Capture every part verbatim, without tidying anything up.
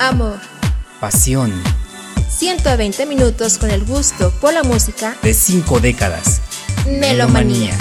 amor, pasión. ciento veinte minutos con el gusto por la música de cinco décadas. Melomanía.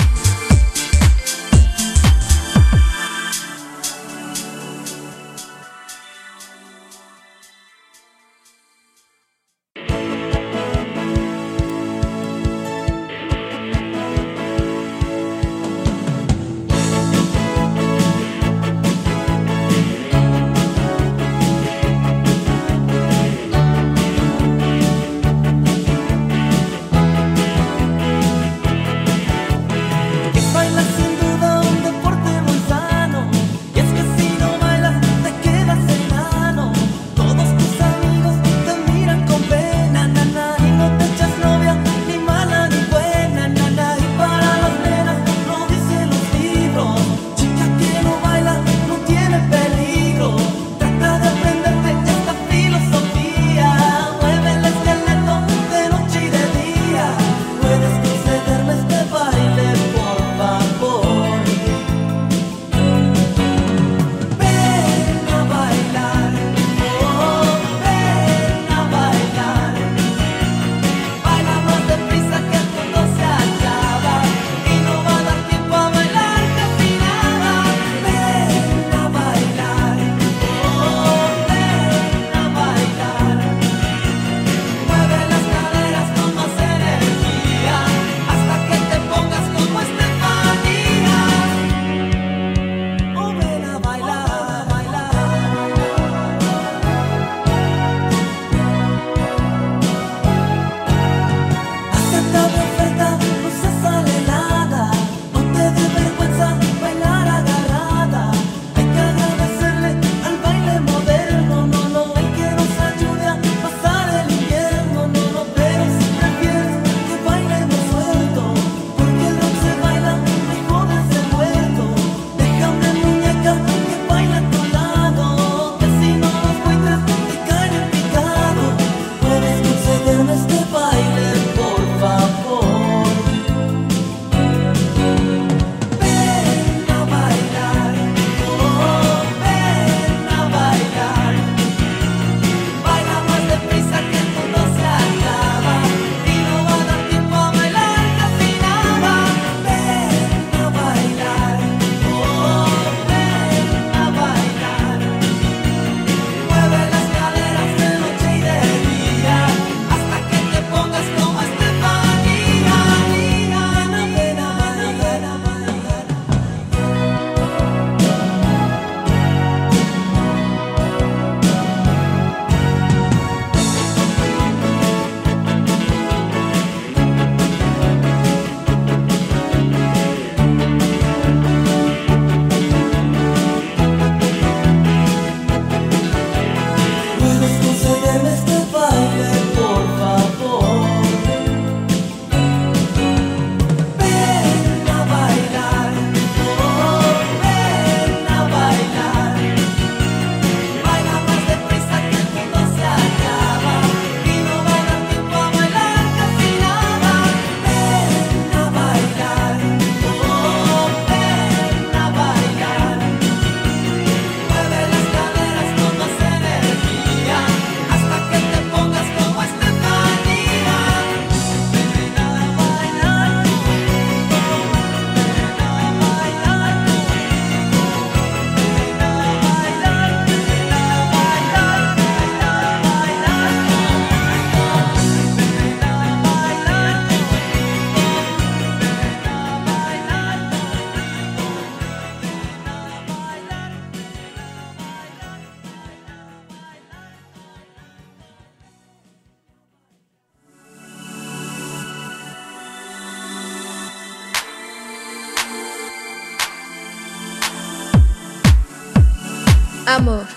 Amor,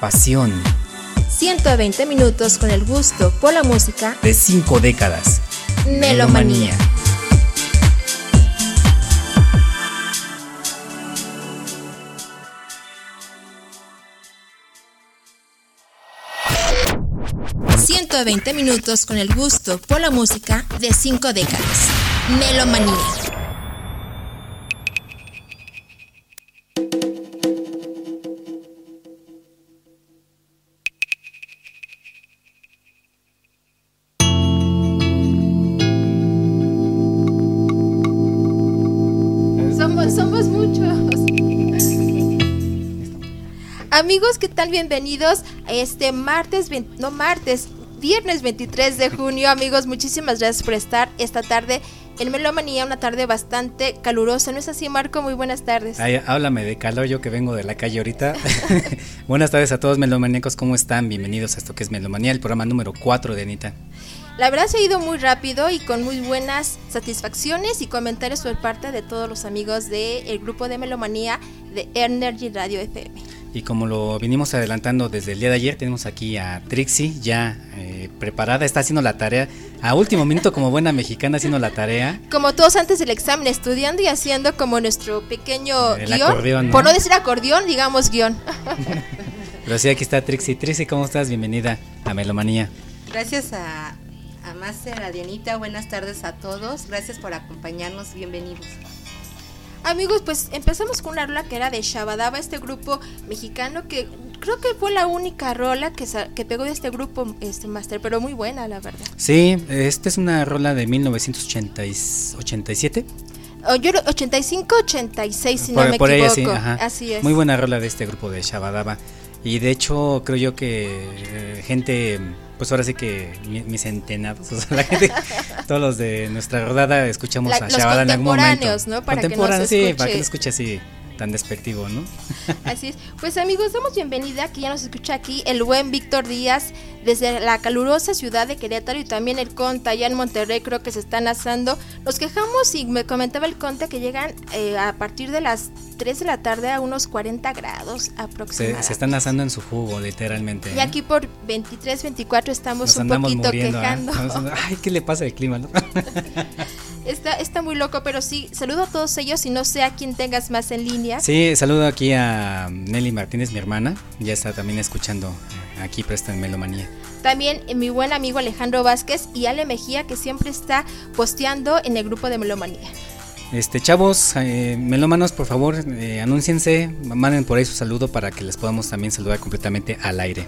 pasión. ciento veinte minutos con el gusto por la música de cinco décadas. Melomanía. ciento veinte minutos con el gusto por la música de cinco décadas. Melomanía. somos, somos muchos. Amigos, ¿qué tal? Bienvenidos a este martes, no martes, viernes veintitrés de junio. Amigos, muchísimas gracias por estar esta tarde en Melomanía, una tarde bastante calurosa, ¿no es así, Marco? Muy buenas tardes. Ay, háblame de calor, yo que vengo de la calle ahorita. Buenas tardes a todos, melomaníacos, ¿cómo están? Bienvenidos a esto que es Melomanía, el programa número cuatro de Anita. La verdad se ha ido muy rápido y con muy buenas satisfacciones y comentarios por parte de todos los amigos del grupo de Melomanía de Energy Radio F M. Y como lo vinimos adelantando desde el día de ayer, tenemos aquí a Trixie ya eh, preparada, está haciendo la tarea, a último minuto como buena mexicana haciendo la tarea. Como todos antes del examen, estudiando y haciendo como nuestro pequeño el guión, acordeón, ¿no? Por no decir acordeón, digamos guión. Pero sí, aquí está Trixie. Trixie, ¿cómo estás? Bienvenida a Melomanía. Gracias a... A Master, a Dianita, buenas tardes a todos, gracias por acompañarnos, bienvenidos. Amigos, pues empezamos con una rola que era de Shabadaba, este grupo mexicano que creo que fue la única rola que, que pegó de este grupo, este Master, pero muy buena la verdad. Sí, esta es una rola de mil novecientos ochenta y siete. Yo ochenta y cinco ochenta y seis, si por, no me por equivoco. Ella, sí, ajá. Así es. Muy buena rola de este grupo de Shabadaba. Y de hecho creo yo que eh, gente, pues ahora sí que mi, mis centenados, o sea, la gente, todos los de nuestra rodada escuchamos la, a Chavala en algún momento. Los contemporáneos, ¿no? Para contemporáneos, que no sí, para que no escuche así tan despectivo, ¿no? Así es. Pues amigos, damos bienvenida, que ya nos escucha aquí el buen Víctor Díaz desde la calurosa ciudad de Querétaro y también el Conta allá en Monterrey, creo que se están asando. Nos quejamos y me comentaba el Conta que llegan eh, a partir de las tres de la tarde a unos cuarenta grados aproximadamente. Se, se están asando en su jugo, literalmente. Y ¿eh? aquí por veintitrés, veinticuatro estamos nos un poquito muriendo, quejando. ¿Eh? Ay, ¿qué le pasa al clima? ¿No? Está, está muy loco, pero sí, saludo a todos ellos y no sé a quién tengas más en línea. Sí, saludo aquí a Nelly Martínez, mi hermana, ya está también escuchando aquí presta en Melomanía. También mi buen amigo Alejandro Vázquez y Ale Mejía, que siempre está posteando en el grupo de Melomanía. Este, chavos, eh, melómanos, por favor, eh, anúnciense, manden por ahí su saludo para que les podamos también saludar completamente al aire.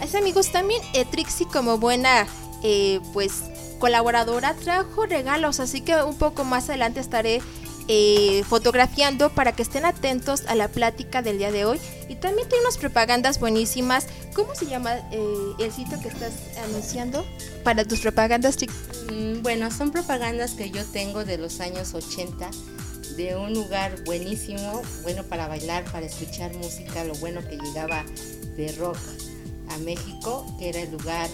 Así amigos, también eh, Trixie como buena eh, pues colaboradora trajo regalos, así que un poco más adelante estaré eh, fotografiando para que estén atentos a la plática del día de hoy. Y también tiene unas propagandas buenísimas. ¿Cómo se llama eh, el sitio que estás anunciando para tus propagandas, Trixie? Bueno, son propagandas que yo tengo de los años ochenta, de un lugar buenísimo, bueno para bailar, para escuchar música, lo bueno que llegaba de rock a México, que era el lugar,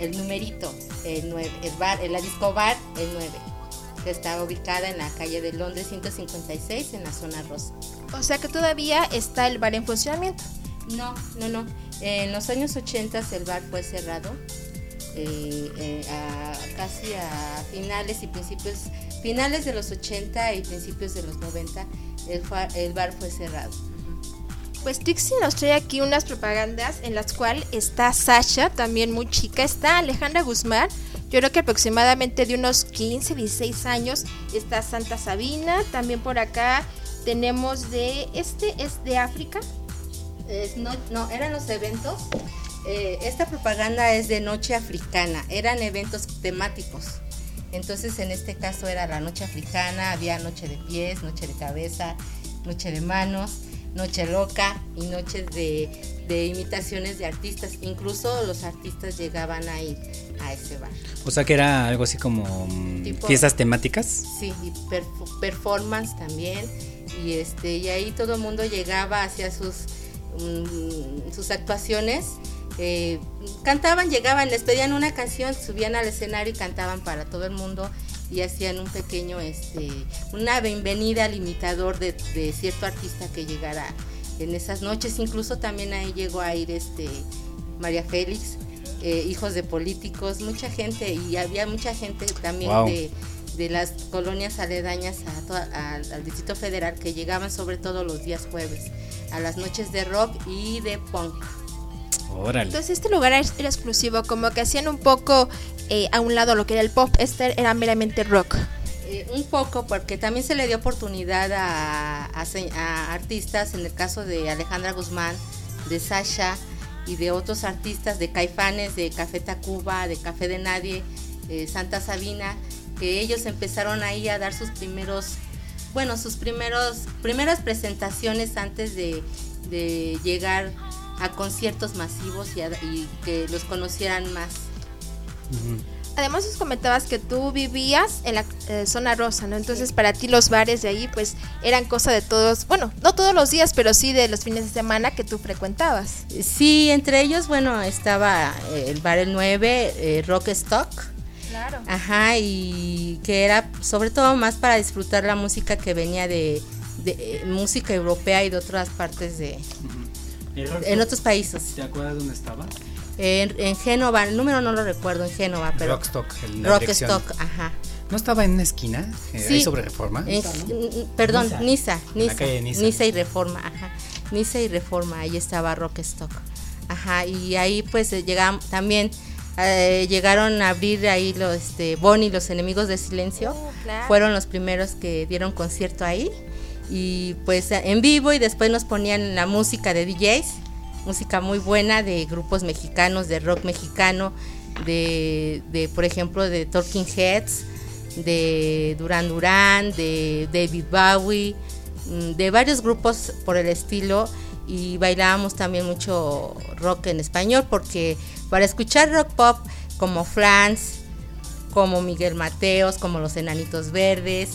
el numerito, el nueve, el bar, el disco bar, el nueve, que estaba ubicada en la calle de Londres ciento cincuenta y seis, en la Zona Rosa. O sea que todavía está el bar en funcionamiento. No, no, no. En los años ochenta el bar fue cerrado. Eh, eh, a, casi a finales y principios finales de los ochenta y principios de los noventa el, el bar fue cerrado. Pues Trixie nos trae aquí unas propagandas en las cuales está Sasha, también muy chica, está Alejandra Guzmán, yo creo que aproximadamente de unos quince, dieciséis años, está Santa Sabina, también por acá tenemos de, este es de África, es no, no, eran los eventos. Eh, esta propaganda es de noche africana, eran eventos temáticos, entonces en este caso era la noche africana, había noche de pies, noche de cabeza, noche de manos, noche loca y noches de, de imitaciones de artistas, incluso los artistas llegaban a ir a ese bar. O sea que era algo así como tipo, fiestas temáticas. Sí, y per, performance también, y, este, y ahí todo el mundo llegaba, hacía sus, um, sus actuaciones. Eh, cantaban, llegaban, les pedían una canción, subían al escenario y cantaban para todo el mundo y hacían un pequeño, este, una bienvenida al imitador de, de cierto artista que llegara en esas noches. Incluso también ahí llegó a ir este, María Félix, eh, hijos de políticos, mucha gente, y había mucha gente también wow. de, de las colonias aledañas a to- a, al Distrito Federal que llegaban sobre todo los días jueves, a las noches de rock y de punk. Orale. Entonces este lugar era exclusivo, como que hacían un poco eh, a un lado lo que era el pop, este era meramente rock. Eh, un poco, porque también se le dio oportunidad a, a, a artistas, en el caso de Alejandra Guzmán, de Sasha y de otros artistas, de Caifanes, de Café Tacuba, de Café de Nadie, eh, Santa Sabina, que ellos empezaron ahí a dar sus primeros bueno, sus primeros primeras presentaciones antes de, de llegar a conciertos masivos y, a, y que los conocieran más. Uh-huh. Además, os comentabas que tú vivías en la eh, Zona Rosa, ¿no? Entonces, para ti los bares de ahí, pues, eran cosa de todos, bueno, no todos los días, pero sí de los fines de semana que tú frecuentabas. Sí, entre ellos, bueno, estaba el bar El Nueve, eh, Rock Stock. Claro. Ajá, y que era sobre todo más para disfrutar la música que venía de, de eh, música europea y de otras partes de... Uh-huh. En otros países. ¿Te acuerdas dónde estaba? En, en Génova, el número no lo recuerdo, en Génova, pero... Rock Stock, en la Rock Stock, ajá. ¿No estaba en una esquina? Eh, sí. ¿Ahí sobre Reforma? Eh, n- perdón, Niza, Niza, Niza, Niza y Reforma, ajá. Niza y Reforma, ahí estaba Rock Stock, ajá. Y ahí pues llegamos, también eh, llegaron a abrir ahí los este, Bonnie, los Enemigos del Silencio. Oh, claro. Fueron los primeros que dieron concierto ahí. Y pues en vivo, y después nos ponían la música de D Js. Música muy buena de grupos mexicanos, de rock mexicano, de, de por ejemplo, de Talking Heads, de Duran Duran, de David Bowie, de varios grupos por el estilo. Y bailábamos también mucho rock en español, porque para escuchar rock pop como Flans, como Miguel Mateos, como los Enanitos Verdes,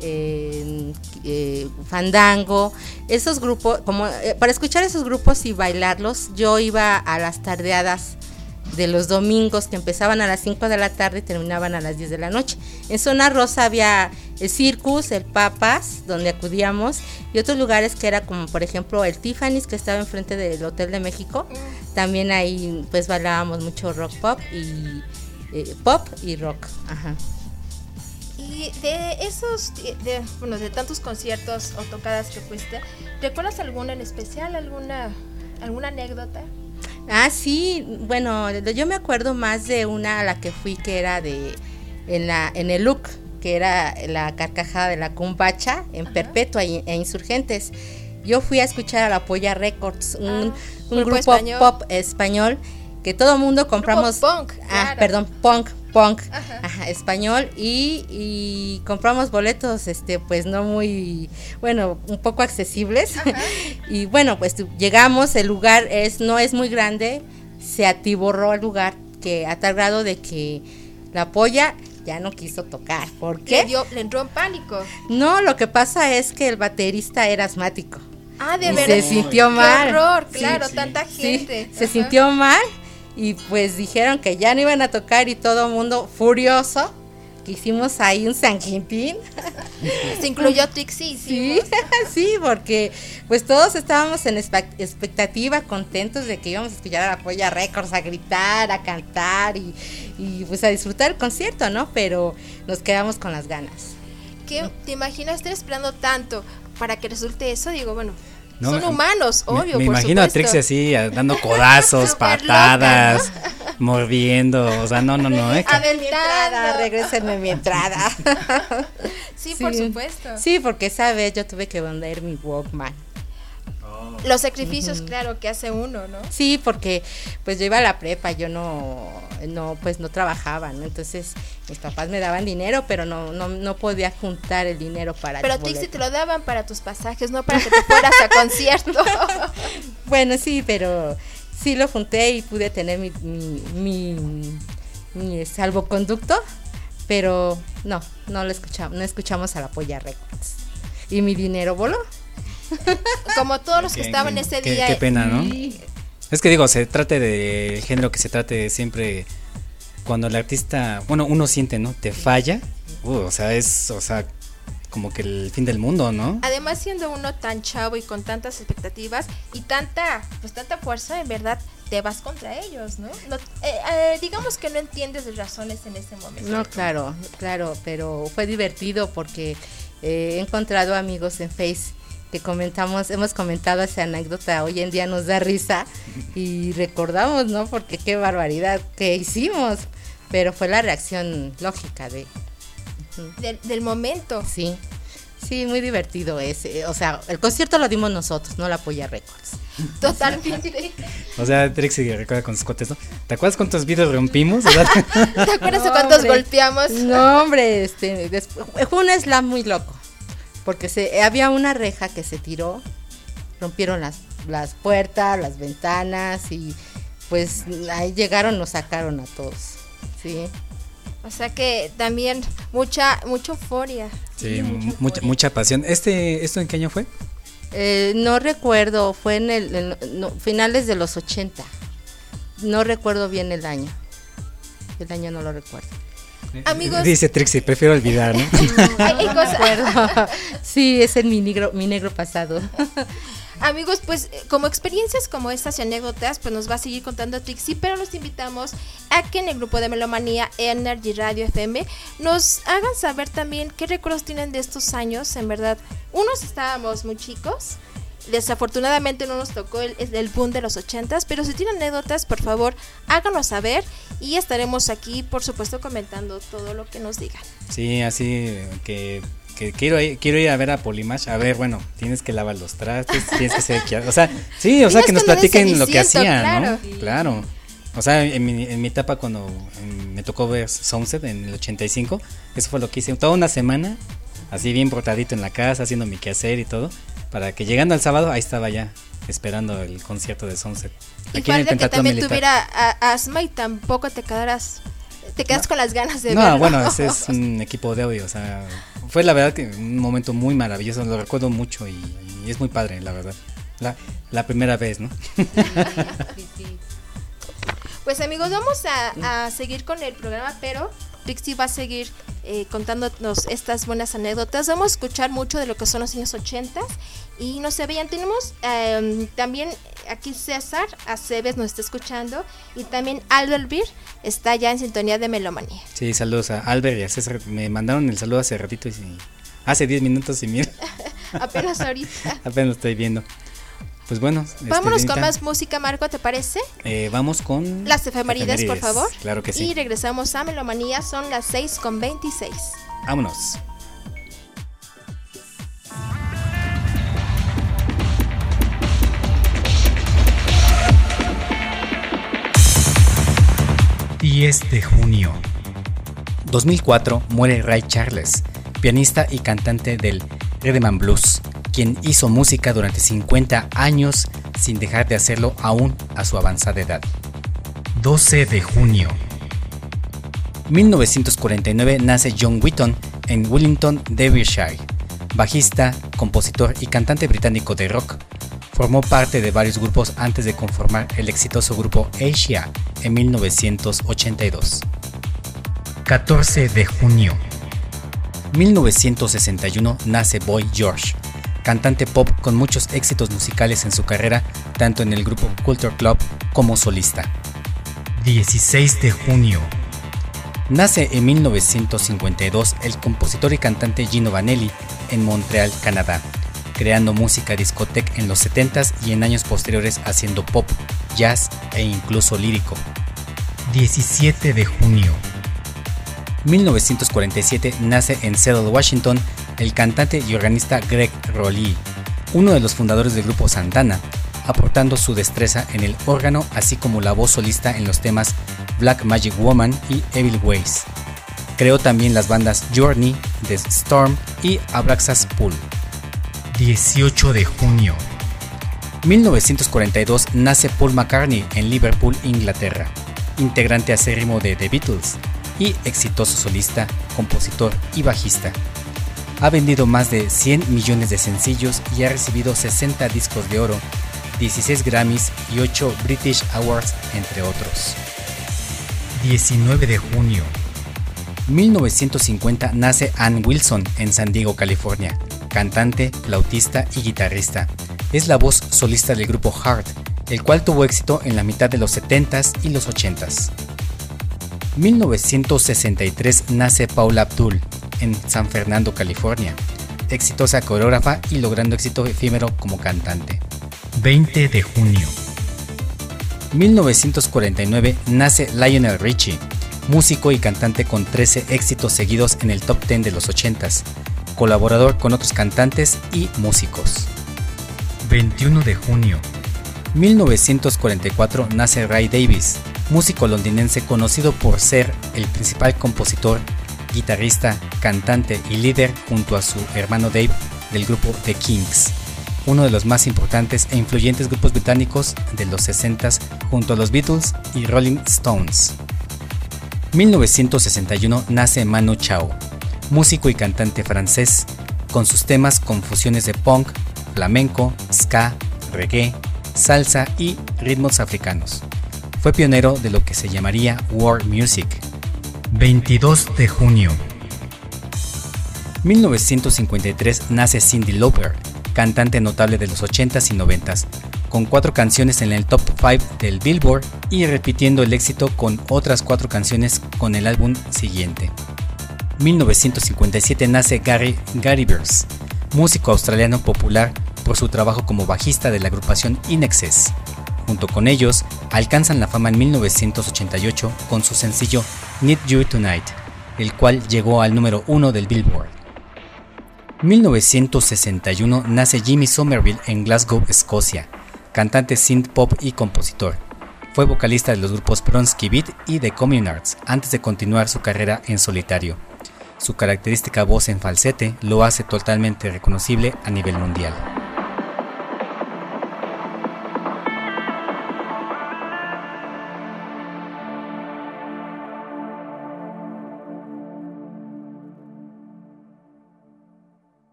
Eh, eh, Fandango, esos grupos, como eh, para escuchar esos grupos y bailarlos, yo iba a las tardeadas de los domingos, que empezaban a las cinco de la tarde y terminaban a las diez de la noche. En Zona Rosa había el Circus, el Papas, donde acudíamos, y otros lugares que era como por ejemplo el Tiffany's, que estaba enfrente del Hotel de México. También ahí pues bailábamos mucho rock pop y eh, pop y rock, ajá. Y de esos, de, de, bueno, de tantos conciertos o tocadas que fuiste, ¿recuerdas alguna en especial, alguna, alguna anécdota? Ah, sí, bueno, yo me acuerdo más de una a la que fui, que era de en la en el L U C, que era la carcajada de la Cumbacha en Ajá. Perpetua e, e Insurgentes. Yo fui a escuchar a La Polla Records, un, ah, un grupo, grupo español. Pop español, que todo mundo compramos. Grupo punk, ah, claro. perdón, punk. Punk, ajá. Ajá, español, y, y compramos boletos, este, pues no muy, bueno, un poco accesibles. Y bueno, pues llegamos, el lugar es, no es muy grande, se atiborró el lugar, que a tal grado de que La Polla ya no quiso tocar. ¿Por qué? Le, dio, le entró en pánico. No, lo que pasa es que el baterista era asmático. Ah, de verdad. Se sintió mal. Qué horror, claro, sí, sí. Tanta gente. Sí, se sintió mal. Y pues dijeron que ya no iban a tocar, y todo el mundo furioso, que hicimos ahí un sanguintín. Se incluyó Trixie. Sí, sí, porque pues todos estábamos en expectativa, contentos de que íbamos a escuchar a La Polla Records, a gritar, a cantar y, y pues a disfrutar el concierto, ¿no? Pero nos quedamos con las ganas. ¿Qué te imaginas estar esperando tanto para que resulte eso? Digo, bueno... No, son humanos, me, obvio, me por imagino supuesto. A Trixie así, dando codazos, patadas, loca, ¿no? Mordiendo, o sea, no, no, no. Eh, a ver, mi entrada, regrésenme mi entrada. Sí, sí, por supuesto. Sí, porque esa vez yo tuve que vender mi Walkman. Oh. Los sacrificios, uh-huh. Claro, que hace uno, ¿no? Sí, porque pues yo iba a la prepa, yo no, no pues no trabajaba, ¿no? Entonces mis papás me daban dinero, pero no no, no podía juntar el dinero para... Pero Trixie te lo daban para tus pasajes, no para que te fueras a concierto. Bueno, sí, pero sí lo junté y pude tener mi, mi, mi, mi salvoconducto, pero no, no lo escuchamos, no escuchamos a La Polla Records. Y mi dinero voló. Como todos los que, que estaban que, ese día. Qué pena, ¿no? Sí. Es que digo, se trate de género que se trate, siempre cuando el artista, bueno, uno siente, ¿no? Te falla, uh, o sea, es, o sea, como que el fin del mundo, ¿no? Además, siendo uno tan chavo y con tantas expectativas y tanta, pues tanta fuerza, en verdad, te vas contra ellos, ¿no? no eh, eh, digamos que no entiendes las razones en ese momento. No, claro, claro, pero fue divertido porque eh, he encontrado amigos en Face que comentamos, hemos comentado esa anécdota, hoy en día nos da risa y recordamos, ¿no? Porque qué barbaridad que hicimos, pero fue la reacción lógica de... Uh-huh. Del, del momento. Sí, sí, muy divertido ese, o sea, el concierto lo dimos nosotros, no La Polla Records. Totalmente. O sea, Trixie recuerda con sus cuates, ¿no? ¿Te acuerdas cuántos vidrios rompimos? ¿Te acuerdas no, de cuántos hombre. golpeamos? No, hombre, este, después, fue un slam muy loco. porque se había una reja que se tiró, rompieron las, las puertas, las ventanas y pues ahí llegaron, nos sacaron a todos, ¿sí? O sea que también mucha mucha euforia. Sí, sí mucha, mucha, euforia. mucha pasión. Este, ¿esto en qué año fue? Eh, no recuerdo, fue en el en, no, finales de los ochenta. No recuerdo bien el año. El año no lo recuerdo. Amigos, dice Trixie, prefiero olvidar, ¿no? Hay cosas. Sí, es en mi negro, mi negro pasado. Amigos, pues como experiencias como estas y anécdotas, pues nos va a seguir contando Trixie, pero los invitamos a que en el grupo de Melomanía Energy Radio F M nos hagan saber también qué recuerdos tienen de estos años. En verdad, unos estábamos muy chicos, desafortunadamente no nos tocó el, el boom de los ochentas, pero si tienen anécdotas, por favor, háganos saber y estaremos aquí, por supuesto, comentando todo lo que nos digan. Sí, así que... que quiero ir, quiero ir a ver a Polimash, a ver, bueno, tienes que lavar los trastes, tienes que ser, o sea, sí, o sea, que nos platiquen lo que hacían, claro, ¿no? Sí. Claro, o sea, en mi, en mi etapa cuando me tocó ver Sunset en el ochenta y cinco, eso fue lo que hice, toda una semana, así bien portadito en la casa, haciendo mi quehacer y todo, para que llegando al sábado, ahí estaba ya, esperando el concierto de Sunset. Y padre que también militar. Tuviera a, a asma y tampoco te quedaras... Te quedas no, con las ganas de no, verlo. No, bueno, ese es un equipo de audio, o sea, fue la verdad que un momento muy maravilloso, lo recuerdo mucho y, y es muy padre, la verdad, la, la primera vez, ¿no? Sí, sí. Pues amigos, vamos a, a seguir con el programa, pero Trixie va a seguir eh, contándonos estas buenas anécdotas, vamos a escuchar mucho de lo que son los años ochenta y no se vean, tenemos eh, también... Aquí César Aceves nos está escuchando y también Albert Bir está ya en sintonía de Melomanía. Sí, saludos a Albert y a César. Me mandaron el saludo hace ratito, y hace diez minutos y mira. Apenas ahorita. Apenas estoy viendo. Pues bueno. Vámonos este, con más música, Marco, ¿te parece? Eh, vamos con... Las efemérides, efemérides, por favor. Claro que sí. Y regresamos a Melomanía, son las seis con veintiséis. Vámonos. diez de junio de dos mil cuatro muere Ray Charles, pianista y cantante del Rhythm and Blues, quien hizo música durante cincuenta años sin dejar de hacerlo aún a su avanzada edad. doce de junio de mil novecientos cuarenta y nueve nace John Wheaton en Wellington, Derbyshire, bajista, compositor y cantante británico de rock. Formó parte de varios grupos antes de conformar el exitoso grupo Asia en mil novecientos ochenta y dos. catorce de junio de mil novecientos sesenta y uno nace Boy George, cantante pop con muchos éxitos musicales en su carrera, tanto en el grupo Culture Club como solista. dieciséis de junio nace en mil novecientos cincuenta y dos el compositor y cantante Gino Vanelli en Montreal, Canadá, creando música discoteca en los setentas y en años posteriores haciendo pop, jazz e incluso lírico. diecisiete de junio de mil novecientos cuarenta y siete nace en Seattle, Washington, el cantante y organista Greg Rolie, uno de los fundadores del grupo Santana, aportando su destreza en el órgano así como la voz solista en los temas Black Magic Woman y Evil Ways. Creó también las bandas Journey, The Storm y Abraxas Pool. dieciocho de junio de mil novecientos cuarenta y dos nace Paul McCartney en Liverpool, Inglaterra, integrante acérrimo de The Beatles y exitoso solista, compositor y bajista. Ha vendido más de cien millones de sencillos y ha recibido sesenta discos de oro, dieciséis Grammys y ocho British Awards, entre otros. diecinueve de junio de mil novecientos cincuenta nace Ann Wilson en San Diego, California. Cantante, flautista y guitarrista. Es la voz solista del grupo Heart, el cual tuvo éxito en la mitad de los setentas y los ochentas. mil novecientos sesenta y tres nace Paula Abdul en San Fernando, California, exitosa coreógrafa y logrando éxito efímero como cantante. veinte de junio de mil novecientos cuarenta y nueve nace Lionel Richie, músico y cantante con trece éxitos seguidos en el top diez de los ochentas. Colaborador con otros cantantes y músicos. veintiuno de junio de mil novecientos cuarenta y cuatro nace Ray Davies, músico londinense conocido por ser el principal compositor, guitarrista, cantante y líder junto a su hermano Dave del grupo The Kinks, uno de los más importantes e influyentes grupos británicos de los sesentas junto a los Beatles y Rolling Stones. mil novecientos sesenta y uno nace Manu Chao, músico y cantante francés, con sus temas con fusiones de punk, flamenco, ska, reggae, salsa y ritmos africanos. Fue pionero de lo que se llamaría world music. veintidós de junio. mil novecientos cincuenta y tres nace Cyndi Lauper, cantante notable de los ochentas y noventas, con cuatro canciones en el top cinco del Billboard y repitiendo el éxito con otras cuatro canciones con el álbum siguiente. mil novecientos cincuenta y siete nace Gary Garibbers, músico australiano popular por su trabajo como bajista de la agrupación In Excess. Junto con ellos, alcanzan la fama en mil novecientos ochenta y ocho con su sencillo Need You Tonight, el cual llegó al número uno del Billboard. mil novecientos sesenta y uno nace Jimmy Somerville en Glasgow, Escocia, cantante synth pop y compositor. Fue vocalista de los grupos Bronsky Beat y The Communards antes de continuar su carrera en solitario. Su característica voz en falsete lo hace totalmente reconocible a nivel mundial.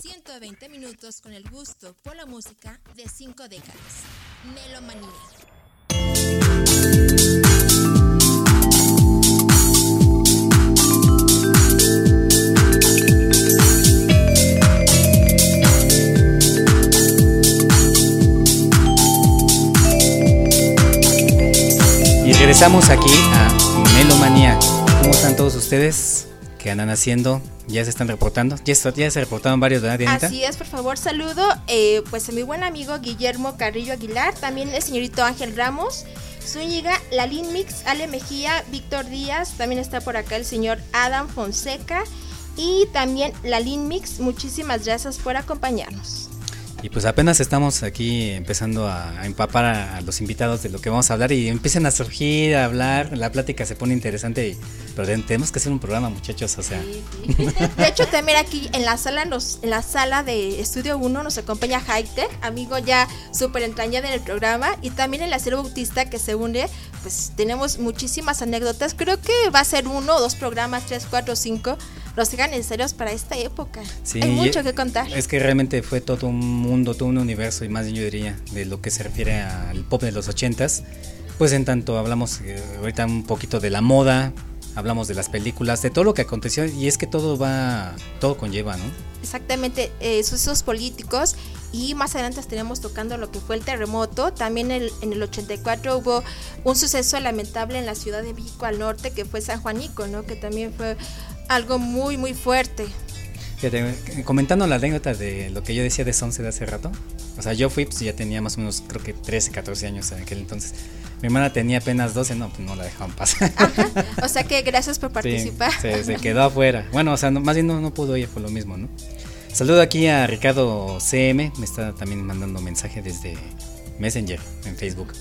ciento veinte minutos con el gusto por la música de cinco décadas. Melomanía. Regresamos aquí a Melomanía. ¿Cómo están todos ustedes? ¿Qué andan haciendo? ¿Ya se están reportando? ¿Ya se, ya se reportaron varios, verdad, Dianita? Así es, por favor, saludo eh, pues a mi buen amigo Guillermo Carrillo Aguilar, también el señorito Ángel Ramos, Zúñiga, Lalín Mix, Ale Mejía, Víctor Díaz, también está por acá el señor Adam Fonseca y también Lalín Mix, muchísimas gracias por acompañarnos. Y pues apenas estamos aquí empezando a empapar a los invitados de lo que vamos a hablar y empiezan a surgir, a hablar, la plática se pone interesante, y, pero tenemos que hacer un programa, muchachos, o sea. Sí, sí. De hecho, también aquí en la sala nos, en la sala de Estudio uno nos acompaña Hightech, amigo ya súper entrañado en el programa, y también el Acero Bautista que se une, pues tenemos muchísimas anécdotas, creo que va a ser uno o dos programas, tres, cuatro, cinco, los sigan en serios para esta época. Sí, hay mucho que contar. Es que realmente fue todo un mundo, todo un universo, y más yo diría, de lo que se refiere al pop de los ochentas. Pues en tanto hablamos eh, ahorita un poquito de la moda, hablamos de las películas, de todo lo que aconteció, y es que todo va, todo conlleva, ¿no? Exactamente, eh, sucesos políticos, y más adelante estaremos tocando lo que fue el terremoto. También el, en el ochenta y cuatro hubo un suceso lamentable en la Ciudad de México al norte, que fue San Juanico, ¿no? Que también fue algo muy muy fuerte. Fíjate, comentando la anécdota de lo que yo decía de Sonce de hace rato, o sea, yo fui, pues ya tenía más o menos creo que trece, catorce años en aquel entonces. Mi hermana tenía apenas doce, no, pues no la dejaban pasar. Ajá, o sea que gracias por participar. Sí, se, se quedó afuera, bueno, o sea, no, más bien no, no pudo ir por lo mismo, ¿no? Saludo aquí a Ricardo C M, me está también mandando mensaje desde Messenger en Facebook.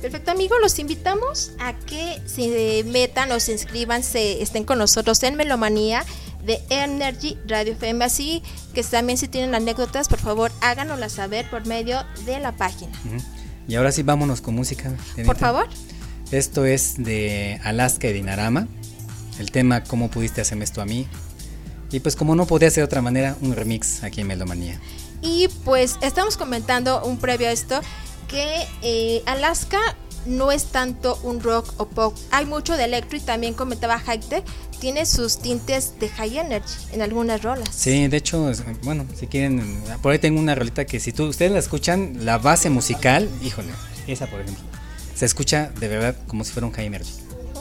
Perfecto, amigos, los invitamos a que se metan o se inscriban, se estén con nosotros en Melomanía de Energy Radio F M, así que también si tienen anécdotas, por favor, háganoslas saber por medio de la página. Y ahora sí, vámonos con música. Tenita. Por favor. Esto es de Alaska y Dinarama, el tema ¿Cómo pudiste hacerme esto a mí? Y pues como no podía ser de otra manera, un remix aquí en Melomanía. Y pues estamos comentando un previo a esto, que eh, Alaska no es tanto un rock o pop, hay mucho de electro, y también comentaba Hightech, tiene sus tintes de high energy en algunas rolas. Sí, de hecho, bueno, si quieren, por ahí tengo una rolita que si tú, ustedes la escuchan, la base musical, híjole, esa por ejemplo, se escucha de verdad como si fuera un high energy,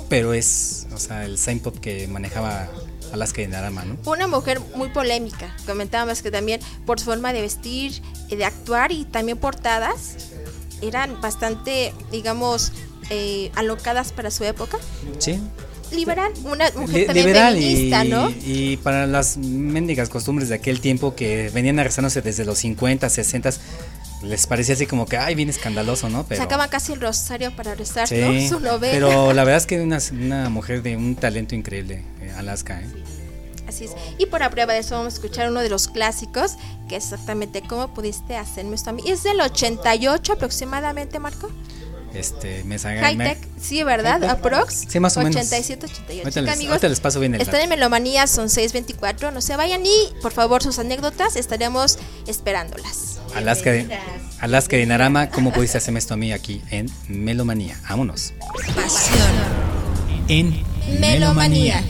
pero es, o sea, el synth pop que manejaba Alaska y Dinarama, ¿no? Una mujer muy polémica, comentábamos que también por su forma de vestir, de actuar y también portadas, eran bastante, digamos, eh, alocadas para su época. Sí. Liberal, una mujer Li- también feminista, y, ¿no? Y para las mendigas costumbres de aquel tiempo que venían arrasándose desde los cincuenta, sesenta, les parecía así como que, ay, bien escandaloso, ¿no? Pero sacaban casi el rosario para rezar, sí, ¿no? Su novela. Pero la verdad es que una, una mujer de un talento increíble, Alaska, ¿eh? Sí. Así es. Y por la prueba de eso vamos a escuchar uno de los clásicos, que es exactamente ¿Cómo pudiste hacerme esto a mí? Es del ochenta y ocho aproximadamente, Marco. Este, me saca High Tech, sí, ¿verdad? Aprox. Sí, más o menos. ochenta y siete, ochenta y ocho. Ahorita les, amigos, les paso bien el están en Melomanía, son seis veinticuatro. No se vayan y, por favor, sus anécdotas, estaremos esperándolas. Alaska de, Alaska de Dinarama, ¿cómo pudiste hacerme esto a mí aquí en Melomanía? Vámonos. Pasión en Melomanía. Melomanía.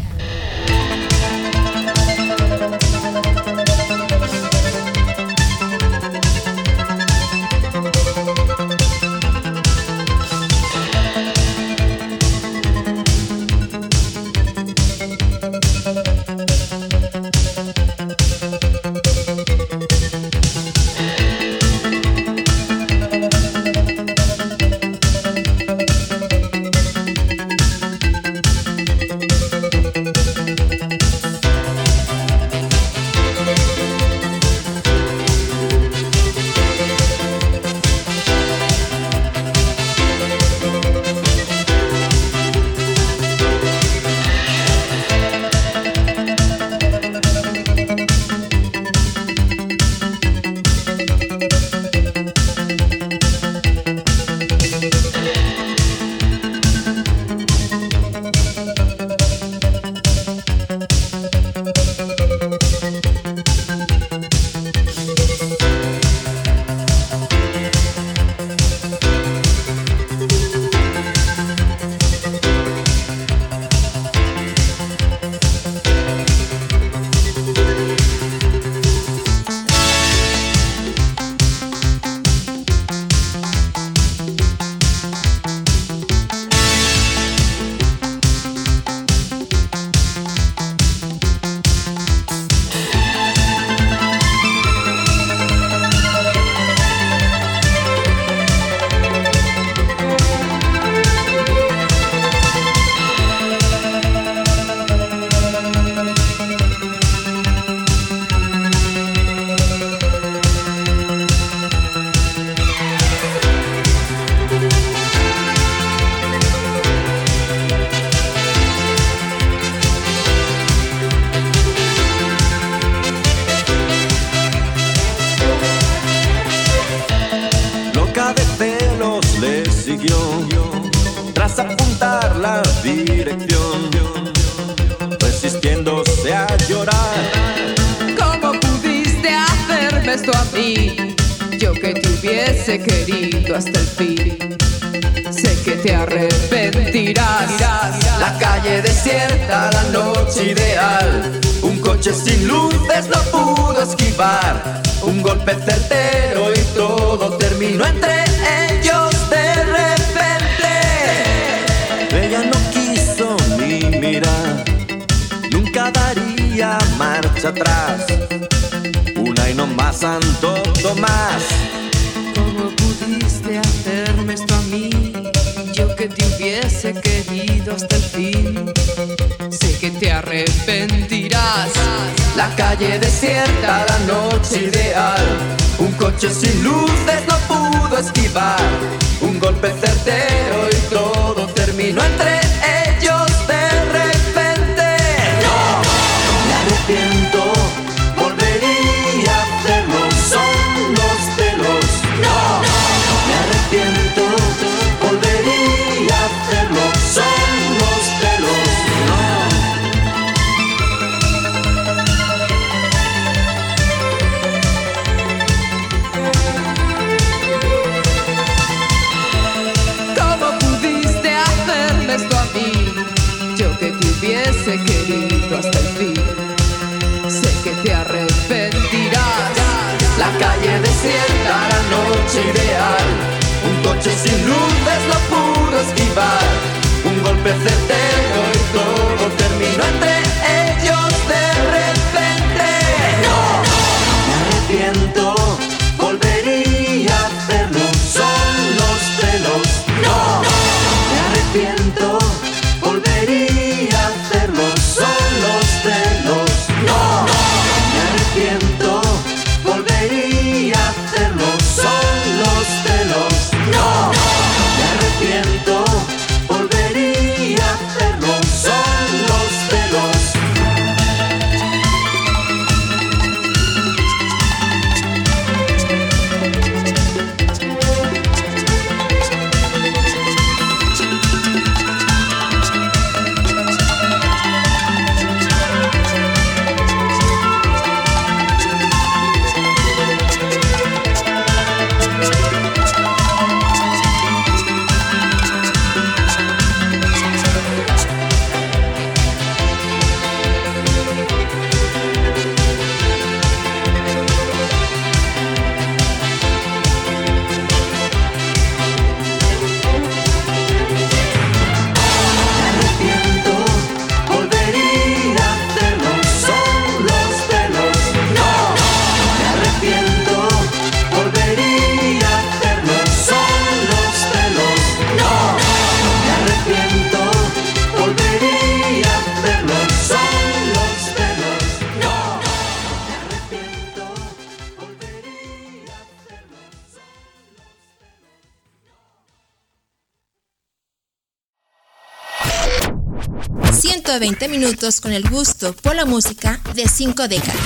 de veinte minutos con el gusto por la música de cinco décadas.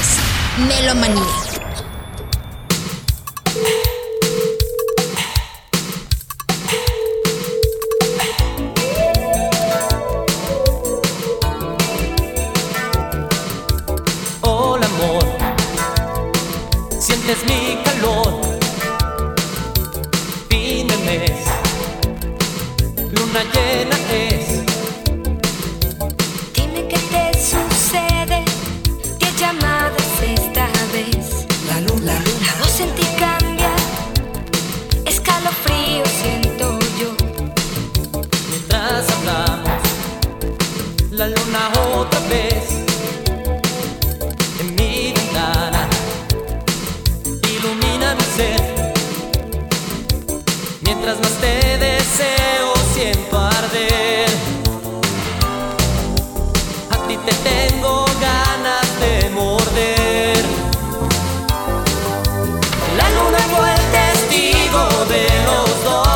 Melomanía. Hola amor, sientes mi calor, fin de mes, luna llena es. La luna otra vez en mi ventana ilumina mi ser. Mientras más te deseo siento arder. A ti te tengo ganas de morder. La luna fue el testigo de los dos.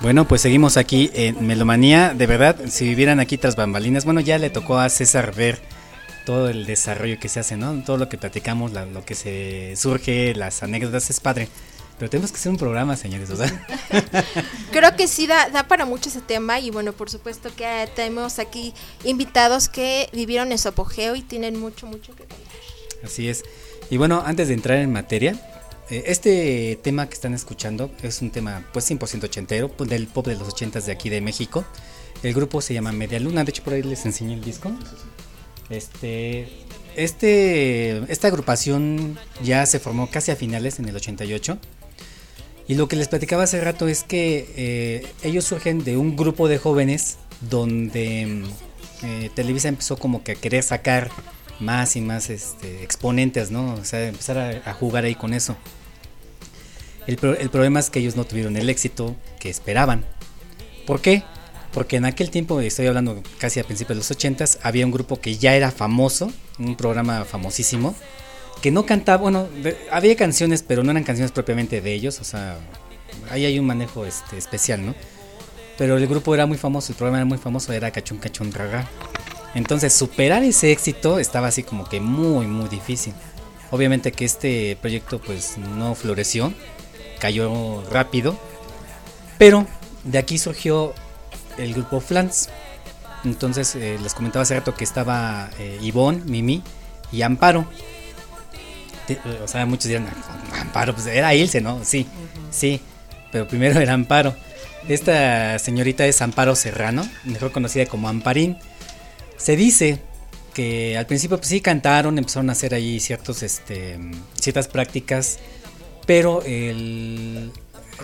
Bueno, pues seguimos aquí en Melomanía. De verdad, si vivieran aquí tras bambalinas, bueno, ya le tocó a César ver todo el desarrollo que se hace, ¿no? Todo lo que platicamos, la, lo que se surge, las anécdotas, es padre. Pero tenemos que hacer un programa, señores, ¿verdad? Creo que sí da, da para mucho ese tema. Y bueno, por supuesto que tenemos aquí invitados que vivieron en su apogeo y tienen mucho, mucho que contar. Así es. Y bueno, antes de entrar en materia, este tema que están escuchando es un tema pues cien por ciento ochentero, del pop de los ochentas de aquí de México. El grupo se llama Media Luna, de hecho por ahí les enseñé el disco. Este, este, esta agrupación ya se formó casi a finales en el ochenta y ocho. Y lo que les platicaba hace rato es que eh, ellos surgen de un grupo de jóvenes donde eh, Televisa empezó como que a querer sacar más y más este, exponentes, ¿no? O sea, empezar a, a jugar ahí con eso. El, pro, el problema es que ellos no tuvieron el éxito que esperaban. ¿Por qué? Porque en aquel tiempo, estoy hablando casi a principios de los ochentas, había un grupo que ya era famoso, un programa famosísimo, que no cantaba, bueno, de, había canciones, pero no eran canciones propiamente de ellos, o sea, ahí hay un manejo este, especial, ¿no? Pero el grupo era muy famoso, el programa era muy famoso, era Cachun Cachun Raga. Entonces superar ese éxito estaba así como que muy muy difícil. Obviamente que este proyecto pues no floreció, cayó rápido. Pero de aquí surgió el grupo Flans. Entonces eh, les comentaba hace rato que estaba eh, Ivonne, Mimi y Amparo. De, o sea, muchos dirán, Amparo, pues era Ilse, ¿no? Sí, uh-huh. sí, pero primero era Amparo. Esta señorita es Amparo Serrano, mejor conocida como Amparín. Se dice que al principio pues sí cantaron, empezaron a hacer ahí ciertos, este, ciertas prácticas, pero el,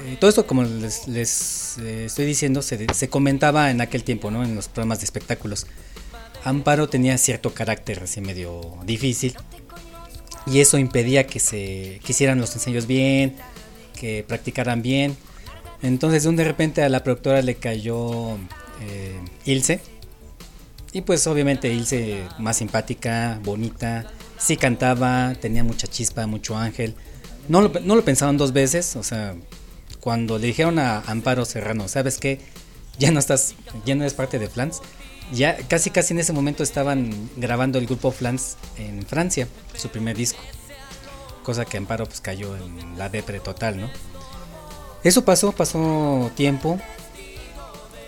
eh, todo esto, como les, les eh, estoy diciendo, se, se comentaba en aquel tiempo, ¿no? En los programas de espectáculos. Amparo tenía cierto carácter así medio difícil y eso impedía que se que hicieran los ensayos bien, que practicaran bien. Entonces de un de repente a la productora le cayó eh, Ilse. Y pues obviamente Ilse, más simpática, bonita, sí cantaba, tenía mucha chispa, mucho ángel. No lo, no lo pensaron dos veces, o sea, cuando le dijeron a Amparo Serrano, ¿sabes qué? Ya no estás, ya no eres parte de Flans. Ya casi casi en ese momento estaban grabando el grupo Flans en Francia, su primer disco. Cosa que Amparo pues cayó en la depre total, ¿no? Eso pasó, pasó tiempo.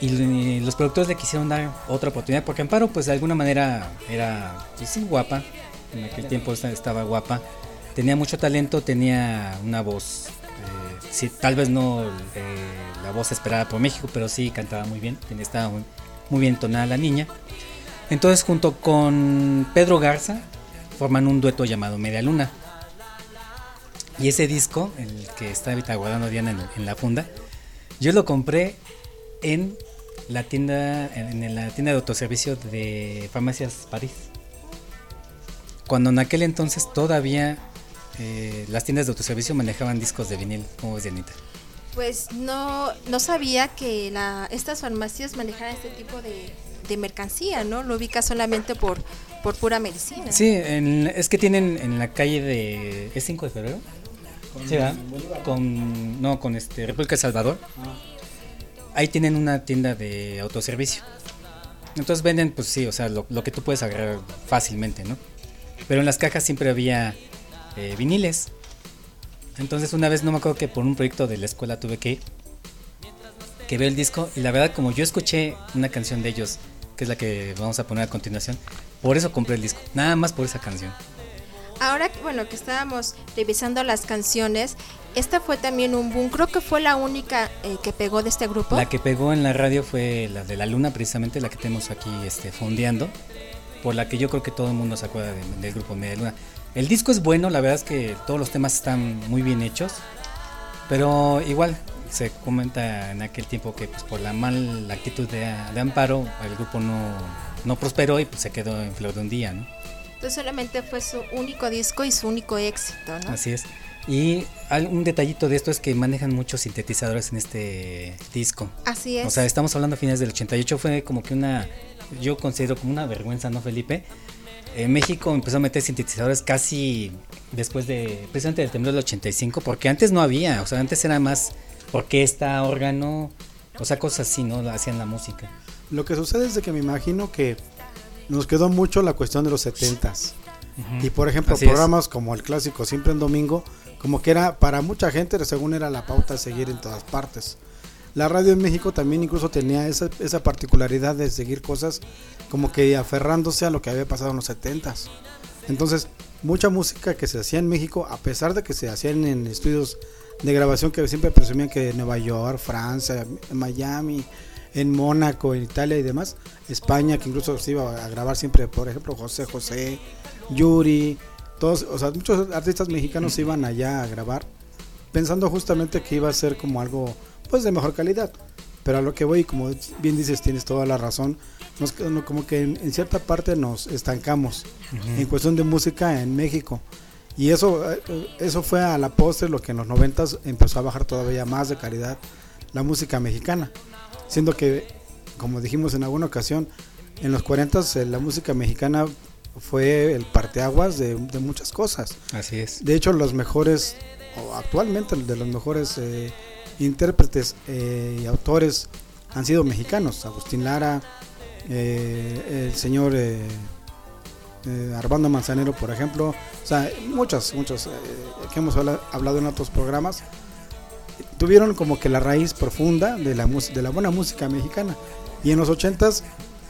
Y los productores le quisieron dar otra oportunidad porque Amparo pues de alguna manera era pues, sí, guapa, en aquel tiempo estaba guapa, tenía mucho talento, tenía una voz, eh, sí, tal vez no eh, la voz esperada por México, pero sí cantaba muy bien, estaba muy, muy bien tonada la niña. Entonces junto con Pedro Garza forman un dueto llamado Media Luna y ese disco, el que está ahorita guardando Diana en, en la funda, yo lo compré en la tienda en la tienda de autoservicio de Farmacias París, cuando en aquel entonces todavía eh, las tiendas de autoservicio manejaban discos de vinil. ¿Cómo ves, Dianita? pues no, no sabía que la, estas farmacias manejaran este tipo de, de mercancía, ¿no? Lo ubica solamente por, por pura medicina. Sí, en, es que tienen en la calle de... ¿Es cinco de febrero? Con, sí, ¿verdad? Con, no, con este, República de Salvador. Ah. Ahí tienen una tienda de autoservicio. Entonces venden, pues sí, o sea, lo, lo que tú puedes agarrar fácilmente, ¿no? Pero en las cajas siempre había eh, viniles. Entonces una vez, no me acuerdo que por un proyecto de la escuela tuve que ir, que veo el disco y la verdad, como yo escuché una canción de ellos, que es la que vamos a poner a continuación, por eso compré el disco, nada más por esa canción. Ahora, bueno, que estábamos revisando las canciones, esta fue también un boom, creo que fue la única eh, que pegó de este grupo. La que pegó en la radio fue la de La Luna, precisamente la que tenemos aquí este, fondeando, por la que yo creo que todo el mundo se acuerda de, del grupo Media Luna. El disco es bueno, la verdad es que todos los temas están muy bien hechos, pero igual se comenta en aquel tiempo que pues, por la mala actitud de, de Amparo, el grupo no, no prosperó y pues, se quedó en flor de un día, ¿no? Entonces solamente fue su único disco y su único éxito, ¿no? Así es. Y un detallito de esto es que manejan muchos sintetizadores en este disco. Así es. O sea, estamos hablando a finales del ochenta y ocho, fue como que una, yo considero como una vergüenza, ¿no, Felipe? En México empezó a meter sintetizadores casi después de, precisamente del temblor del ochenta y cinco, porque antes no había, o sea, antes era más orquesta, órgano, o sea, cosas así, ¿no? Hacían la música. Lo que sucede es de que me imagino que nos quedó mucho la cuestión de los setentas. Uh-huh. Y por ejemplo, así programas es, como el clásico Siempre en Domingo, como que era para mucha gente, según era la pauta a seguir en todas partes. La radio en México también incluso tenía esa, esa particularidad de seguir cosas como que aferrándose a lo que había pasado en los setentas. Entonces, mucha música que se hacía en México, a pesar de que se hacían en estudios de grabación que siempre presumían que en Nueva York, Francia, en Miami, en Mónaco, en Italia y demás, España, que incluso se iba a grabar siempre, por ejemplo, José José, Yuri, todos, o sea, muchos artistas mexicanos se iban allá a grabar, pensando justamente que iba a ser como algo pues de mejor calidad, pero a lo que voy, como bien dices, tienes toda la razón, nos, como que en, en cierta parte nos estancamos, uh-huh, en cuestión de música en México, y eso, eso fue a la postre lo que en los noventas empezó a bajar todavía más de calidad la música mexicana, siendo que, como dijimos en alguna ocasión, en los cuarentas la música mexicana fue el parteaguas de, de muchas cosas. Así es. De hecho, los mejores, o actualmente de los mejores eh, intérpretes eh, y autores han sido mexicanos. Agustín Lara, eh, el señor eh, eh, Armando Manzanero, por ejemplo. O sea, muchas, muchas eh, que hemos hablado en otros programas tuvieron como que la raíz profunda de la, mus- de la buena música mexicana. Y en los ochentas,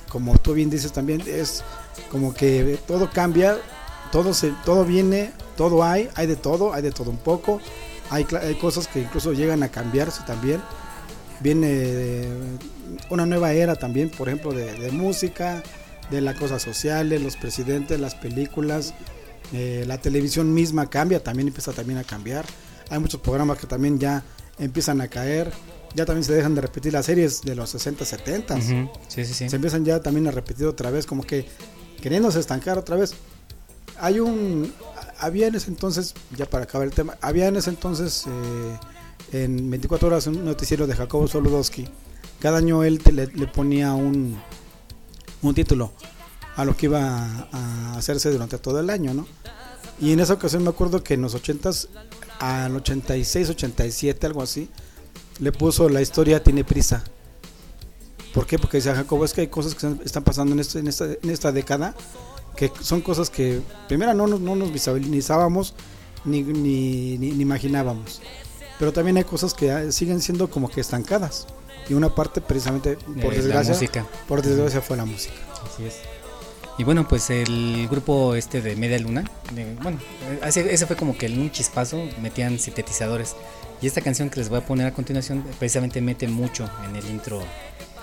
como tú bien dices también, es como que todo cambia, todo se, todo viene, todo hay, hay de todo, hay de todo un poco. Hay, hay cosas que incluso llegan a cambiarse también. Viene una nueva era también, por ejemplo, de, de música, de las cosas sociales, los presidentes, las películas, eh, la televisión misma cambia, también empieza también a cambiar. Hay muchos programas que también ya empiezan a caer, ya también se dejan de repetir las series de los sesenta, setenta. Uh-huh. Sí, sí, sí. Se empiezan ya también a repetir otra vez, como que queriéndose estancar otra vez. Hay un... Había en ese entonces, ya para acabar el tema, había en ese entonces eh, en veinticuatro horas un noticiero de Jacobo Solodowski. Cada año él te, le, le ponía un, un título a lo que iba a, a hacerse durante todo el año, ¿no? Y en esa ocasión me acuerdo que en los ochentas, al ochenta y seis, ochenta y siete, algo así, le puso La historia tiene prisa. ¿Por qué? Porque decía Jacobo, es que hay cosas que están pasando en, este, en, esta, en esta década, que son cosas que primero no nos, no nos visualizábamos ni, ni, ni, ni imaginábamos, pero también hay cosas que siguen siendo como que estancadas, y una parte precisamente por eh, desgracia por desgracia fue la música. Así es. Y bueno, pues el grupo este de Media Luna, de, bueno, ese, ese fue como que en un chispazo metían sintetizadores, y esta canción que les voy a poner a continuación precisamente mete mucho en el intro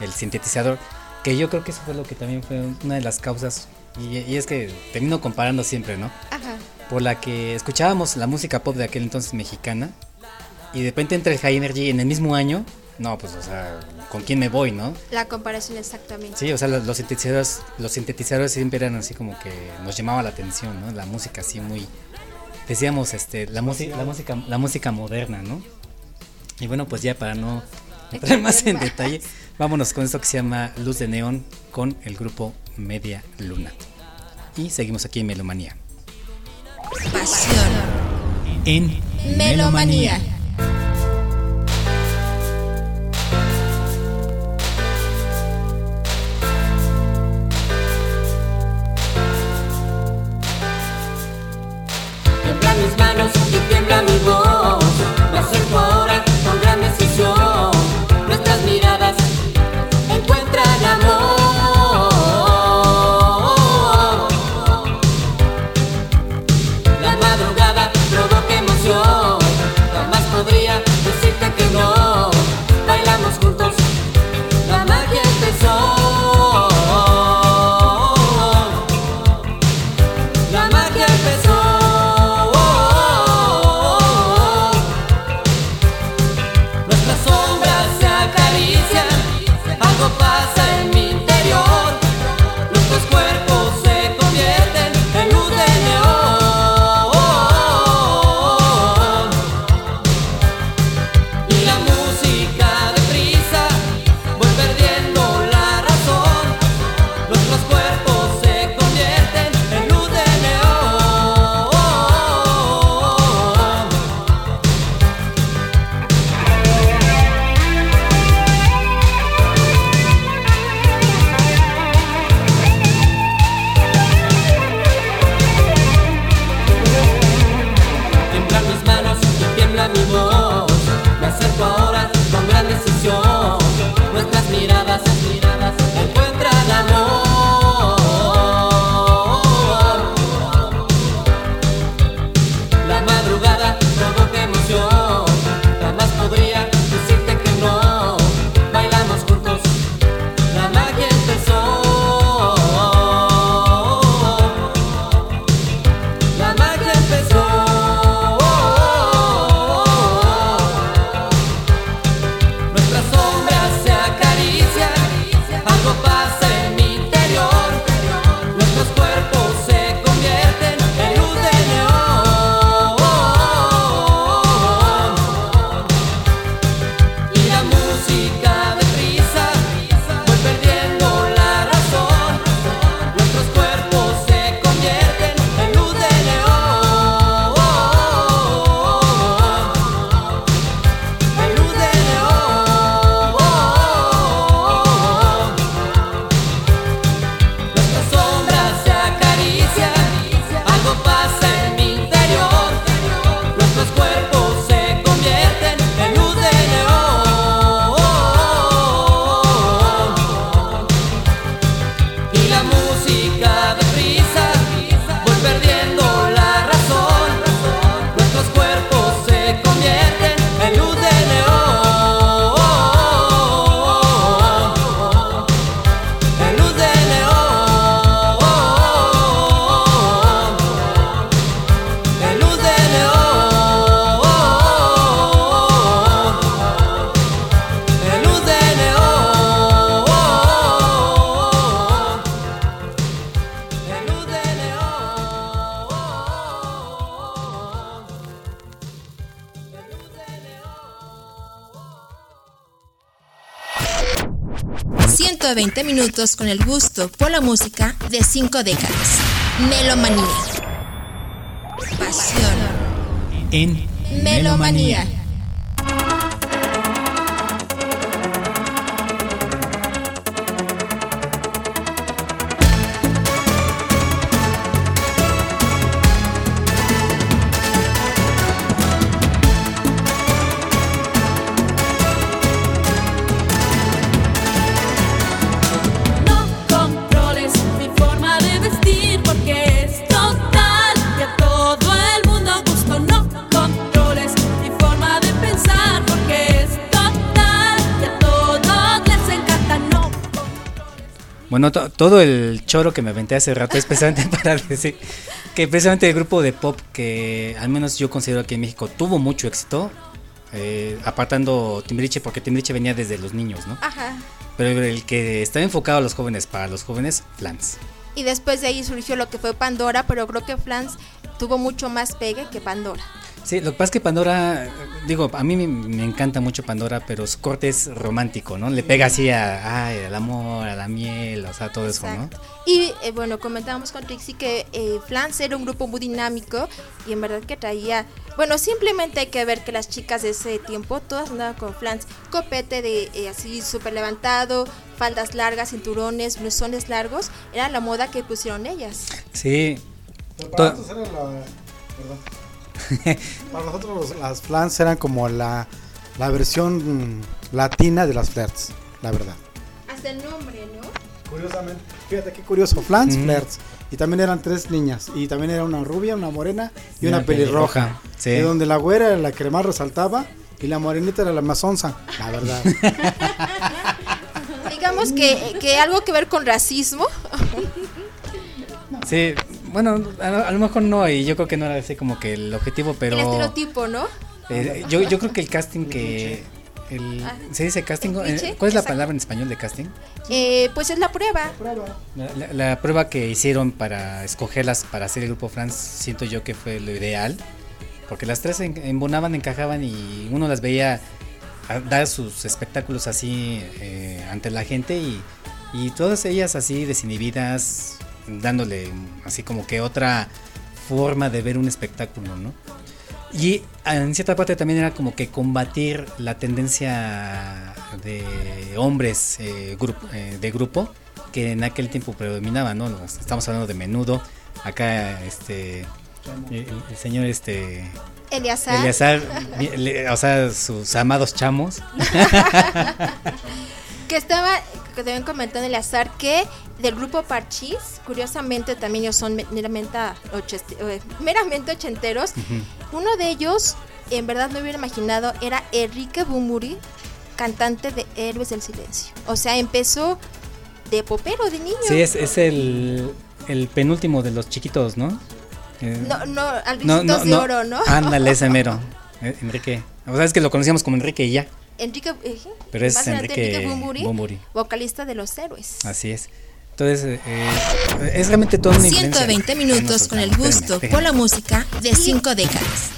el sintetizador, que yo creo que eso fue lo que también fue una de las causas. Y, y es que termino comparando siempre, ¿no? Ajá. Por la que escuchábamos la música pop de aquel entonces mexicana, y de repente entra el High Energy en el mismo año. No, pues, o sea, ¿con quién me voy, no? La comparación, exactamente. Sí, o sea, los, los sintetizadores los sintetizadores siempre eran así como que nos llamaba la atención, ¿no? La música así muy... Decíamos, este, la, musica, la, música, la música moderna, ¿no? Y bueno, pues ya para no entrar más en detalle, vámonos con esto que se llama Luz de Neón con el grupo Media Luna. Y seguimos aquí en Melomanía. Pasión en Melomanía. Melomanía. Tiembla mis manos y tiembla mi voz. Me acerco ahora con gran decisión. Nuestras miradas encuentran amor. veinte minutos con el gusto por la música de cinco décadas. Melomanía. Pasión en Melomanía. Bueno, to- todo el choro que me aventé hace rato es precisamente para decir que precisamente el grupo de pop que al menos yo considero aquí en México tuvo mucho éxito, eh, apartando Timbiriche, porque Timbiriche venía desde los niños, ¿no? Ajá. Pero el que estaba enfocado a los jóvenes, para los jóvenes, Flans. Y después de ahí surgió lo que fue Pandora, pero creo que Flans tuvo mucho más pegue que Pandora. Sí, lo que pasa es que Pandora, digo, a mí me, me encanta mucho Pandora, pero su corte es romántico, ¿no? Le pega así a, ay, al amor, a la miel, o sea, todo Exacto. eso, ¿no? Y eh, bueno, comentábamos con Trixie que eh, Flans era un grupo muy dinámico y en verdad que traía, bueno, simplemente hay que ver que las chicas de ese tiempo todas andaban con Flans, copete de eh, así súper levantado, faldas largas, cinturones, blusones largos, era la moda que pusieron ellas. Sí. Pero para to- era la... Perdón. Para nosotros los, las Flans eran como la, la versión latina de las Flirts, la verdad. Hasta el nombre, ¿no? Curiosamente, fíjate qué curioso, Flans, mm. Flirts. Y también eran tres niñas, y también era una rubia, una morena y, y una, una pelirroja, pelirroja. Sí. Y donde la güera era la que más resaltaba y la morenita era la más onza, la verdad. Digamos que, que algo que ver con racismo. Sí, bueno, a, a lo mejor no, y yo creo que no era ese como que el objetivo, pero... El estereotipo, ¿no? Eh, yo, yo creo que el casting que... El, ah, ¿se dice casting? ¿Cuál es Exacto. la palabra en español de casting? Eh, pues es la prueba. La prueba. La, la, la prueba que hicieron para escogerlas para hacer el grupo Flans, siento yo que fue lo ideal, porque las tres embonaban, encajaban y uno las veía dar sus espectáculos así eh, ante la gente y, y todas ellas así desinhibidas, dándole así como que otra forma de ver un espectáculo, ¿no? Y en cierta parte también era como que combatir la tendencia de hombres eh, grupo, eh, de grupo que en aquel tiempo predominaba, ¿no? Estamos hablando de Menudo, acá este el, el señor este Eleazar, Eleazar le, o sea, sus amados chamos. Que estaba, que te habían comentado en el azar, que del grupo Parchís, curiosamente también ellos son meramente, meramente ochenteros. Uh-huh. Uno de ellos, en verdad no hubiera imaginado, era Enrique Bunbury, cantante de Héroes del Silencio. O sea, empezó de popero, de niño. Sí, es, es el, el penúltimo de los chiquitos, ¿no? Eh, no, no, al no, no, de Oro, ¿no? Ándale, ese mero, Enrique. O sea, es que lo conocíamos como Enrique y ya. Enrique, eh, pero es Enrique, Enrique Bunbury, Bunbury, vocalista de Los Héroes. Así es. Entonces, eh, es realmente toda una ciento veinte minutos con el gusto por la música de cinco décadas.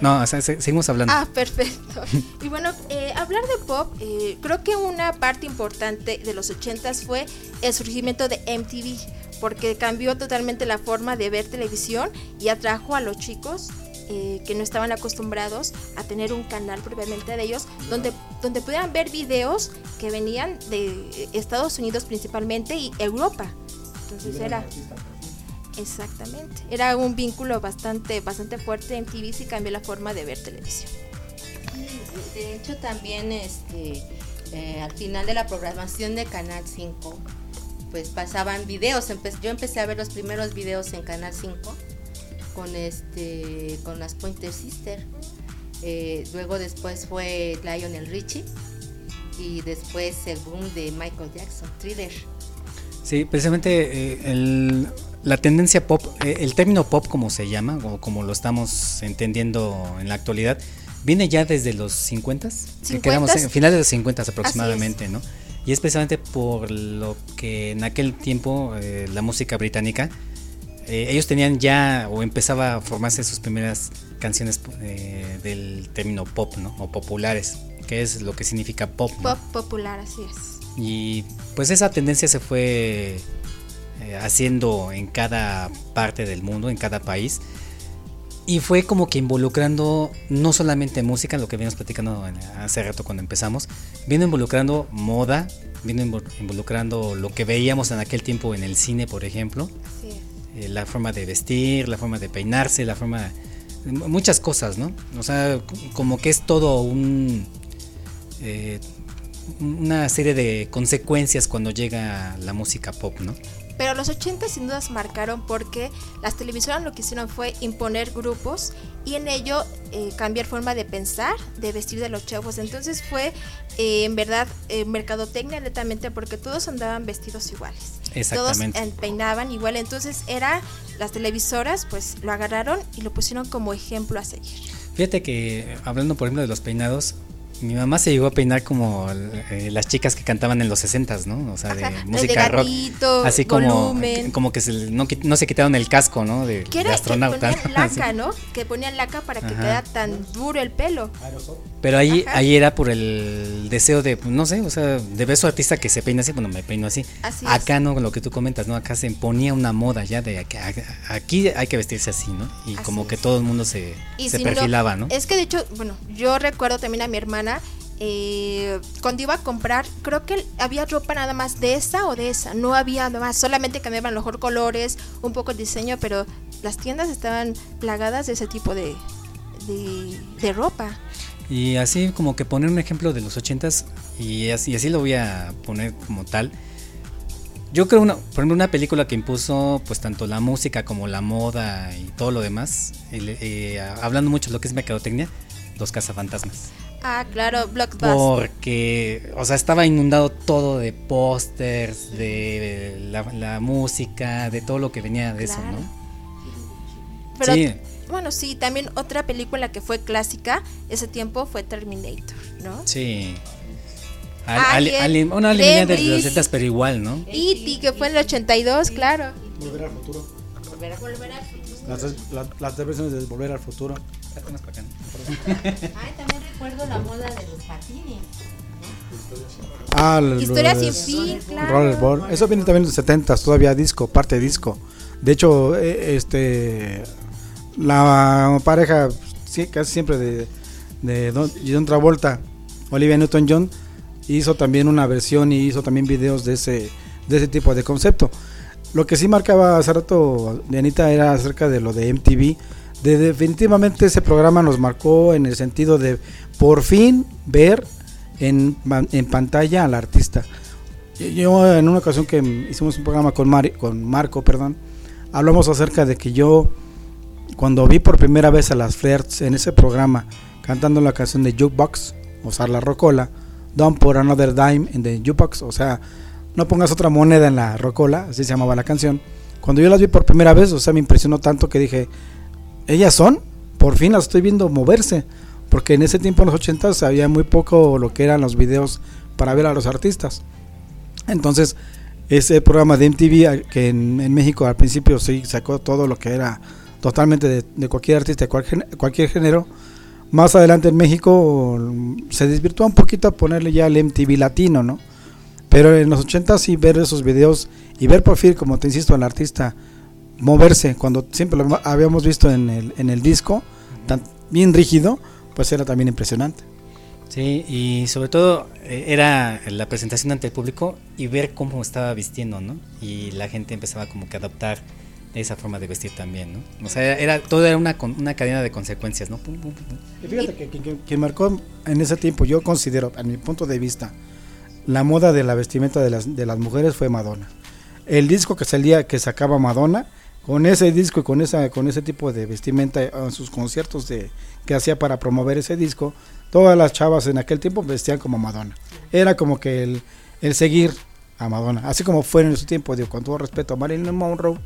No, o sea, se, seguimos hablando. Ah, perfecto. Y bueno, eh, hablar de pop, eh, creo que una parte importante de los ochentas fue el surgimiento de M T V, porque cambió totalmente la forma de ver televisión y atrajo a los chicos Eh, que no estaban acostumbrados a tener un canal propiamente de ellos, donde, donde pudieran ver videos que venían de Estados Unidos principalmente y Europa. Entonces y era exactamente, era un vínculo bastante, bastante fuerte en M T V, y cambió la forma de ver televisión. De hecho también este, eh, al final de la programación de Canal cinco pues pasaban videos. Empe- yo empecé a ver los primeros videos en Canal cinco con este con las Pointer Sisters, eh, luego después fue Lionel Richie y después el boom de Michael Jackson, Thriller. Sí, precisamente eh, el, la tendencia pop, eh, el término pop como se llama o como lo estamos entendiendo en la actualidad, viene ya desde los cincuentas, quedamos en finales de los cincuenta aproximadamente, ¿no? Y es precisamente por lo que en aquel tiempo eh, la música británica, Eh, ellos tenían ya o empezaba a formarse sus primeras canciones eh, del término pop, ¿no? O populares, que es lo que significa pop, ¿no? Pop popular, así es. Y pues esa tendencia se fue eh, haciendo en cada parte del mundo, en cada país. Y fue como que involucrando no solamente música, lo que veníamos platicando hace rato cuando empezamos, vino involucrando moda, vino involucrando lo que veíamos en aquel tiempo en el cine, por ejemplo. Así es. La forma de vestir, la forma de peinarse, la forma, muchas cosas, ¿no? O sea, como que es todo un eh, una serie de consecuencias cuando llega la música pop, ¿no? Pero los ochentas sin dudas marcaron, porque las televisoras lo que hicieron fue imponer grupos y en ello eh, cambiar forma de pensar, de vestir de los chavos. Entonces fue eh, en verdad eh, mercadotecnia netamente, porque todos andaban vestidos iguales. Exactamente. Todos peinaban igual, entonces era las televisoras pues lo agarraron y lo pusieron como ejemplo a seguir. Fíjate que hablando por ejemplo de los peinados, Mi mamá se llegó a peinar como eh, las chicas que cantaban en los sesentas, ¿no? O sea, de Ajá, música de gatito, rock, así como, como que se, no, no se quitaron el casco, ¿no? De, de astronauta. Que ponían laca, ¿no? Que ponían laca para que Ajá. quedara tan duro el pelo. Pero ahí, ahí era por el deseo de, no sé, o sea, de ver su artista que se peina así, bueno, me peino así. Así acá es. No, lo que tú comentas, ¿no? Acá se imponía una moda ya de que aquí hay que vestirse así, ¿no? Y así como es. Que todo el mundo se, se si perfilaba, no, ¿no? Es que de hecho, bueno, yo recuerdo también a mi hermana. Eh, cuando iba a comprar, creo que había ropa nada más de esa o de esa, no había nada más, solamente cambiaban los colores, un poco el diseño, pero las tiendas estaban plagadas de ese tipo de, de, de ropa. Y así como que poner un ejemplo de los ochentas, y así, y así lo voy a poner como tal. Yo creo, una, por ejemplo, una película que impuso pues tanto la música como la moda y todo lo demás, el, eh, hablando mucho de lo que es mercadotecnia, Los Cazafantasmas. Ah, claro, Blockbuster. Porque, o sea, estaba inundado todo de pósters, de la, la música, de todo lo que venía de claro. eso, ¿no? Pero, sí. Bueno, sí, también otra película que fue clásica ese tiempo fue Terminator, ¿no? Sí. Al, Alien, Alien, una Alien de los setas, pero igual, ¿no? E T, que fue en el ochenta y dos, claro. Volver al futuro. Volver al futuro. Las tres, la, las tres versiones de Volver al futuro. Ay, también recuerdo la moda de los patines. Ah, Historia sin fin, claro. Rollerboard. Eso viene también en los setentas, todavía disco, parte disco. De hecho, este la pareja sí, casi siempre de, de Don, John Travolta, Olivia Newton-John, hizo también una versión y hizo también videos de ese, de ese tipo de concepto. Lo que sí marcaba hace rato Dianita era acerca de lo de M T V. De definitivamente ese programa nos marcó en el sentido de por fin ver en, en pantalla al artista. Yo en una ocasión que hicimos un programa con, Mari, con Marco, perdón, hablamos acerca de que yo cuando vi por primera vez a las Flirts en ese programa cantando la canción de Jukebox, o sea la rocola, Don't Put Another Dime in the Jukebox, o sea no pongas otra moneda en la rocola, así se llamaba la canción. Cuando yo las vi por primera vez, o sea me impresionó tanto que dije, ellas son, por fin las estoy viendo moverse, porque en ese tiempo en los ochentas había muy poco lo que eran los videos para ver a los artistas. Entonces ese programa de M T V que en, en México al principio sí sacó todo lo que era totalmente de, de cualquier artista, de cualquier, cualquier género, más adelante en México se desvirtuó un poquito a ponerle ya el M T V latino, ¿no? Pero en los ochentas sí ver esos videos y ver por fin, como te insisto, al artista moverse, cuando siempre lo habíamos visto en el, en el disco, tan bien rígido, pues era también impresionante. Sí, y sobre todo era la presentación ante el público y ver cómo estaba vistiendo, ¿no? Y la gente empezaba como que a adoptar esa forma de vestir también, ¿no? O sea, era, era todo era una, una cadena de consecuencias, ¿no? Pum, pum, pum. Y fíjate que, que, que marcó en ese tiempo, yo considero, a mi punto de vista, la moda de la vestimenta de las, de las mujeres fue Madonna. El disco que salía, que sacaba Madonna, con ese disco y con esa con ese tipo de vestimenta en sus conciertos de, que hacía para promover ese disco, todas las chavas en aquel tiempo vestían como Madonna. Era como que el, el seguir a Madonna, así como fue en su tiempo, digo, con todo respeto a Marilyn Monroe, uh-huh.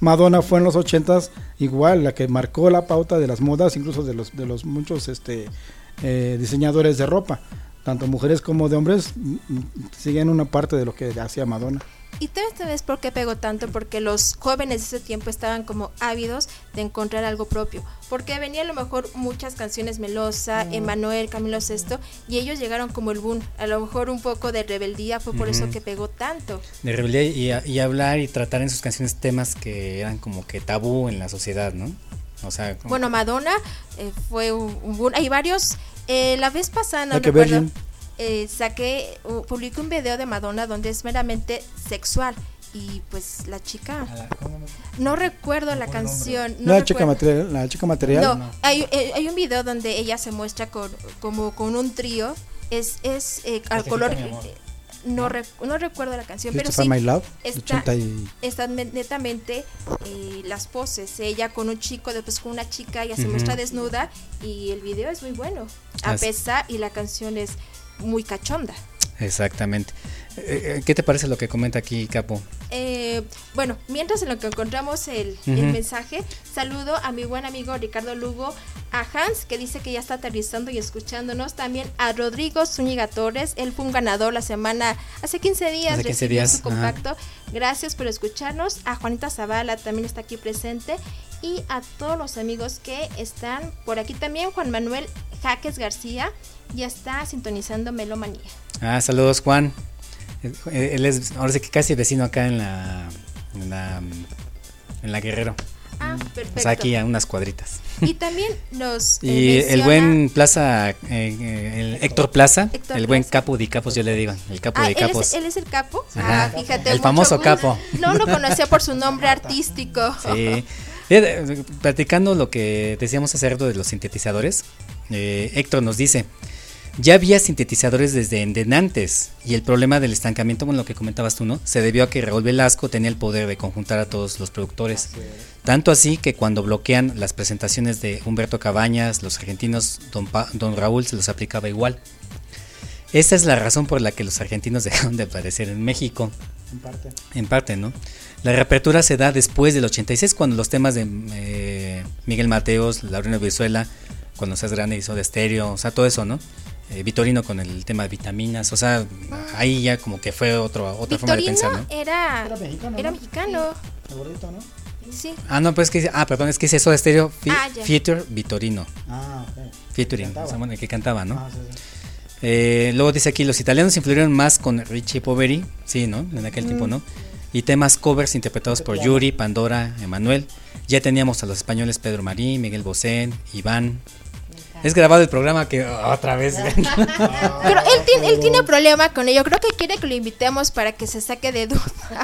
Madonna fue en los ochentas igual la que marcó la pauta de las modas, incluso de los de los muchos este eh, diseñadores de ropa, tanto mujeres como de hombres, m- m- siguen una parte de lo que hacía Madonna. Y tal vez por qué pegó tanto, porque los jóvenes de ese tiempo estaban como ávidos de encontrar algo propio, porque venía a lo mejor muchas canciones Melosa, mm. Emmanuel, Camilo Sesto, y ellos llegaron como el boom, a lo mejor un poco de rebeldía, fue por mm-hmm. eso que pegó tanto. De rebeldía y, a, y hablar y tratar en sus canciones temas que eran como que tabú en la sociedad, ¿no? O sea, como... Bueno, Madonna eh, fue un, un boom, hay varios, eh, la vez pasada no recuerdo... Virgin. Eh, saqué, uh, publiqué un video de Madonna donde es meramente sexual y pues la chica la, no recuerdo la canción no la chica material la chica material no, no. Hay, eh, hay un video donde ella se muestra con, como con un trío es es eh, al este color eh, no, rec, no recuerdo la canción pero sí está, está netamente eh, las poses, ella con un chico, después con una chica, ella se uh-huh. muestra desnuda y el video es muy bueno a pesar y la canción es muy cachonda. Exactamente. ¿Qué te parece lo que comenta aquí, Capo? eh, bueno, mientras en lo que encontramos el, uh-huh. el mensaje, saludo a mi buen amigo Ricardo Lugo, a Hans, que dice que ya está aterrizando y escuchándonos, también a Rodrigo Zúñiga Torres, él fue un ganador la semana, hace quince días, hace quince días. Su compacto, ajá. Gracias por escucharnos, a Juanita Zavala también está aquí presente, y a todos los amigos que están por aquí también. Juan Manuel Jaques García ya está sintonizando Melomanía. Ah, saludos, Juan. Él es ahora sí que casi vecino acá en la en la, en la Guerrero. Ah, perfecto. O sea, aquí a unas cuadritas. Y también los eh, y menciona... el buen Plaza, eh, eh, el Héctor Plaza, Héctor el buen Plaza. Capo de Capos, yo le digo, el Capo ah, de Capos. ¿Él es, él es el Capo? Ajá. Ah, fíjate. El famoso gusto. Capo. No lo conocía por su nombre artístico. Sí. Platicando lo que decíamos hace rato de los sintetizadores, eh, Héctor nos dice... Ya había sintetizadores desde antes, y el problema del estancamiento, bueno, lo que comentabas tú, ¿no? Se debió a que Raúl Velasco tenía el poder de conjuntar a todos los productores. Así Tanto así que cuando bloquean las presentaciones de Humberto Cabañas, los argentinos, don, pa- don Raúl se los aplicaba igual. Esa es la razón por la que los argentinos dejaron de aparecer en México. En parte. En parte, ¿no? La reapertura se da después del ochenta y seis, cuando los temas de eh, Miguel Mateos, Laureano Brizuela, Cuando Seas Grande hizo de Estéreo, o sea, todo eso, ¿no? Eh, Vitorino con el tema de Vitaminas, o sea, ahí ya como que fue otro, otra Vitorino forma de pensar, ¿no? Era, era mexicano. Era, ¿no? mexicano. El gordito, ¿no? Sí. Ah, no, pues que ah, perdón, es que es eso de Estéreo fi- ah, Feature Vitorino. Ah, ok. Featuring, o sea, bueno, el que cantaba, ¿no? Ah, sí, sí. Eh, luego dice aquí, los italianos influyeron más con Richie Poveri, sí, ¿no? En aquel mm. tiempo, ¿no? Y temas covers interpretados por Yuri, Pandora, Emanuel. Ya teníamos a los españoles Pedro Marín, Miguel Bosé, Iván. Es grabado el programa que otra vez. Pero él tiene, él tiene problema con ello. Creo que quiere que lo invitemos para que se saque de duda.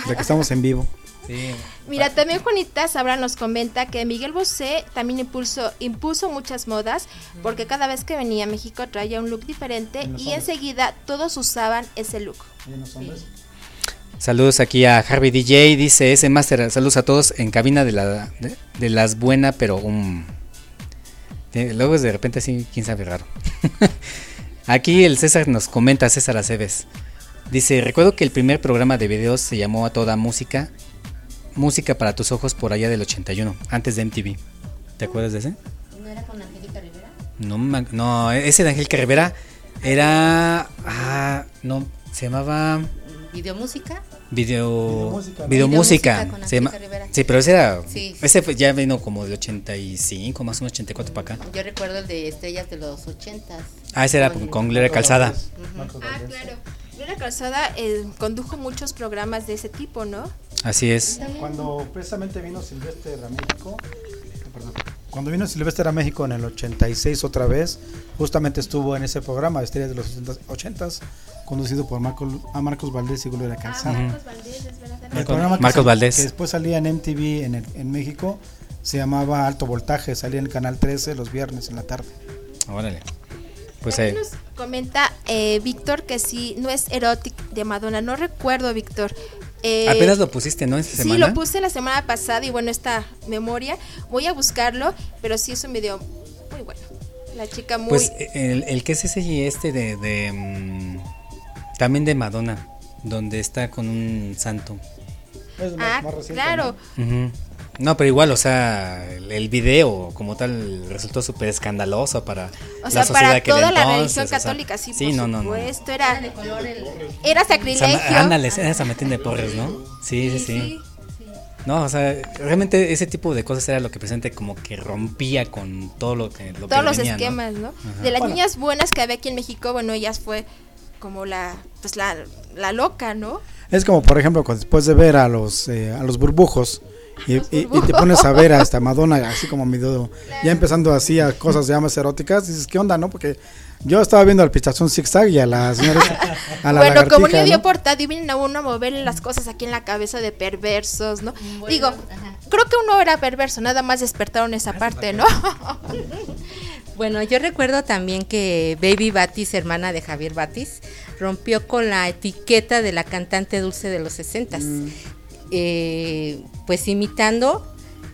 Ya que estamos en vivo. Sí. Mira, también Juanita Sabrán nos comenta que Miguel Bosé también impuso, impuso muchas modas, porque cada vez que venía a México traía un look diferente y, y enseguida todos usaban ese look. ¿Y en los hombres? Sí. Saludos aquí a Harvey D J, dice ese Master. Saludos a todos en cabina de la de, de las buena, pero um, de, luego de repente así, quién sabe, raro. Aquí el César nos comenta, César Aceves. Dice, recuerdo que el primer programa de videos se llamó A Toda Música, Música para Tus Ojos, por allá del ochenta y uno, antes de M T V. ¿Te acuerdas de ese? ¿No era con Angélica Rivera? No, no, ese de Angélica Rivera era... Ah, no, se llamaba... ¿Videomúsica? Video, Videomúsica. ¿No? Videomúsica. Videomúsica se llama, sí, pero ese era. Sí, sí. Ese fue, ya vino como de ochenta y cinco, más o menos ochenta y cuatro para acá. Yo recuerdo el de Estrellas de los ochenta. Ah, ese era con, con Gloria Calzada. Uh-huh. Ah, claro. Gloria Calzada eh, condujo muchos programas de ese tipo, ¿no? Así es. Cuando precisamente vino Silvestre a México. Perdón. Cuando vino Silvestre a México en el ochenta y seis otra vez, justamente estuvo en ese programa, Estrellas de los ochentas, conducido por Marco, a Marcos Valdés y Gloria Calzada. Ah, Marcos Valdés, es verdad. El Marco, programa que, Marcos Valdés. Que después salía en M T V en, el, en México, se llamaba Alto Voltaje, salía en el Canal trece los viernes en la tarde. Órale. Pues ahí. Nos comenta eh, Víctor que si no es Erotic de Madonna, no recuerdo, Víctor. Eh, Apenas lo pusiste, ¿no? Esta sí, semana. Sí, lo puse la semana pasada y bueno, esta memoria. Voy a buscarlo, pero sí es un video muy bueno. La chica muy... Pues el, el que es ese y este de... de um, también de Madonna, donde está con un santo. Es ah, más reciente, claro. ¿No? Uh-huh. No, pero igual, o sea, el, el video como tal resultó súper escandaloso para o sea, la sociedad para que toda la religión católica, o sea, sí, sí, por no, no, supuesto, no. Era, de color el, era sacrilegio. O sea, ándale, era Sametín de Porres, ¿no? Sí sí, sí, sí, sí. No, o sea, realmente ese tipo de cosas era lo que presente como que rompía con todo lo que lo Todos que los venía, esquemas, ¿no? ¿no? De las bueno. niñas buenas que había aquí en México, bueno, ellas fue como la, pues la, la loca, ¿no? Es como, por ejemplo, después de ver a los, eh, a los burbujos, Y, y, y te pones a ver hasta Madonna, así como mi dedo, claro. Ya empezando así a cosas ya más eróticas, dices, ¿qué onda, no? Porque yo estaba viendo al Pichazón Zigzag y a la señora, a la bueno, como niño, ¿no? Dio portada y vienen a uno a moverle las cosas aquí en la cabeza de perversos, ¿no? Bueno, digo, ajá. Creo que uno era perverso, nada más despertaron esa parte, ¿no? Bueno, yo recuerdo también que Baby Batis, hermana de Javier Batis, rompió con la etiqueta de la cantante dulce de los sesentas. Mm. Eh, pues imitando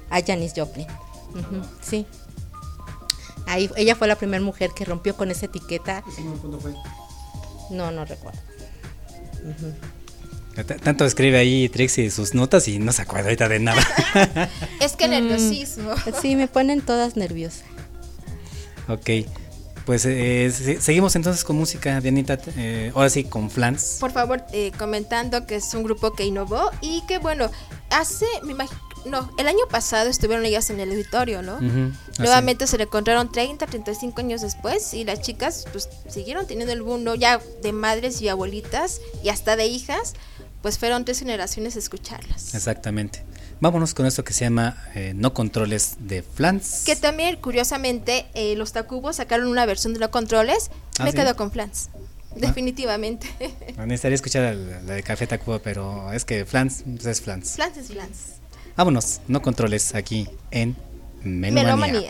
a Janis Joplin. Uh-huh, sí. Ahí, ella fue la primera mujer que rompió con esa etiqueta. ¿Cuándo fue? No, no recuerdo. Uh-huh. Tanto escribe ahí Trixie sus notas y no se acuerda ahorita de nada. Es que nerviosismo. Sí, me ponen todas nerviosas. Ok, pues eh, seguimos entonces con música, Dianita, eh, ahora sí con Flans. Por favor, eh, comentando que es un grupo que innovó y que bueno, hace, me imagino, no, el año pasado estuvieron ellas en el auditorio, ¿no? Uh-huh, Nuevamente así. Se reencontraron treinta, treinta y cinco años después y las chicas pues siguieron teniendo el boom, ¿no? Ya de madres y abuelitas y hasta de hijas, pues fueron tres generaciones a escucharlas. Exactamente. Vámonos con esto que se llama eh, No Controles de Flans. Que también, curiosamente, eh, los Tacubos sacaron una versión de No Controles, ah, me ¿sí? quedo con Flans, definitivamente. Ah, necesitaría escuchar la, la de Café Tacuba, pero es que Flans pues es Flans. Flans es Flans. Vámonos, No Controles, aquí en Melomanía. Melomanía.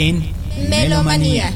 En Melomanía.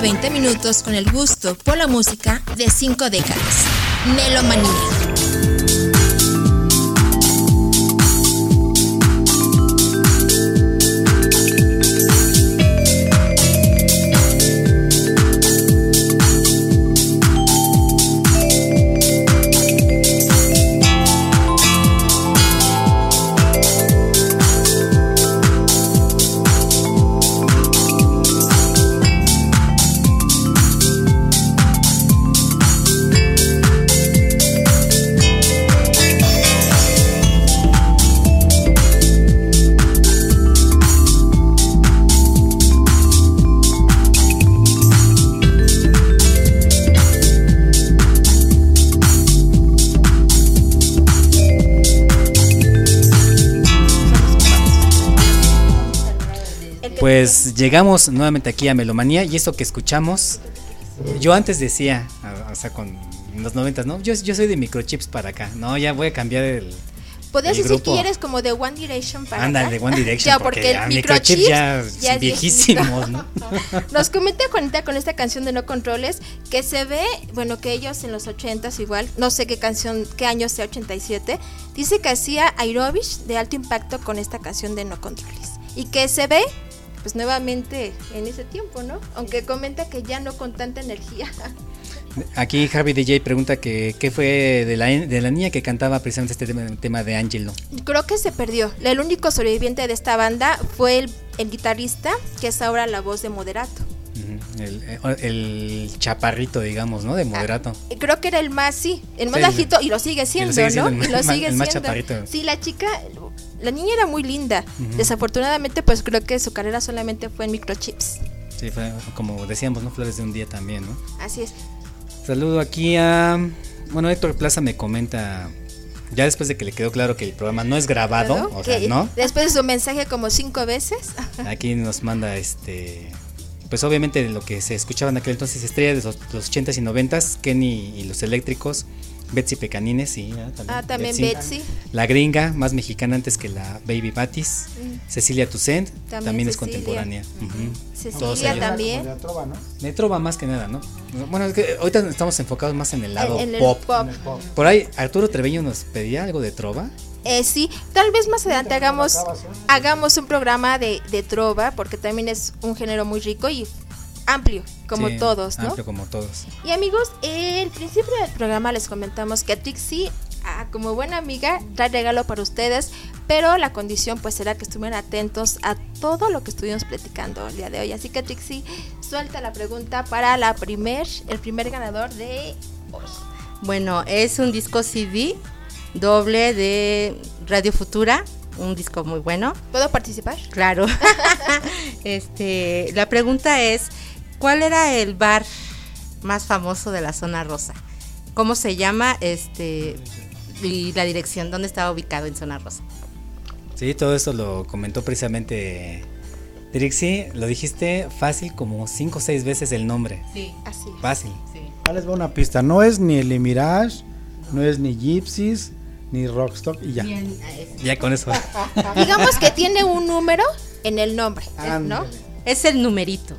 de veinte minutos con el gusto por la música de cinco décadas. Melomanía. Pues llegamos nuevamente aquí a Melomanía, y esto que escuchamos, yo antes decía, o sea, con los noventas, ¿no? Yo, yo soy de Microchips para acá, no, ya voy a cambiar el. Podrías decir grupo que eres como de One Direction para Anda, acá. Anda, de One Direction, ya, porque, porque el Microchips ya, ya es viejísimo, ¿no? Nos comenta Juanita con esta canción de No Controles, que se ve, bueno, que ellos en los ochentas igual, no sé qué canción, qué año sea, ochenta y siete, dice que hacía aerobics de alto impacto con esta canción de No Controles, y que se ve pues nuevamente en ese tiempo, ¿no? Aunque comenta que ya no con tanta energía. Aquí Javi D J pregunta que qué fue de la, de la niña que cantaba precisamente este tema, tema de Angelo. Creo que se perdió. El único sobreviviente de esta banda fue el, el guitarrista, que es ahora la voz de Moderato. El, el chaparrito, digamos, ¿no? De Moderato. Ah, creo que era el más, sí, el más bajito, sí, y lo sigue siendo, ¿no? Y lo sigue siendo. Sí, la chica... La niña era muy linda, uh-huh. Desafortunadamente pues creo que su carrera solamente fue en Microchips. Sí, fue como decíamos, ¿no? Flores de un día también, ¿no? Así es. Saludo aquí a... Bueno, Héctor Plaza me comenta, ya después de que le quedó claro que el programa no es grabado, ¿no? O sea, ¿no? Después de su mensaje como cinco veces. Aquí nos manda este... Pues obviamente lo que se escuchaba en aquel entonces, estrellas de los ochentas y noventas, Kenny y los Eléctricos, Betsy Pecanines, sí, ¿eh? también, ah, también Betsy. Betsy. La Gringa, más mexicana antes que la Baby Batis. Mm. Cecilia Toussaint, también, también es contemporánea. Uh-huh. Cecilia también. De trova, ¿no? De trova más que nada, ¿no? Bueno, es que ahorita estamos enfocados más en el lado en, en el pop. pop. En el pop. Por ahí, Arturo Treviño nos pedía algo de trova. Eh, sí, tal vez más adelante hagamos, hagamos un programa de, de trova, porque también es un género muy rico y... Amplio, como sí, todos, ¿no? Amplio como todos. Y amigos, eh, al principio del programa les comentamos que Trixie, ah, como buena amiga, trae regalo para ustedes, pero la condición pues será que estuvieran atentos a todo lo que estuvimos platicando el día de hoy. Así que Trixie, suelta la pregunta para la primer, el primer ganador de hoy. Bueno, es un disco C D doble de Radio Futura. Un disco muy bueno. ¿Puedo participar? Claro. Este, la pregunta es, ¿cuál era el bar más famoso de la Zona Rosa? ¿Cómo se llama? Este, y la dirección, ¿dónde estaba ubicado en Zona Rosa? Sí, todo esto lo comentó precisamente Trixie. Lo dijiste fácil como cinco o seis veces el nombre. Sí, así. Fácil. Sí. Ya les voy a una pista. No es ni el Mirage, no, no es ni Gypsies, ni Rock Stock y ya. Bien, ya con eso. Digamos que tiene un número en el nombre, ¿no? Es el numerito.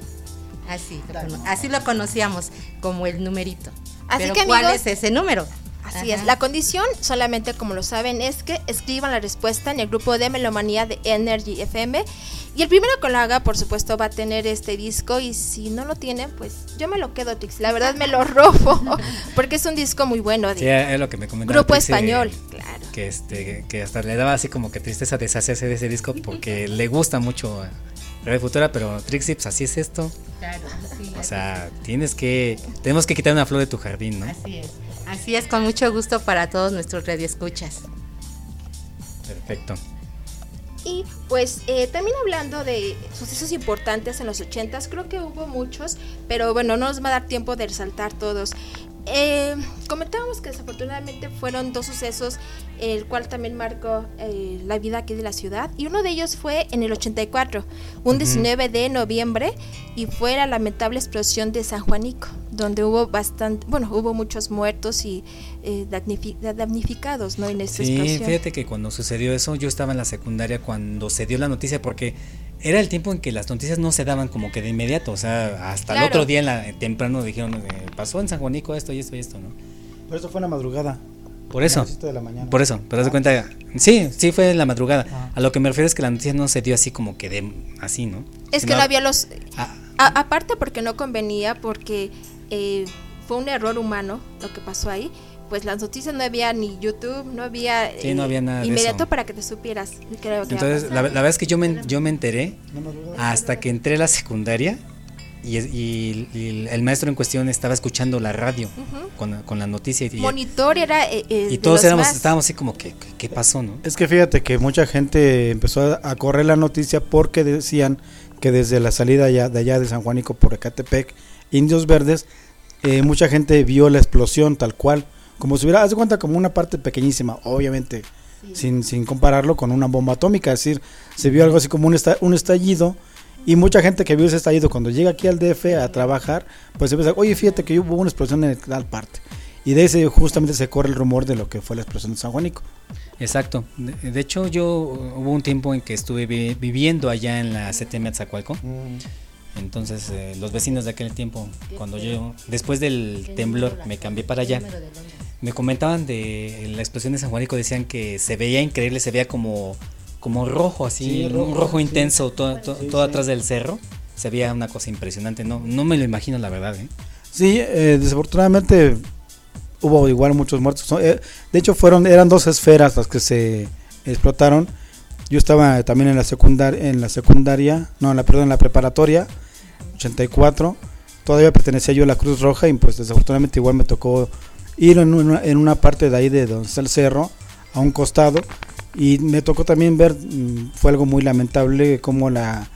Así, lo, así lo conocíamos como el numerito. Así pero que, ¿cuál amigos, es ese número? Así Ajá. es. La condición, solamente como lo saben, es que escriban la respuesta en el grupo de Melomanía de Energy F M. Y el primero que lo haga, por supuesto, va a tener este disco. Y si no lo tienen, pues yo me lo quedo, Tix. La verdad me lo robo, porque es un disco muy bueno. Sí, es lo que me comentaba. Grupo Tix, español, eh, claro. Que, este, que hasta le daba así como que tristeza deshacerse de ese disco, porque le gusta mucho Rebe Futura, pero Trixie, pues así es esto. Claro, sí. O sea, tienes que, tenemos que quitar una flor de tu jardín, ¿no? Así es. Así es, con mucho gusto para todos nuestros radioescuchas. Perfecto. Y pues eh, también hablando de sucesos importantes en los ochentas, creo que hubo muchos, pero bueno, no nos va a dar tiempo de resaltar todos. Eh, comentábamos que desafortunadamente fueron dos sucesos, el cual también marcó eh, la vida aquí de la ciudad, y uno de ellos fue en el ochenta y cuatro, un uh-huh. diecinueve de noviembre, y fue la lamentable explosión de San Juanico, donde hubo bastante, bueno, hubo muchos muertos y eh, damnifi- damnificados, ¿no? En esta sí, explosión. Fíjate que cuando sucedió eso, yo estaba en la secundaria cuando se dio la noticia, porque era el tiempo en que las noticias no se daban como que de inmediato, o sea, hasta claro. el otro día en la, temprano dijeron, eh, pasó en San Juanico esto y esto y esto, ¿no? Pero esto fue en la madrugada. Por eso, de la mañana. Por eso, pero ah. de cuenta, sí, sí fue en la madrugada. Ah. A lo que me refiero es que la noticia no se dio así como que de, así, ¿no? Es si que no, no había los, ah, a, aparte porque no convenía, porque eh, fue un error humano lo que pasó ahí. Pues las noticias no había ni YouTube, no había, sí, no había nada inmediato de eso. Para que te supieras. Creo que entonces, la, la verdad es que yo me, yo me enteré hasta que entré a la secundaria y, y, y el maestro en cuestión estaba escuchando la radio uh-huh. con, con la noticia. Y, Monitor era. Eh, eh, y todos éramos, estábamos así como, ¿qué, ¿qué pasó? ¿No? Es que fíjate que mucha gente empezó a correr la noticia porque decían que desde la salida allá, de allá de San Juanico por Ecatepec, Indios Verdes, eh, mucha gente vio la explosión tal cual. Como si hubiera, haz de cuenta, como una parte pequeñísima, obviamente, sí. sin, sin compararlo con una bomba atómica, es decir, se vio algo así como un, esta, un estallido, y mucha gente que vio ese estallido cuando llega aquí al D F a trabajar, pues se piensa, oye, fíjate que hubo una explosión en tal parte, y de ese justamente se corre el rumor de lo que fue la explosión de San Juanico. Exacto, de, de hecho yo hubo un tiempo en que estuve vi, viviendo allá en la C T M Atzacoalco, mm. entonces eh, los vecinos de aquel tiempo, cuando yo, después del temblor me cambié para allá, me comentaban de la explosión de San Juanico, decían que se veía increíble, se veía como, como rojo, así, sí, rojo, un rojo sí. intenso, todo, todo, sí, todo sí. atrás del cerro, se veía una cosa impresionante, no, no me lo imagino la verdad, ¿eh? Sí, eh, desafortunadamente hubo igual muchos muertos, de hecho fueron, eran dos esferas las que se explotaron, yo estaba también en la secundaria, en la secundaria, no, en la, perdón, en la preparatoria, ochenta y cuatro, todavía pertenecía yo a la Cruz Roja y pues desafortunadamente igual me tocó ir en una, en una parte de ahí de donde está el cerro, a un costado, y me tocó también ver, fue algo muy lamentable como la,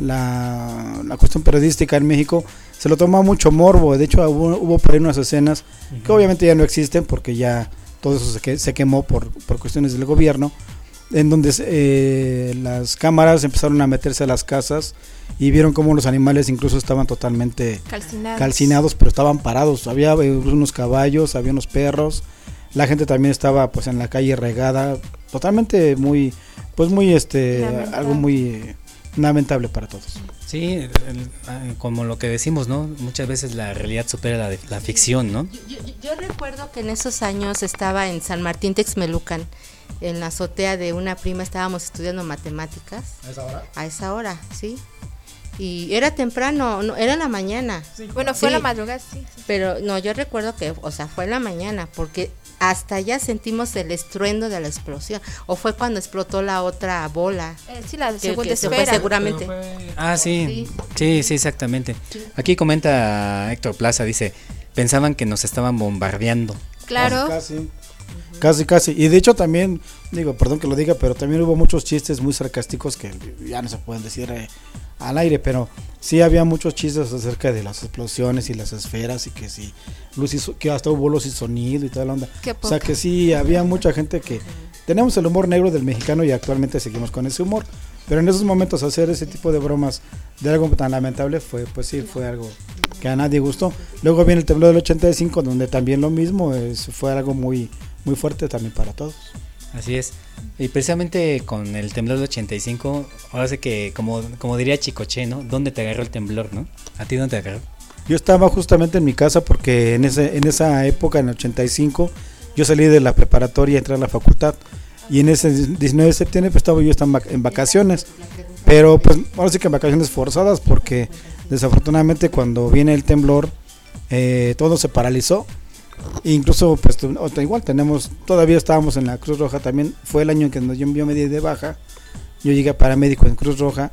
la, la cuestión periodística en México se lo toma mucho morbo, de hecho hubo, hubo por ahí unas escenas uh-huh. que obviamente ya no existen porque ya todo eso se, que, se quemó por, por cuestiones del gobierno, en donde eh, las cámaras empezaron a meterse a las casas y vieron cómo los animales incluso estaban totalmente calcinados, calcinados pero estaban parados, había unos caballos, había unos perros, la gente también estaba pues en la calle regada, totalmente muy, pues muy este, lamentable. Algo muy lamentable para todos. Sí, como lo que decimos, ¿no? Muchas veces la realidad supera la, de, la ficción, ¿no? Yo, yo, yo recuerdo que en esos años estaba en San Martín Texmelucan, en la azotea de una prima estábamos estudiando matemáticas. ¿A esa hora? A esa hora, sí. Y era temprano, no, era en la mañana. Sí, bueno, fue sí, en la madrugada, sí, sí, sí. Pero no, yo recuerdo que, o sea, fue en la mañana, porque hasta allá sentimos el estruendo de la explosión. O fue cuando explotó la otra bola. Eh, sí, la que, segunda que esfera. Se fue seguramente. Fue... Ah, sí. sí, sí, sí, exactamente. Sí. Aquí comenta Héctor Plaza, dice, pensaban que nos estaban bombardeando. Claro. Casi. Casi, casi. Y de hecho también, digo, perdón que lo diga, pero también hubo muchos chistes muy sarcásticos que ya no se pueden decir eh, al aire, pero sí había muchos chistes acerca de las explosiones y las esferas y que sí, luz y, que hasta hubo luz y sonido y toda la onda. O sea que sí, había mucha gente que... Tenemos el humor negro del mexicano y actualmente seguimos con ese humor, pero en esos momentos hacer ese tipo de bromas de algo tan lamentable fue, pues sí, fue algo que a nadie gustó. Luego viene el temblor del ochenta y cinco, donde también lo mismo, es, fue algo muy... muy fuerte también para todos. Así es. Y precisamente con el temblor de ochenta y cinco, ahora sé que, como, como diría Chicoche, ¿no? ¿Dónde te agarró el temblor, no? ¿A ti dónde te agarró? Yo estaba justamente en mi casa porque en ese, en esa época, en el ochenta y cinco, yo salí de la preparatoria y entré a la facultad. Y en ese diecinueve de septiembre, pues estaba yo estaba en vacaciones. Pero pues ahora sí que en vacaciones forzadas porque desafortunadamente cuando viene el temblor, eh, todo se paralizó. Incluso, pues, igual tenemos, todavía estábamos en la Cruz Roja también, fue el año en que yo, yo me di de baja, yo llegué a paramédico en Cruz Roja,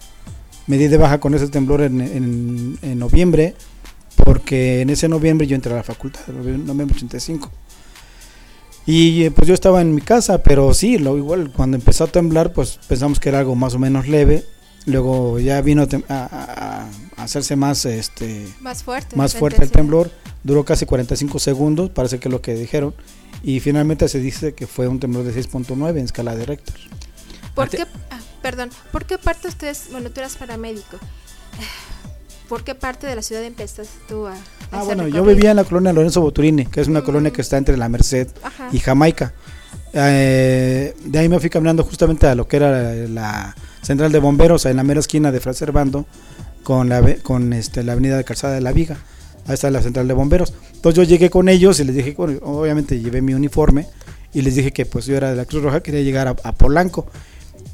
me di de baja con ese temblor en, en, en noviembre, porque en ese noviembre yo entré a la facultad, en noviembre ochenta y cinco, y pues yo estaba en mi casa, pero sí, lo igual cuando empezó a temblar, pues pensamos que era algo más o menos leve, luego ya vino a, a, a hacerse más este más fuerte, más fuerte el temblor, duró casi cuarenta y cinco segundos, parece que es lo que dijeron, y finalmente se dice que fue un temblor de seis punto nueve en escala de Richter. ¿Por Ante- qué, ah, perdón, ¿por qué parte ustedes, bueno, tú eras paramédico, por qué parte de la ciudad empezaste tú a, a Ah, bueno, recorrido? Yo vivía en la colonia Lorenzo Boturini, que es una mm. colonia que está entre La Merced Ajá. y Jamaica. Eh, de ahí me fui caminando justamente a lo que era la central de bomberos, en la mera esquina de Franz Servando con la con este la avenida de Calzada de la Viga. Ahí está la central de bomberos. Entonces yo llegué con ellos y les dije, bueno, obviamente llevé mi uniforme y les dije que pues yo era de la Cruz Roja, quería llegar a, a Polanco.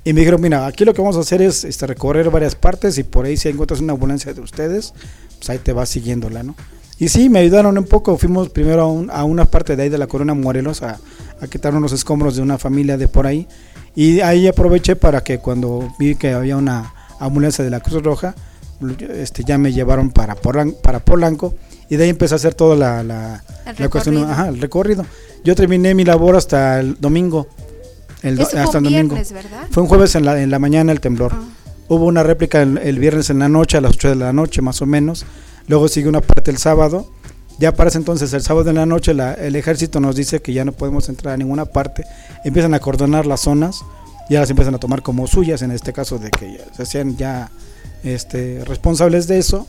Y me dijeron, mira, aquí lo que vamos a hacer es este, recorrer varias partes y por ahí si encuentras una ambulancia de ustedes, pues ahí te vas siguiéndola, ¿no? Y sí, me ayudaron un poco, fuimos primero a, un, a una parte de ahí de la Corona Morelos a, a quitar unos escombros de una familia de por ahí. Y ahí aproveché para que cuando vi que había una ambulancia de la Cruz Roja, este, ya me llevaron para, Polan, para Polanco y de ahí empecé a hacer toda la, la, la cuestión, ajá, el recorrido. Yo terminé mi labor hasta el domingo. El, Eso hasta fue un el domingo. Viernes, ¿verdad? Fue un jueves en la, en la mañana el temblor. Oh. Hubo una réplica el, el viernes en la noche, a las ocho de la noche más o menos. Luego sigue una parte el sábado. Ya para ese entonces, el sábado en la noche, la, el ejército nos dice que ya no podemos entrar a ninguna parte. Empiezan a acordonar las zonas, ya las empiezan a tomar como suyas, en este caso de que ya, se hacían ya este, responsables de eso.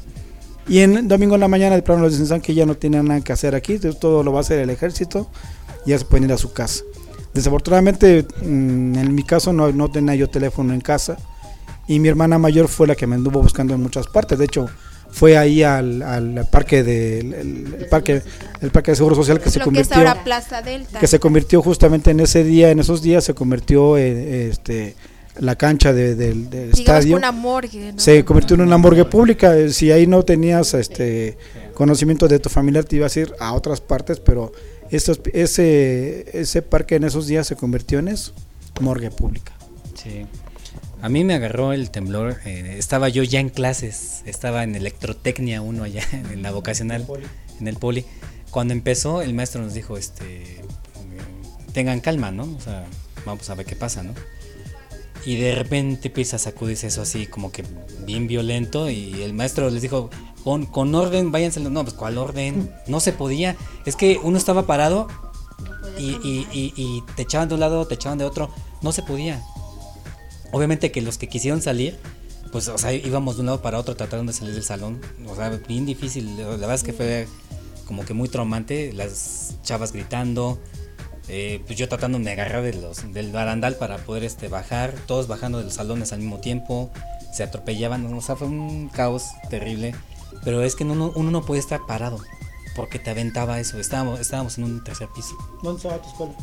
Y en el domingo en la mañana, de plano nos dicen que ya no tienen nada que hacer aquí, todo lo va a hacer el ejército, y ya se pueden ir a su casa. Desafortunadamente, en mi caso no, no tenía yo teléfono en casa y mi hermana mayor fue la que me anduvo buscando en muchas partes. De hecho, fue ahí al, al parque de el, el parque el parque de Seguro Social que se convirtió que, es ahora Plaza Delta. Que se convirtió justamente en ese día, en esos días se convirtió en, este la cancha de, de, del estadio. Una morgue, ¿no? Se convirtió en una morgue pública. Si ahí no tenías este conocimiento de tu familiar te ibas a ir a otras partes, pero Estos, ese ese parque en esos días se convirtió en eso, morgue pública. Sí. A mí me agarró el temblor, eh, estaba yo ya en clases, estaba en electrotecnia uno allá, en la vocacional, en el poli. En el poli. Cuando empezó el maestro nos dijo, este, tengan calma, ¿no? O sea, vamos a ver qué pasa, ¿no? Y de repente empieza a sacudirse eso así como que bien violento y el maestro les dijo, Con, con orden, váyanse. No, pues ¿cuál orden? No se podía. Es que uno estaba parado y, y, y, y te echaban de un lado, te echaban de otro. No se podía. Obviamente que los que quisieron salir, pues, o sea, íbamos de un lado para otro tratando de salir del salón. O sea, bien difícil. La verdad es que fue como que muy traumante. Las chavas gritando. Eh, pues yo tratando de agarrar de los, del barandal para poder este, bajar. Todos bajando de los salones al mismo tiempo. Se atropellaban. O sea, fue un caos terrible. Pero es que uno, uno no puede estar parado porque te aventaba eso. Estábamos, estábamos en un tercer piso. ¿Dónde estaba tu escuela?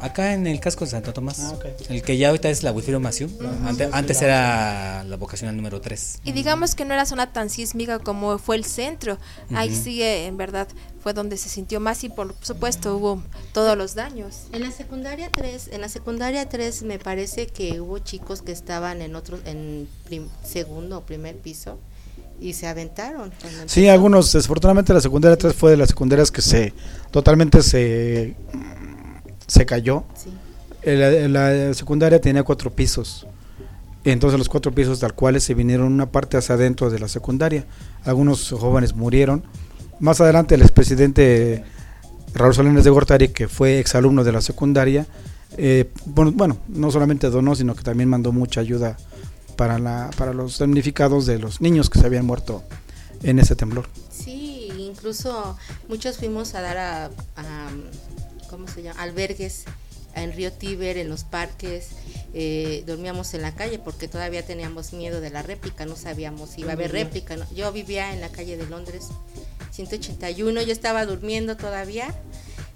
Acá en el casco de Santo Tomás. Ah, okay. El que ya ahorita es la Wilfrido Massieu. Uh-huh. Antes, antes era la vocacional número tres. Y digamos que no era zona tan sísmica como fue el centro. Uh-huh. Ahí sí, en verdad, fue donde se sintió más y por supuesto hubo todos los daños. En la secundaria tres, en la secundaria tres me parece que hubo chicos que estaban en otro, en prim, segundo o primer piso. Y se aventaron. Sí, algunos, desafortunadamente la secundaria tres fue de las secundarias que se totalmente se se cayó. Sí. La, la secundaria tenía cuatro pisos. Entonces los cuatro pisos tal cuales se vinieron una parte hacia adentro de la secundaria. Algunos jóvenes murieron. Más adelante el expresidente Raúl Salinas de Gortari, que fue exalumno de la secundaria, eh, bueno, bueno, no solamente donó, sino que también mandó mucha ayuda para la para los damnificados de los niños que se habían muerto en ese temblor. Sí, incluso muchos fuimos a dar a, a ¿cómo se llama? Albergues en Río Tíber, en los parques, eh, dormíamos en la calle porque todavía teníamos miedo de la réplica, no sabíamos si iba a haber réplica, ¿no? Yo vivía en la calle de Londres ciento ochenta y uno, yo estaba durmiendo todavía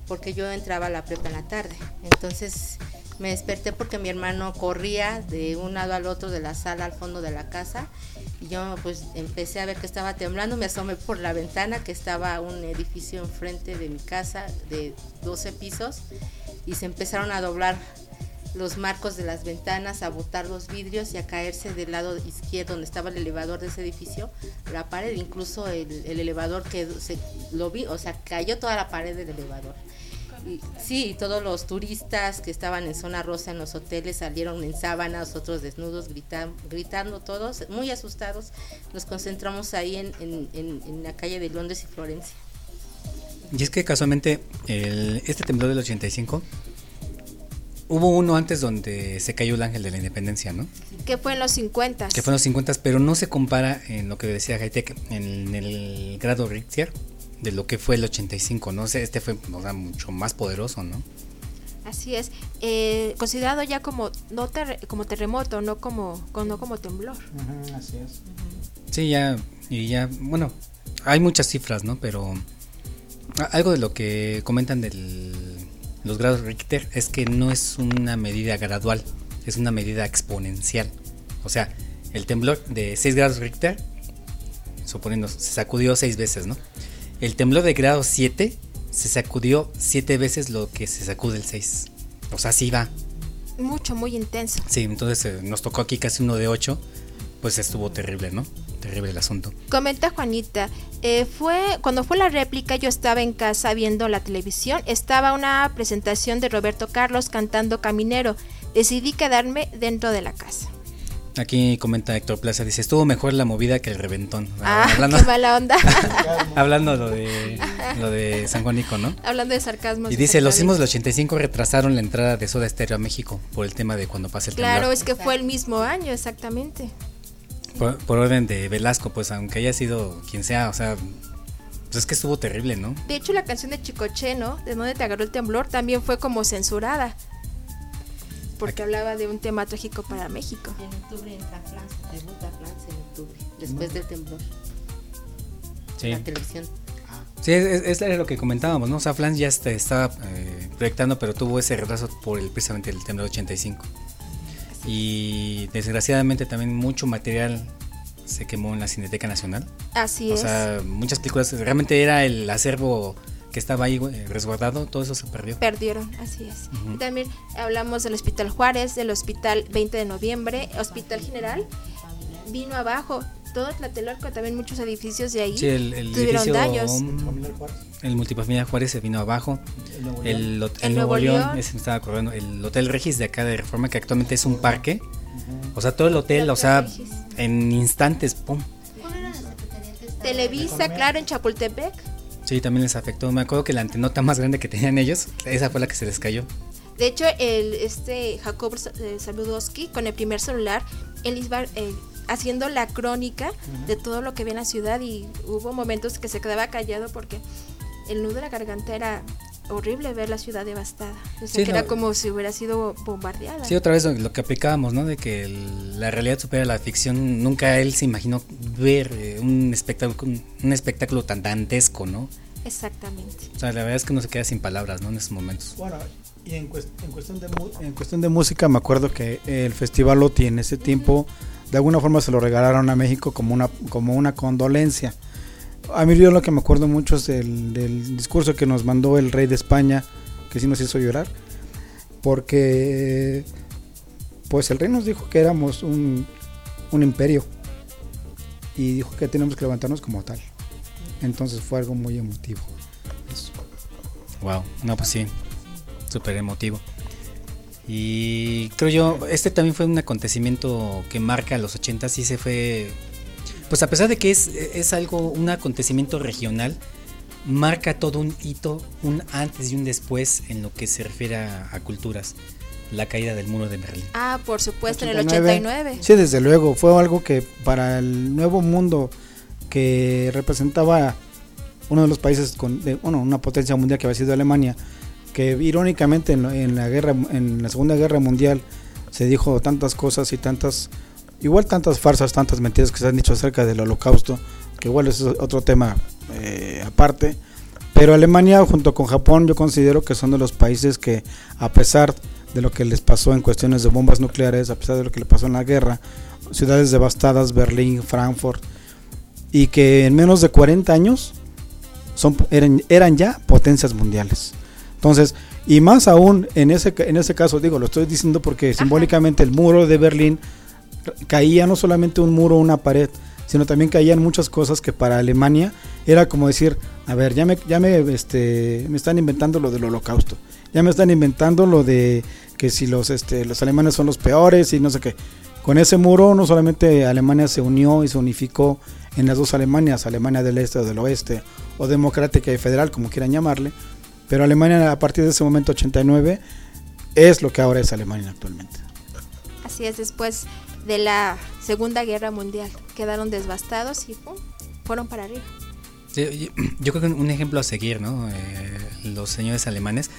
porque yo entraba a la prepa en la tarde, entonces me desperté porque mi hermano corría de un lado al otro de la sala al fondo de la casa y yo pues empecé a ver que estaba temblando, me asomé por la ventana que estaba un edificio enfrente de mi casa de doce pisos y se empezaron a doblar los marcos de las ventanas, a botar los vidrios y a caerse del lado izquierdo donde estaba el elevador de ese edificio, la pared, incluso el, el elevador que se, lo vi, o sea, cayó toda la pared del elevador. Sí, y todos los turistas que estaban en Zona Rosa en los hoteles salieron en sábanas, otros desnudos, gritan, gritando todos, muy asustados. Nos concentramos ahí en, en, en, en la calle de Londres y Florencia. Y es que casualmente el, este temblor del ochenta y cinco, hubo uno antes donde se cayó el Ángel de la Independencia, ¿no? Que fue en los cincuenta. Que fue en los cincuenta, pero no se compara en lo que decía Hightech, en el grado Richter, de lo que fue el ochenta y cinco, no sé, este fue, o sea, mucho más poderoso, ¿no? Así es, eh, considerado ya como no ter- como terremoto, no como, no como temblor. Uh-huh, así es. Uh-huh. Sí, ya, y ya, bueno, hay muchas cifras, ¿no? Pero algo de lo que comentan de los grados Richter es que no es una medida gradual, es una medida exponencial. O sea, el temblor de seis grados Richter, suponiendo, se sacudió seis veces, ¿no? El temblor de grado siete se sacudió siete veces lo que se sacude el seis. O sea, sí va. Mucho, muy intenso. Sí, entonces eh, nos tocó aquí casi uno de ocho. Pues estuvo terrible, ¿no? Terrible el asunto. Comenta Juanita, eh, fue cuando fue la réplica yo estaba en casa viendo la televisión. Estaba una presentación de Roberto Carlos cantando Caminero. Decidí quedarme dentro de la casa. Aquí comenta Héctor Plaza, dice, estuvo mejor la movida que el reventón. Ah, hablando, qué mala onda. Hablando lo de, lo de San Juanico, ¿no? Hablando de sarcasmo. Y dice, los sismos del ochenta y cinco retrasaron la entrada de Soda Stereo a México por el tema de cuando pasa el temblor. Claro, es que fue el mismo año, exactamente. Por, por orden de Velasco, pues, aunque haya sido quien sea, o sea, pues es que estuvo terrible, ¿no? De hecho, la canción de Chicoche, ¿no? De donde te agarró el temblor, también fue como censurada. Porque hablaba de un tema trágico para México. En octubre entra Flans, debuta Flans en octubre, después del temblor. Sí. La televisión. Sí, es, es era lo que comentábamos, ¿no? O sea, Flans ya está, estaba eh, proyectando, pero tuvo ese retraso por el, precisamente el temblor ochenta y cinco. Y desgraciadamente también mucho material se quemó en la Cineteca Nacional. Así es. O sea, muchas películas, realmente era el acervo que estaba ahí resguardado, todo eso se perdió. Perdieron, así es. Uh-huh. También hablamos del Hospital Juárez, del Hospital veinte de noviembre, Hospital General, vino abajo, todo Tlatelolco, también muchos edificios de ahí sí, el, el tuvieron edificio, daños. El multifamiliar Juárez se vino abajo, el Nuevo León, el, el Nuevo León, León ese me estaba acordando, el Hotel Regis de acá de Reforma, que actualmente es un parque, uh-huh. O sea, todo el hotel, el o sea, Regis. En instantes, pum. Televisa, claro, en Chapultepec. Sí, también les afectó. Me acuerdo que la antenota más grande que tenían ellos, esa fue la que se les cayó. De hecho, el este Jacob Saludowski con el primer celular, él iba eh, haciendo la crónica uh-huh. de todo lo que ve en la ciudad y hubo momentos que se quedaba callado porque el nudo de la garganta era horrible ver la ciudad devastada. O sea, sí, que no, era como si hubiera sido bombardeada. Sí, otra vez lo que aplicábamos, ¿no? De que el, la realidad supera la ficción. Nunca él se imaginó ver eh, un espectáculo un espectáculo tan dantesco, ¿no? Exactamente. O sea, la verdad es que uno se queda sin palabras, ¿no? En esos momentos. Bueno, y en, cuest- en, cuestión, de mu- en cuestión de música, me acuerdo que el Festival Loti en ese tiempo, de alguna forma se lo regalaron a México como una, como una condolencia. A mí yo lo que me acuerdo mucho es del, del discurso que nos mandó el rey de España, que sí nos hizo llorar, porque pues el rey nos dijo que éramos un, un imperio y dijo que teníamos que levantarnos como tal. Entonces fue algo muy emotivo. Eso. Wow, no pues sí, súper emotivo. Y creo yo, este también fue un acontecimiento que marca los ochentas, sí se fue... Pues a pesar de que es, es algo, un acontecimiento regional, marca todo un hito, un antes y un después en lo que se refiere a, a culturas. La caída del muro de Berlín. Ah, por supuesto, ochenta y nueve. En el ochenta y nueve. Sí, desde luego, fue algo que para el nuevo mundo que representaba uno de los países, con bueno, una potencia mundial que había sido Alemania, que irónicamente en, en, la guerra, en la Segunda Guerra Mundial se dijo tantas cosas y tantas... Igual tantas farsas, tantas mentiras que se han dicho acerca del Holocausto, que igual es otro tema eh, aparte, pero Alemania junto con Japón yo considero que son de los países que a pesar de lo que les pasó en cuestiones de bombas nucleares, a pesar de lo que les pasó en la guerra, ciudades devastadas, Berlín, Frankfurt, y que en menos de cuarenta años son, eran, eran ya potencias mundiales. Entonces, y más aún en ese, en ese caso, digo, lo estoy diciendo porque ajá. Simbólicamente el muro de Berlín caía no solamente un muro, una pared, sino también caían muchas cosas que para Alemania era como decir, a ver, ya me, ya me, este, me están inventando lo del Holocausto, ya me están inventando lo de que si los, este, los alemanes son los peores y no sé qué. Con ese muro no solamente Alemania se unió y se unificó en las dos Alemanias, Alemania del Este o del Oeste, o democrática y federal, como quieran llamarle, pero Alemania a partir de ese momento ochenta y nueve es lo que ahora es Alemania actualmente. Así es, después de la Segunda Guerra Mundial quedaron devastados y ¡pum!, fueron para arriba. Sí, yo, yo creo que un ejemplo a seguir, ¿no? Eh, los señores alemanes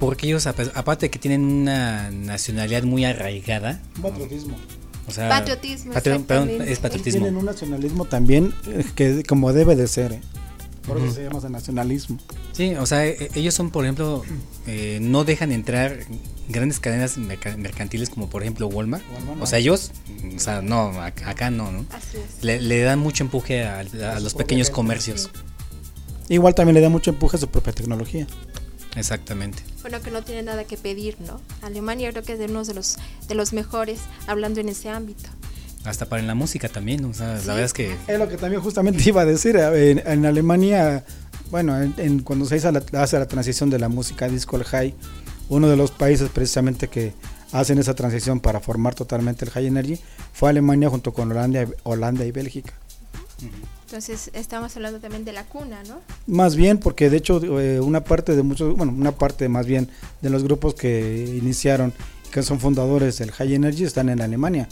Porque ellos, aparte de que tienen una nacionalidad muy arraigada. Patriotismo. O sea, patriotismo. Patri- perdón, es patriotismo. Tienen un nacionalismo también que como debe de ser, ¿eh? Por eso uh-huh. se llama nacionalismo. Sí, o sea, ellos son, por ejemplo, eh, no dejan entrar grandes cadenas merc- mercantiles como por ejemplo Walmart. Walmart. O sea, ellos, o sea, no, acá no, ¿no? Así es. Le, le dan mucho empuje a, a, a los pequeños comercios. Igual también le dan mucho empuje a su propia tecnología. Exactamente. Bueno, que no tiene nada que pedir, ¿no? Alemania creo que es de uno de los, de los mejores hablando en ese ámbito. Hasta para en la música también, o sea, sí. La verdad es que... Es lo que también justamente iba a decir, en, en Alemania, bueno, en, en, cuando se hizo la, hace la transición de la música disco al high, uno de los países precisamente que hacen esa transición para formar totalmente el high energy fue Alemania junto con Holanda, Holanda y Bélgica. Uh-huh. Entonces estamos hablando también de la cuna, ¿no? Más bien, porque de hecho eh, una parte de muchos, bueno, una parte más bien de los grupos que iniciaron, que son fundadores del high energy, están en Alemania.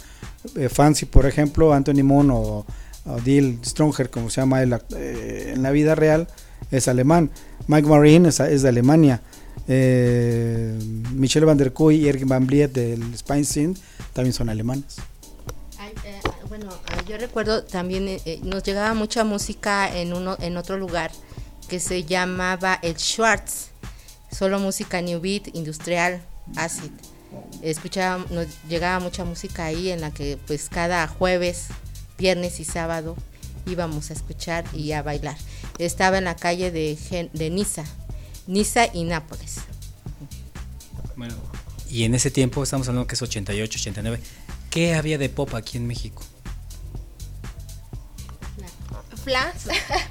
eh, Fancy, por ejemplo, Anthony Moon o, o Dil Stronger, como se llama en la, eh, en la vida real, es alemán. Mike Marin es, es de Alemania. eh, Michel van der Kuy y Eric Van Vliet del Spine Synth también son alemanes. Ay, eh, bueno, yo recuerdo también eh, nos llegaba mucha música en uno en otro lugar que se llamaba el Schwarz, solo música new beat, industrial, acid. Escuchaba, nos llegaba mucha música ahí en la que pues cada jueves, viernes y sábado íbamos a escuchar y a bailar. Estaba en la calle de, Gen- de Niza, Niza y Nápoles. Bueno, y en ese tiempo, estamos hablando que es ochenta y ocho, ochenta y nueve, ¿qué había de pop aquí en México? Flans.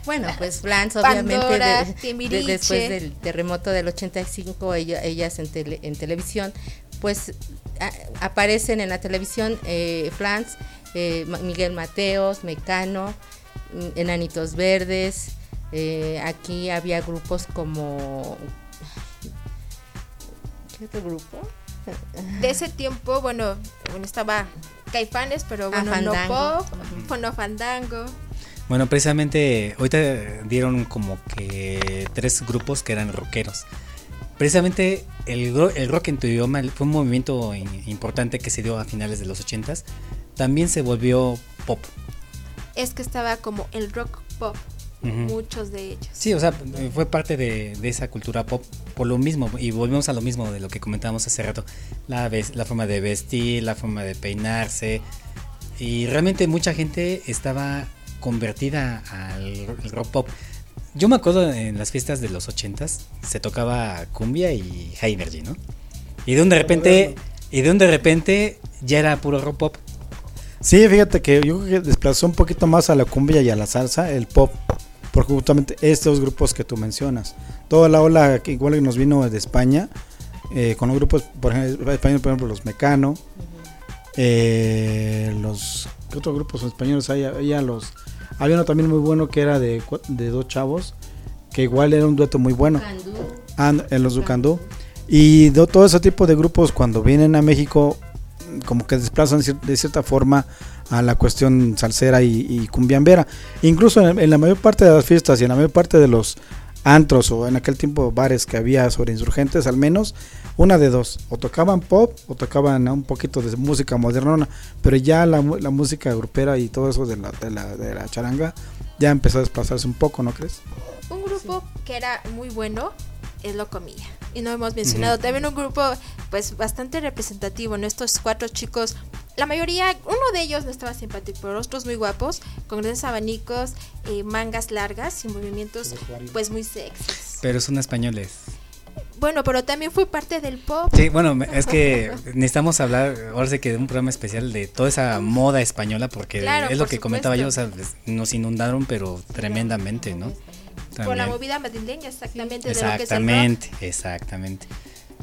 Bueno, pues Flans, obviamente, Pandora, de, de, después del terremoto del ochenta y cinco, ella, ellas en, tele, en televisión, pues a, aparecen en la televisión eh, Flans, eh, Miguel Mateos, Mecano, Enanitos Verdes, eh, aquí había grupos como... ¿Qué otro grupo? De ese tiempo, bueno, bueno estaba Caifanes, pero bueno, ah, no pop, uh-huh. bueno, Fandango. Bueno, precisamente ahorita dieron como que tres grupos que eran rockeros. Precisamente el, el rock en tu idioma fue un movimiento importante que se dio a finales de los ochentas. También se volvió pop. Es que estaba como el rock pop, uh-huh. muchos de ellos. Sí, o sea, fue parte de, de esa cultura pop por lo mismo. Y volvemos a lo mismo de lo que comentábamos hace rato. La, ves, la forma de vestir, la forma de peinarse. Y realmente mucha gente estaba... convertida al rock pop. Yo me acuerdo en las fiestas de los ochentas se tocaba cumbia y high energy, ¿no? Y de un de repente y de un de repente ya era puro rock pop. Sí, fíjate que yo creo que desplazó un poquito más a la cumbia y a la salsa el pop, porque justamente estos grupos que tú mencionas, toda la ola que igual nos vino de España eh, con los grupos, por ejemplo, español, por ejemplo los Mecano, eh, los ¿qué otros grupos españoles hay? Había los había uno también muy bueno que era de, de dos chavos que igual era un dueto muy bueno. And, en los Ducandú. Y de, todo ese tipo de grupos cuando vienen a México como que desplazan de cierta forma a la cuestión salsera y, y cumbiambera. Incluso en, en la mayor parte de las fiestas y en la mayor parte de los antros o en aquel tiempo bares que había sobre Insurgentes, al menos una de dos, o tocaban pop o tocaban un poquito de música moderna, pero ya la, la música grupera y todo eso de la, de la de la charanga ya empezó a desplazarse un poco, ¿no crees? Un grupo sí. que era muy bueno es Locomía, y no hemos mencionado uh-huh. también un grupo pues bastante representativo, ¿no? Estos cuatro chicos, la mayoría, uno de ellos no estaba simpático, pero otros muy guapos, con grandes abanicos, eh, mangas largas y movimientos pues muy sexys. Pero son españoles. Bueno, pero también fue parte del pop. Sí, bueno, es que necesitamos hablar, ahora sí que de un programa especial de toda esa moda española, porque claro, es por lo que supuesto. Comentaba yo, o sea, nos inundaron, pero tremendamente, ¿no? También. Por la movida madrileña, exactamente. Sí. De exactamente, lo que es exactamente.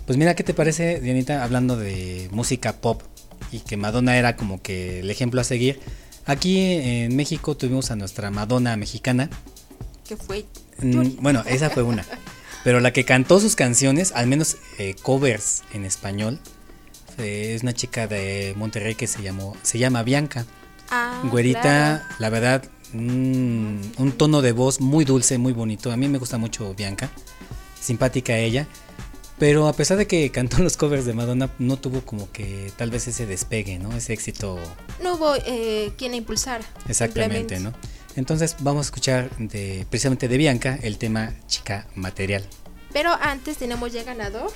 Pues mira, ¿qué te parece, Dianita, hablando de música pop? Y que Madonna era como que el ejemplo a seguir. Aquí en México tuvimos a nuestra Madonna mexicana. Que fue Yuri. Bueno, esa fue una. Pero la que cantó sus canciones, al menos eh, covers en español, eh, es una chica de Monterrey que se llamó, se llama Bianca. Ah, güerita, claro. La verdad, mmm, un tono de voz muy dulce, muy bonito. A mí me gusta mucho Bianca. Simpática ella. Pero a pesar de que cantó los covers de Madonna, no tuvo como que tal vez ese despegue, ¿no? Ese éxito. No hubo eh, quien la impulsara. Exactamente, ¿no? Entonces vamos a escuchar de, precisamente de Bianca, el tema Chica Material. Pero antes tenemos ya ganador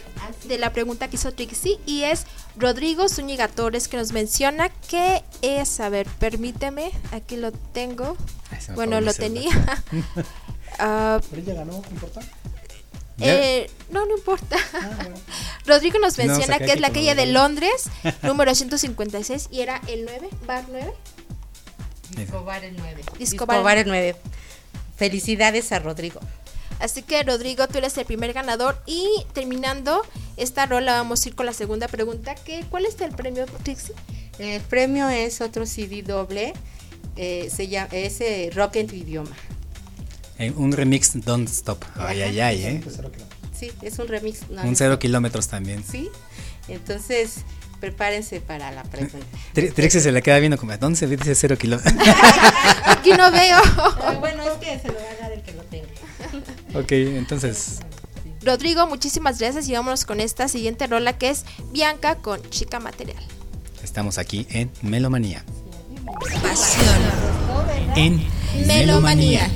de la pregunta que hizo Trixie, y es Rodrigo Zúñiga Torres, que nos menciona que es, a ver, permíteme, aquí lo tengo. Ay, bueno, lo tenía. uh, Pero ella ganó, ¿no importa? Eh, no, no importa. Ah, bueno. Rodrigo nos menciona no, que es la calle de Londres, número ciento cincuenta y seis, y era el nueve, bar nueve. Discobar el nueve. Discobar el nueve. Felicidades a Rodrigo. Así que, Rodrigo, tú eres el primer ganador. Y terminando esta rola, vamos a ir con la segunda pregunta. Que, ¿cuál es el premio, Trixie? El premio es otro C D doble. Eh, se llama, es eh, Rock en tu idioma. Eh, un remix Don't Stop. Ay, ay, ay, ¿eh? Sí, es un remix. No, un cero kilómetros también. Sí, entonces prepárense para la pregunta. Trixie se le queda viendo como, ¿dónde se dice cero kilómetros? Aquí no veo. Pero bueno, es que se lo va a dar el que lo tenga. Ok, entonces Rodrigo, muchísimas gracias, y vámonos con esta siguiente rola, que es Bianca con Chica Material. Estamos aquí en Melomanía. Pasión en Melomanía.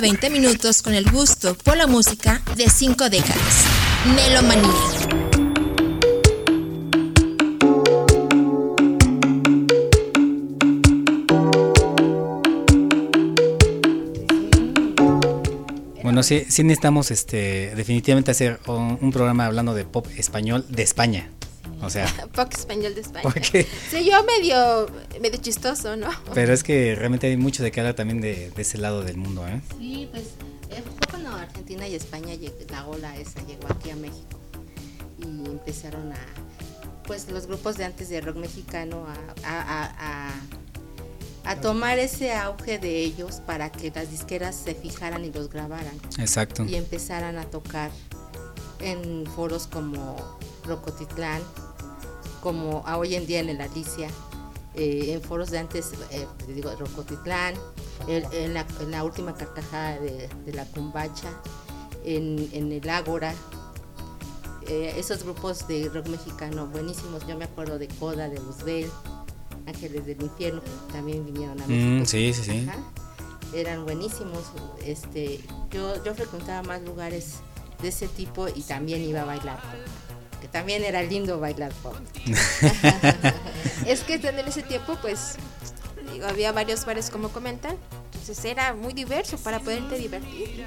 veinte minutos con el gusto por la música de cinco décadas. Melomanía. Bueno, sí, sí necesitamos este, definitivamente hacer un, un programa hablando de pop español de España. O sea, poco español de España. Okay. Sí, yo medio, medio chistoso, ¿no? Pero es que realmente hay mucho de que hablar también de, de ese lado del mundo, ¿eh? Sí, pues eh, fue cuando Argentina y España, la ola esa llegó aquí a México y empezaron a, pues los grupos de antes de rock mexicano a, a, a, a a tomar ese auge de ellos para que las disqueras se fijaran y los grabaran. Exacto. Y empezaran a tocar en foros como Rocotitlán, como ah, hoy en día en el Alicia, eh, en foros de antes, eh, digo Rocotitlán, el, en, la, en la última carcajada de, de la Cumbacha, en, en el Ágora. Eh, esos grupos de rock mexicano buenísimos, yo me acuerdo de Coda, de Luzbel, Ángeles del Infierno, también vinieron a México. Mm, sí, sí, sí. Ajá. Eran buenísimos. Este, yo, yo frecuentaba más lugares de ese tipo y también iba a bailar pop, que también era lindo bailar pop. Es que en ese tiempo, pues, digo, había varios bares como comentan, entonces era muy diverso para poderte divertir.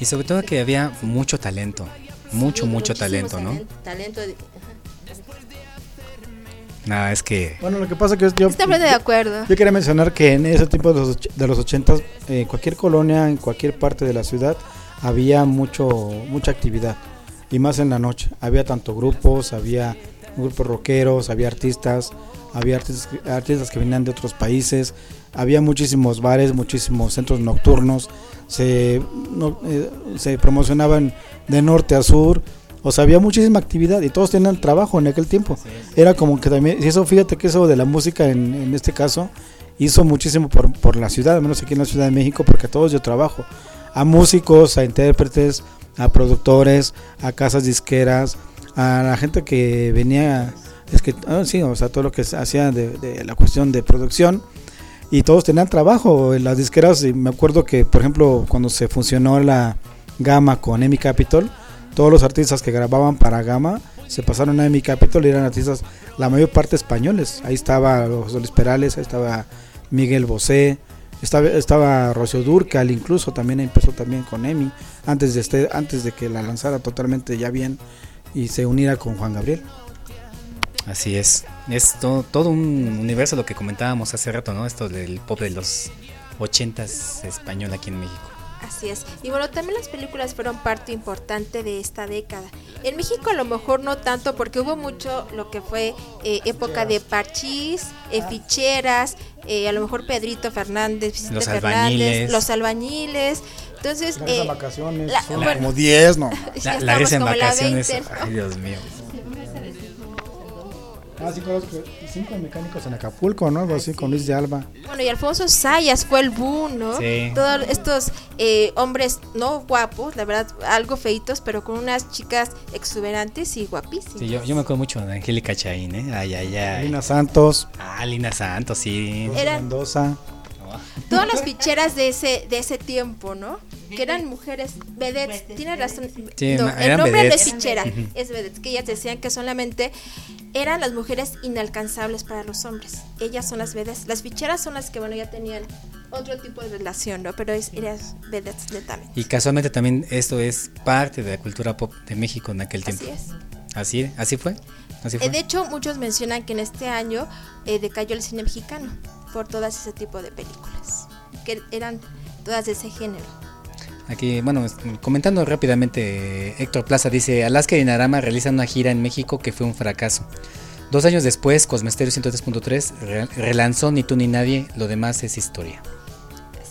Y sobre todo que había mucho talento, mucho, sí, mucho talento, ¿no? Talento. De, nada, no, es que... Bueno, lo que pasa es que yo... Estoy de acuerdo. Yo, yo quería mencionar que en ese tipo de los, de los ochentas, en cualquier colonia, en cualquier parte de la ciudad, había mucho mucha actividad. Y más en la noche. Había tanto grupos, había grupos rockeros, había artistas, había artistas, artistas que venían de otros países. Había muchísimos bares, muchísimos centros nocturnos. Se, no, eh, se promocionaban de norte a sur. O sea, había muchísima actividad y todos tenían trabajo en aquel tiempo. Sí, sí. Era como que también, y eso, fíjate que eso de la música en, en este caso hizo muchísimo por, por la ciudad, al menos aquí en la Ciudad de México, porque a todos dio trabajo. A músicos, a intérpretes, a productores, a casas disqueras, a la gente que venía, es que, ah, sí, o sea, todo lo que hacían de, de la cuestión de producción. Y todos tenían trabajo en las disqueras. Y me acuerdo que, por ejemplo, cuando se funcionó la Gama con Emi Capitol, todos los artistas que grababan para Gama se pasaron a Emi Capitol y eran artistas, la mayor parte españoles. Ahí estaba José Luis Perales, ahí estaba Miguel Bosé, estaba, estaba Rocío Dúrcal, incluso también empezó también con Emi, antes de este, antes de que la lanzara totalmente ya bien y se uniera con Juan Gabriel. Así es, es todo, todo un universo lo que comentábamos hace rato, ¿no? Esto del pop de los ochentas español aquí en México. Así es, y bueno, también las películas fueron parte importante de esta década. En México a lo mejor no tanto, porque hubo mucho lo que fue eh, época de parchís, eh, ficheras, eh, a lo mejor Pedrito Fernández, Vicente los Fernández, albañiles. los albañiles, entonces... La eh, vacaciones, la, bueno, como diez, ¿no? La, la risa en vacaciones, veinte, ¿no? Ay, Dios mío. Ah, sí, conozco Cinco Mecánicos en Acapulco, ¿no? Algo así, con Luis de Alba. Bueno, y Alfonso Sayas fue el boom, ¿no? Sí. Todos estos eh, hombres no guapos, la verdad, algo feitos, pero con unas chicas exuberantes y guapísimas. Sí, yo, yo me acuerdo mucho de Angélica Chaín, ¿eh? Ay, ay, ay. Lina Santos. Ah, Lina Santos, sí. Eran Mendoza. Todas las ficheras de ese de ese tiempo, ¿no? Que eran mujeres vedettes, tienes razón. Sí, no, el nombre no es fichera, es vedette, que ellas decían que solamente eran las mujeres inalcanzables para los hombres. Ellas son las vedettes. Las ficheras son las que, bueno, ya tenían otro tipo de relación, ¿no? Pero es, eran vedettes netamente. Y casualmente también esto es parte de la cultura pop de México en aquel tiempo. Así es. Así, así fue. Así fue. Eh, de hecho, muchos mencionan que en este año eh, decayó el cine mexicano por todas ese tipo de películas que eran todas de ese género. Aquí, bueno, comentando rápidamente, Héctor Plaza dice: Alaska y Dinarama realizan una gira en México que fue un fracaso. Dos años después, Cosmestéreo ciento tres punto tres relanzó Ni tú ni nadie, lo demás es historia.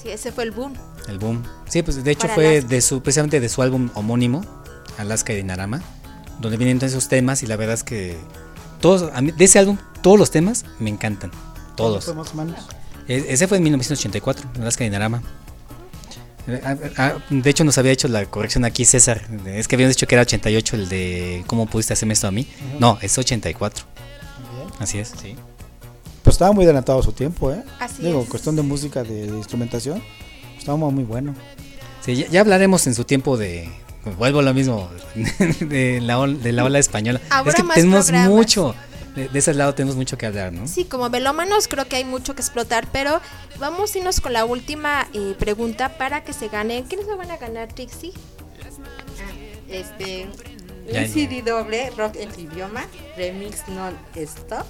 Sí, ese fue el boom. El boom. Sí, pues de hecho Para fue de su, precisamente de su álbum homónimo, Alaska y Dinarama, donde vienen todos esos temas, y la verdad es que todos, a mí, de ese álbum, todos los temas me encantan. Todos. E- ese fue en mil novecientos ochenta y cuatro, Alaska y Dinarama. De hecho, nos había hecho la corrección aquí César. Es que habíamos dicho que era ochenta y ocho el de ¿Cómo pudiste hacerme esto a mí? Uh-huh. No, es ochenta y cuatro. Bien. Así es, sí. Pues estaba muy adelantado a su tiempo, ¿eh? Así Digo, es. Cuestión de música, de, de instrumentación, pues estaba muy bueno. Sí, ya, ya hablaremos en su tiempo de... Vuelvo a lo mismo, de la, de la ola española. Ahora es que tenemos programas. mucho... De, de ese lado tenemos mucho que hablar, ¿no? Sí, como melómanos creo que hay mucho que explotar, pero vamos a irnos con la última eh, pregunta para que se ganen. ¿Quiénes lo van a ganar, Trixie? Ah, este, un C D doble, rock en tu idioma, remix non-stop.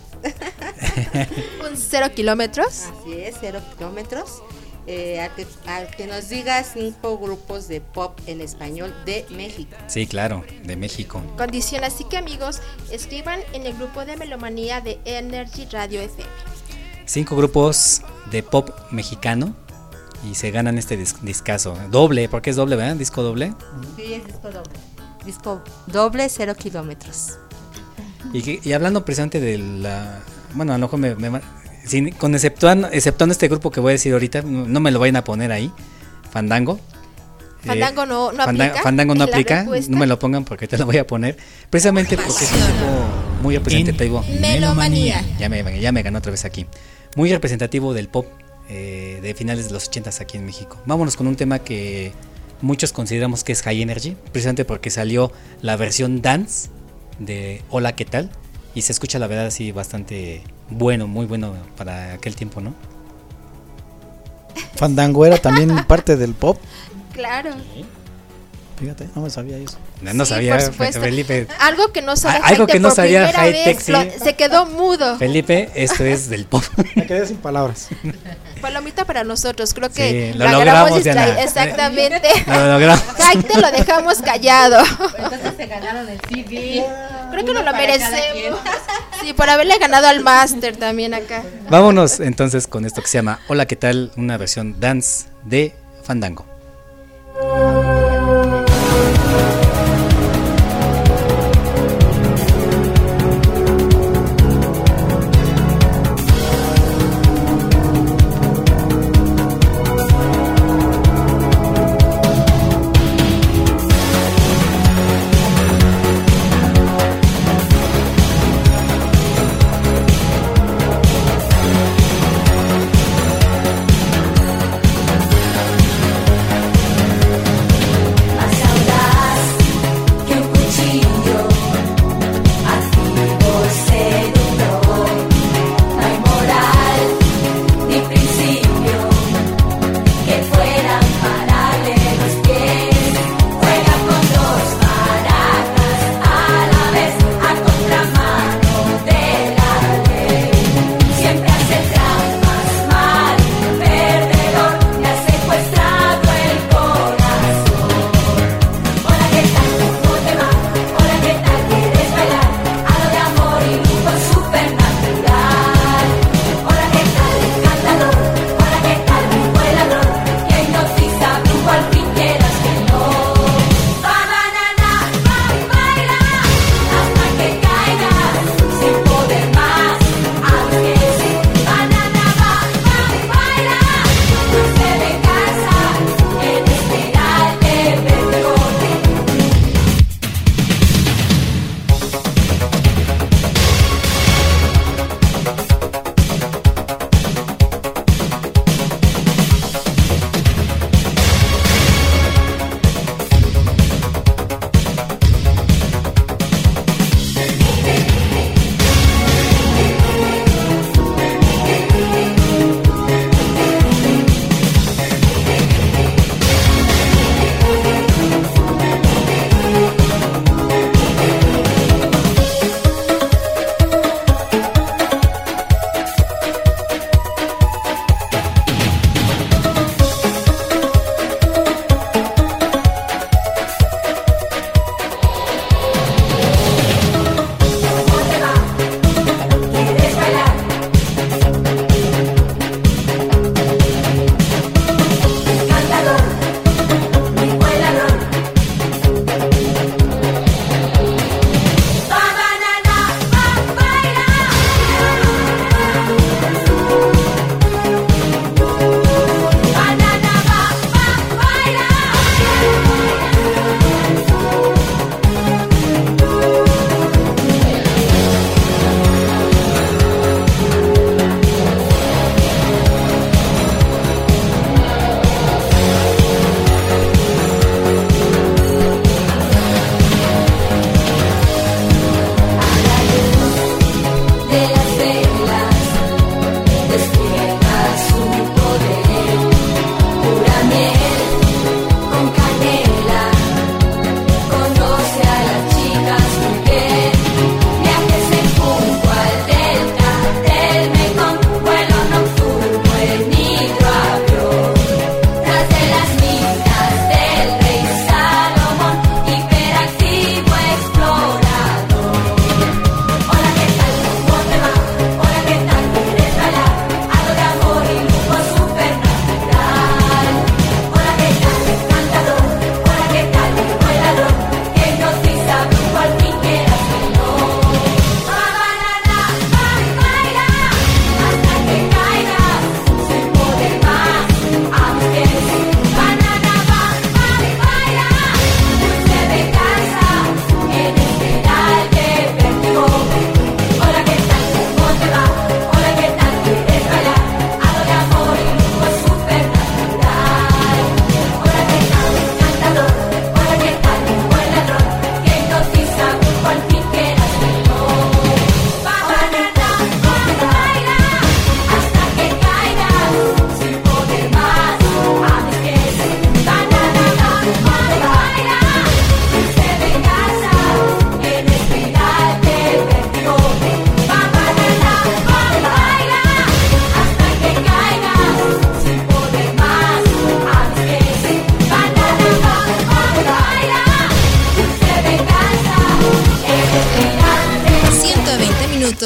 Un cero kilómetros. Así es, cero kilómetros. Eh, al, que, al que nos diga cinco grupos de pop en español de México. Sí, claro, de México. Condición, así que amigos, escriban en el grupo de Melomanía de Energy Radio F M. Cinco grupos de pop mexicano y se ganan este disc- discazo. Doble, porque es doble, ¿verdad? ¿Disco doble? Sí, es disco doble. Disco doble, cero kilómetros. Y, y hablando precisamente de la... Bueno, a lo mejor me... me sin, con exceptuando, exceptuando este grupo que voy a decir ahorita, no me lo vayan a poner ahí, Fandango. Fandango eh, no, no Fandango, aplica. Fandango no aplica, respuesta. No me lo pongan porque te lo voy a poner. Precisamente porque es un grupo muy representativo. Melomanía. Ya me, ya me ganó otra vez aquí. Muy representativo del pop eh, de finales de los ochentas aquí en México. Vámonos con un tema que muchos consideramos que es High Energy, precisamente porque salió la versión dance de Hola, ¿qué tal? Y se escucha la verdad así bastante bueno, muy bueno para aquel tiempo, ¿no? Fandango era también parte del pop. Claro. ¿Sí? Fíjate, no me sabía eso. No, no sí, sabía, Felipe. Algo que no sabía. Algo que no sabía Hightech, sí. Se quedó mudo. Felipe, esto es del pop. Me quedé sin palabras. Palomita para nosotros, creo que sí, lo logramos. Distra- exactamente. Lo logramos. Hightech lo dejamos callado. Entonces se ganaron el C D. Creo que no lo merecemos. Sí, por haberle ganado al Master también acá. Vámonos entonces con esto que se llama Hola, ¿qué tal? Una versión dance de Fandango.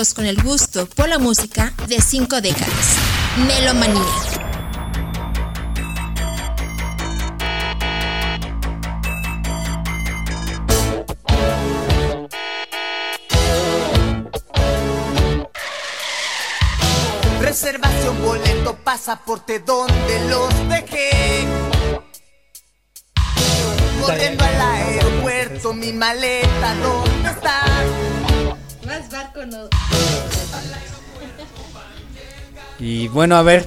Mateos con el gusto por la música de cinco décadas. Melomanía. Reservación, boleto, pasaporte, donde los dejé. Corriendo al aeropuerto, mi maleta, ¿dónde está? Más barco no. Y bueno, a ver,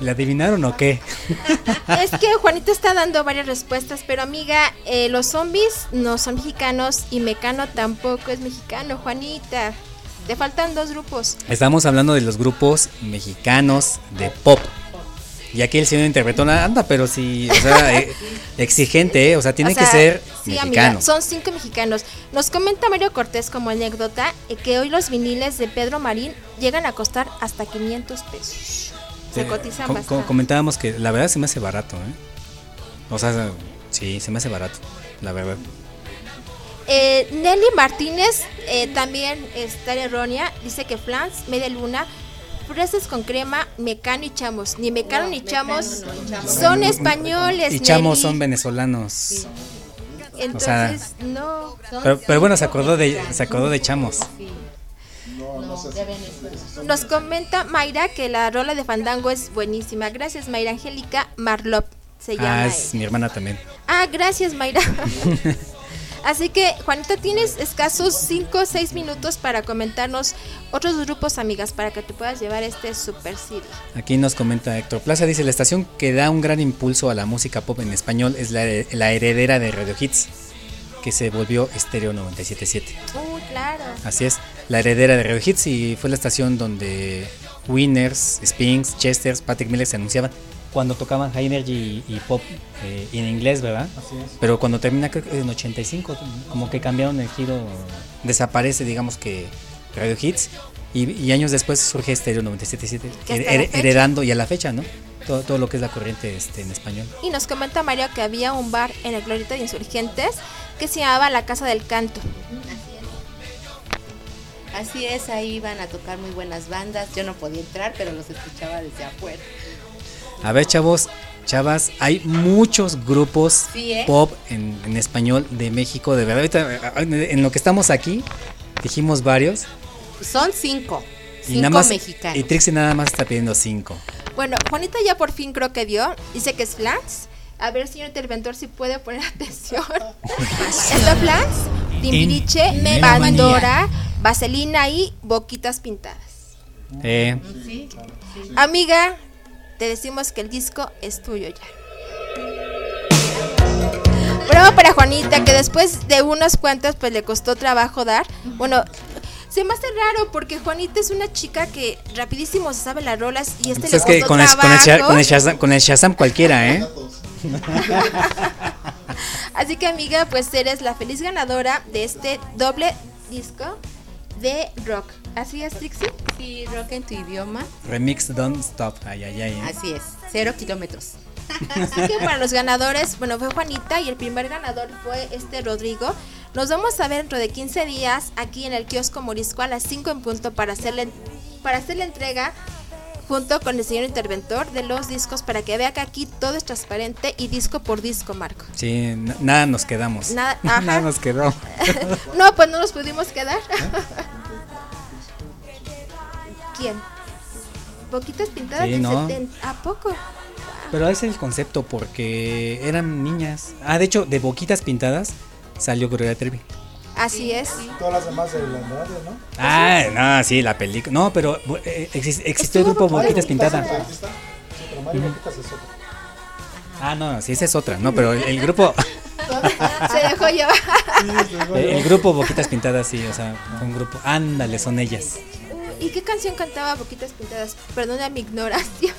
¿la adivinaron o qué? Es que Juanito está dando varias respuestas, pero amiga, eh, los zombies no son mexicanos y Mecano tampoco es mexicano, Juanita. Te faltan dos grupos. Estamos hablando de los grupos mexicanos de pop. Y aquí el señor interpretó la anda, pero sí, o sea, eh, exigente, eh, o sea, tiene o sea, que ser sí, mexicano. Amiga, son cinco mexicanos. Nos comenta Mario Cortés como anécdota eh, que hoy los viniles de Pedro Marín llegan a costar hasta quinientos pesos. Se eh, cotizan co- bastante. Comentábamos que la verdad se me hace barato, ¿eh? O sea, sí, se me hace barato, la verdad. Eh, Nelly Martínez eh, también está errónea. Dice que Flans, media luna, fresas con crema, Mecano y Chamos. Ni Mecano no, ni Chamos, Mecano, no, Chamos son españoles. Y Chamos Nelly. Son venezolanos. Sí. Entonces, o sea, no. Pero, pero bueno, se acordó de, se acordó de Chamos. Sí. No, no, no sé si nos comenta Mayra que la rola de Fandango es buenísima. Gracias, Mayra Angélica Marlop. Se llama. Ah, es él. Mi hermana también. Ah, gracias, Mayra. Así que, Juanita, tienes escasos cinco o seis minutos para comentarnos otros grupos, amigas, para que te puedas llevar este super C D. Aquí nos comenta Héctor Plaza, dice, la estación que da un gran impulso a la música pop en español es la, la heredera de Radio Hits, que se volvió Estéreo noventa y siete punto siete. Uh, claro. Así es, la heredera de Radio Hits, y fue la estación donde Winners, Sphinx, Chesters, Patrick Miller se anunciaban. Cuando tocaban High Energy y, y Pop eh, en inglés, ¿verdad? Así es. Pero cuando termina, creo que en ochenta y cinco, como que cambiaron el giro, desaparece, digamos que Radio Hits, y, y años después surge Estéreo noventa y siete punto siete, her- heredando, y a la fecha, ¿no? Todo, todo lo que es la corriente este, en español. Y nos comenta Mario que había un bar en el Glorieta de Insurgentes que se llamaba La Casa del Canto. Así es, Así es, ahí iban a tocar muy buenas bandas, yo no podía entrar, pero los escuchaba desde afuera. A ver, chavos, chavas, hay muchos grupos sí, ¿eh? pop en, en español de México, de verdad. Ahorita, en lo que estamos aquí, dijimos varios. Son cinco, y cinco más, mexicanos. Y Trixie nada más está pidiendo cinco. Bueno, Juanita ya por fin creo que dio, dice que es Flans. A ver, señor interventor, si puede poner atención. ¿Es la Flans? Timbiriche, Pandora, Vaselina y Boquitas Pintadas. Eh. ¿Sí? Sí. Amiga, te decimos que el disco es tuyo ya. Bravo para Juanita, que después de unas cuantas pues le costó trabajo dar. Bueno, se me hace raro porque Juanita es una chica que rapidísimo se sabe las rolas y este pues le es costó que con, el, con, el Shazam, con el Shazam cualquiera, ¿eh? Así que amiga, pues eres la feliz ganadora de este doble disco de rock. ¿Así es, Trixie? Sí, rock en tu idioma. Remix Don't Stop. Ay, ay, ay. Así es, cero kilómetros. Así que para los ganadores, bueno, fue Juanita y el primer ganador fue este Rodrigo. Nos vamos a ver dentro de quince días aquí en el kiosco Morisco a las cinco en punto para hacerle, para hacer la entrega junto con el señor interventor de los discos para que vea que aquí todo es transparente y disco por disco, Marco. Sí, n- nada nos quedamos. Nada, ajá. Nada nos quedó. No, pues no nos pudimos quedar. ¿Eh? ¿Quién? Boquitas pintadas sí, del no. setenta. ¿A poco? Wow. Pero ese es el concepto porque eran niñas. Ah, de hecho, de Boquitas Pintadas salió Gloria Trevi. Así es. Todas las demás de la radio, ¿no? Ah, no, sí, la película. No, pero eh, exist- existió el grupo Boquitas Pintadas. Ah, no, sí, esa es otra. No, pero el, el grupo. Se dejó llevar. Sí, dejó el, el grupo Boquitas Pintadas, sí, o sea, fue un grupo. Ándale, son ellas. ¿Y qué canción cantaba Boquitas Pintadas? Perdona mi ignorancia.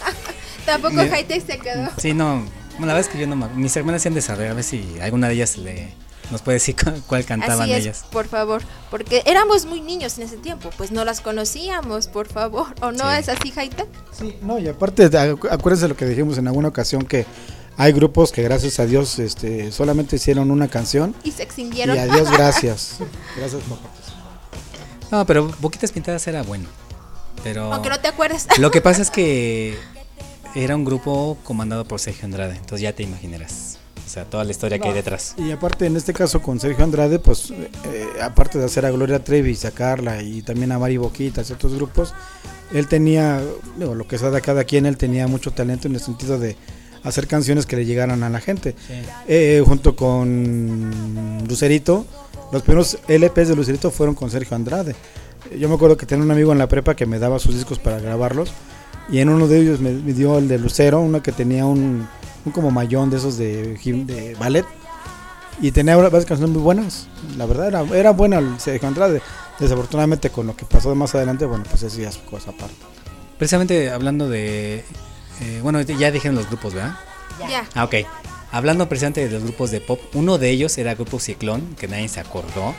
Tampoco Hightech se quedó. Sí, no. Bueno, la verdad es que yo no me. Mis hermanas se han de saber. A ver si alguna de ellas le nos puede decir cuál cantaban. Así es, ellas. Por favor. Porque éramos muy niños en ese tiempo. Pues no las conocíamos, por favor. ¿O no sí. es así, Hightech? Sí, no. Y aparte, acuérdense lo que dijimos en alguna ocasión que. Hay grupos que gracias a Dios este, solamente hicieron una canción. Y se extinguieron. Y a Dios gracias. Gracias por participar. No, pero Boquitas Pintadas era bueno. Pero aunque no te acuerdes. Lo que pasa es que era un grupo comandado por Sergio Andrade, entonces ya te imaginarás. O sea, toda la historia no, que hay detrás. Y aparte, en este caso con Sergio Andrade, pues eh, aparte de hacer a Gloria Trevi y sacarla, y también a Mari Boquitas y otros grupos, él tenía, digo, lo que sea de cada quien, él tenía mucho talento en el sentido de hacer canciones que le llegaran a la gente. Sí. Eh, junto con Lucerito, los primeros L Pes de Lucerito fueron con Sergio Andrade. Yo me acuerdo que tenía un amigo en la prepa que me daba sus discos para grabarlos, y en uno de ellos me, me dio el de Lucero, uno que tenía un, un como mayón de esos de, de ballet, y tenía varias canciones muy buenas. La verdad era, era buena el Sergio Andrade. Desafortunadamente, con lo que pasó más adelante, bueno, pues eso ya es cosa aparte. Precisamente hablando de eh, bueno, ya dijeron los grupos, ¿verdad? Ya, yeah. Ah, ok. Hablando precisamente de los grupos de pop, uno de ellos era el grupo Ciclón, que nadie se acordó,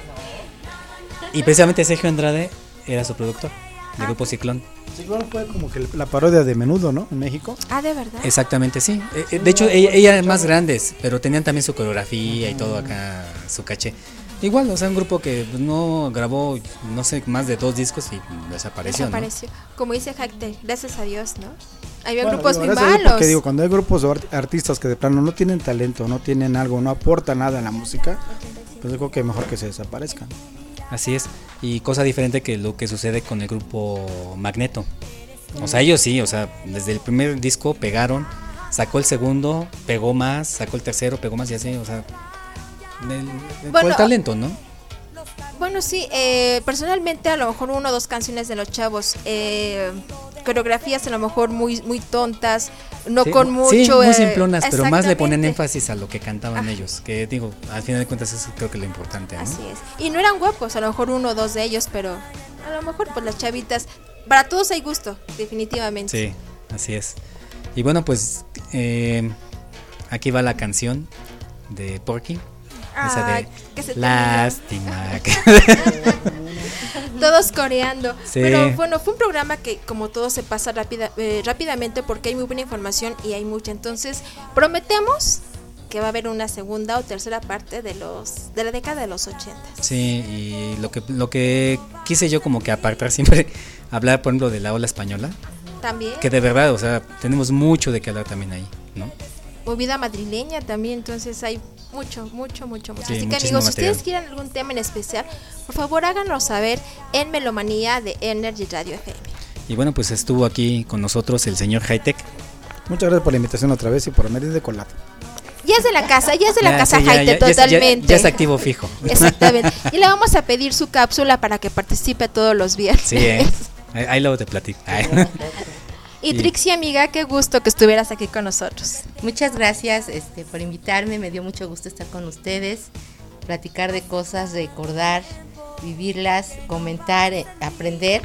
y precisamente Sergio Andrade era su productor del grupo Ciclón. Ciclón fue como que la parodia de Menudo, ¿no? En México. Ah, ¿de verdad? Exactamente, sí. sí de hecho, ellas ella eran más grandes, pero tenían también su coreografía, uh-huh, y todo acá, su caché. Igual, o sea, un grupo que no grabó, no sé, más de dos discos y desapareció, Desapareció. ¿No? Como dice Hector, gracias a Dios, ¿no? Había bueno, grupos muy malos. Porque digo, cuando hay grupos de art- artistas que de plano no tienen talento, no tienen algo, no aportan nada en la música, pues yo creo que mejor que se desaparezcan. Así es, y cosa diferente que lo que sucede con el grupo Magneto. O sea, ellos sí, o sea, desde el primer disco pegaron, sacó el segundo, pegó más, sacó el tercero, pegó más y así, o sea, el, el, bueno, el talento, ¿no? Bueno, sí, eh, personalmente a lo mejor uno o dos canciones de los chavos, eh, coreografías a lo mejor muy muy tontas, no sí, con mucho... Sí, muy eh, simplonas, pero más le ponen énfasis a lo que cantaban ah. ellos, que digo, al final de cuentas eso creo que es lo importante, ¿no? Así es, y no eran guapos, a lo mejor uno o dos de ellos, pero a lo mejor pues las chavitas, para todos hay gusto, definitivamente. Sí, así es. Y bueno, pues eh, aquí va la canción de Porky. Esa de, ay, que se lástima. Todos coreando. Sí. Pero bueno, fue un programa que como todo se pasa rápida, eh, rápidamente porque hay muy buena información y hay mucha. Entonces prometemos que va a haber una segunda o tercera parte de los de la década de los ochenta. Sí, y lo que lo que quise yo como que apartar siempre, hablar por ejemplo de la ola española. También. Que de verdad, o sea, tenemos mucho de qué hablar también ahí, ¿no? Movida madrileña también, entonces hay mucho, mucho, mucho, mucho. Sí, así que amigos, si ustedes quieren algún tema en especial, por favor háganos saber en Melomanía de Energy Radio F M. Y bueno, pues estuvo aquí con nosotros el señor Hightech. Muchas gracias por la invitación otra vez y por venir de Colab. Ya es de la casa, ya es de la ah, casa sí, Hightech, totalmente. Ya, ya es activo fijo. Exactamente. Y le vamos a pedir su cápsula para que participe todos los viernes. Sí, ¿eh? Ahí luego te platico. Ay. Y Trixie, amiga, qué gusto que estuvieras aquí con nosotros. Muchas gracias este, por invitarme, me dio mucho gusto estar con ustedes, platicar de cosas, recordar, vivirlas, comentar, eh, aprender.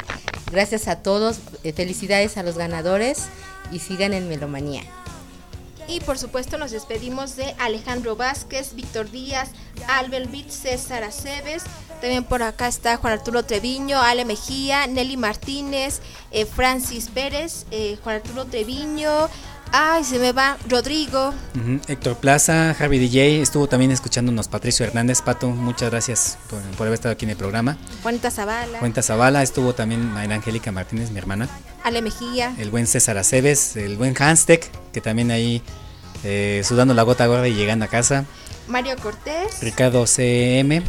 Gracias a todos, eh, felicidades a los ganadores y sigan en Melomanía. Y por supuesto nos despedimos de Alejandro Vázquez, Víctor Díaz, Albert Beat, César Aceves. También por acá está Juan Arturo Treviño, Ale Mejía, Nelly Martínez, eh, Francis Pérez, eh, Juan Arturo Treviño, ay se me va, Rodrigo. Uh-huh. Héctor Plaza, Javi D J, estuvo también escuchándonos Patricio Hernández. Pato, muchas gracias por, por haber estado aquí en el programa. Juanita Zavala. Juanita Zavala, estuvo también María Angélica Martínez, mi hermana. Ale Mejía. El buen César Aceves, el buen Hanstec, que también ahí eh, sudando la gota gorda y llegando a casa. Mario Cortés. Ricardo C M.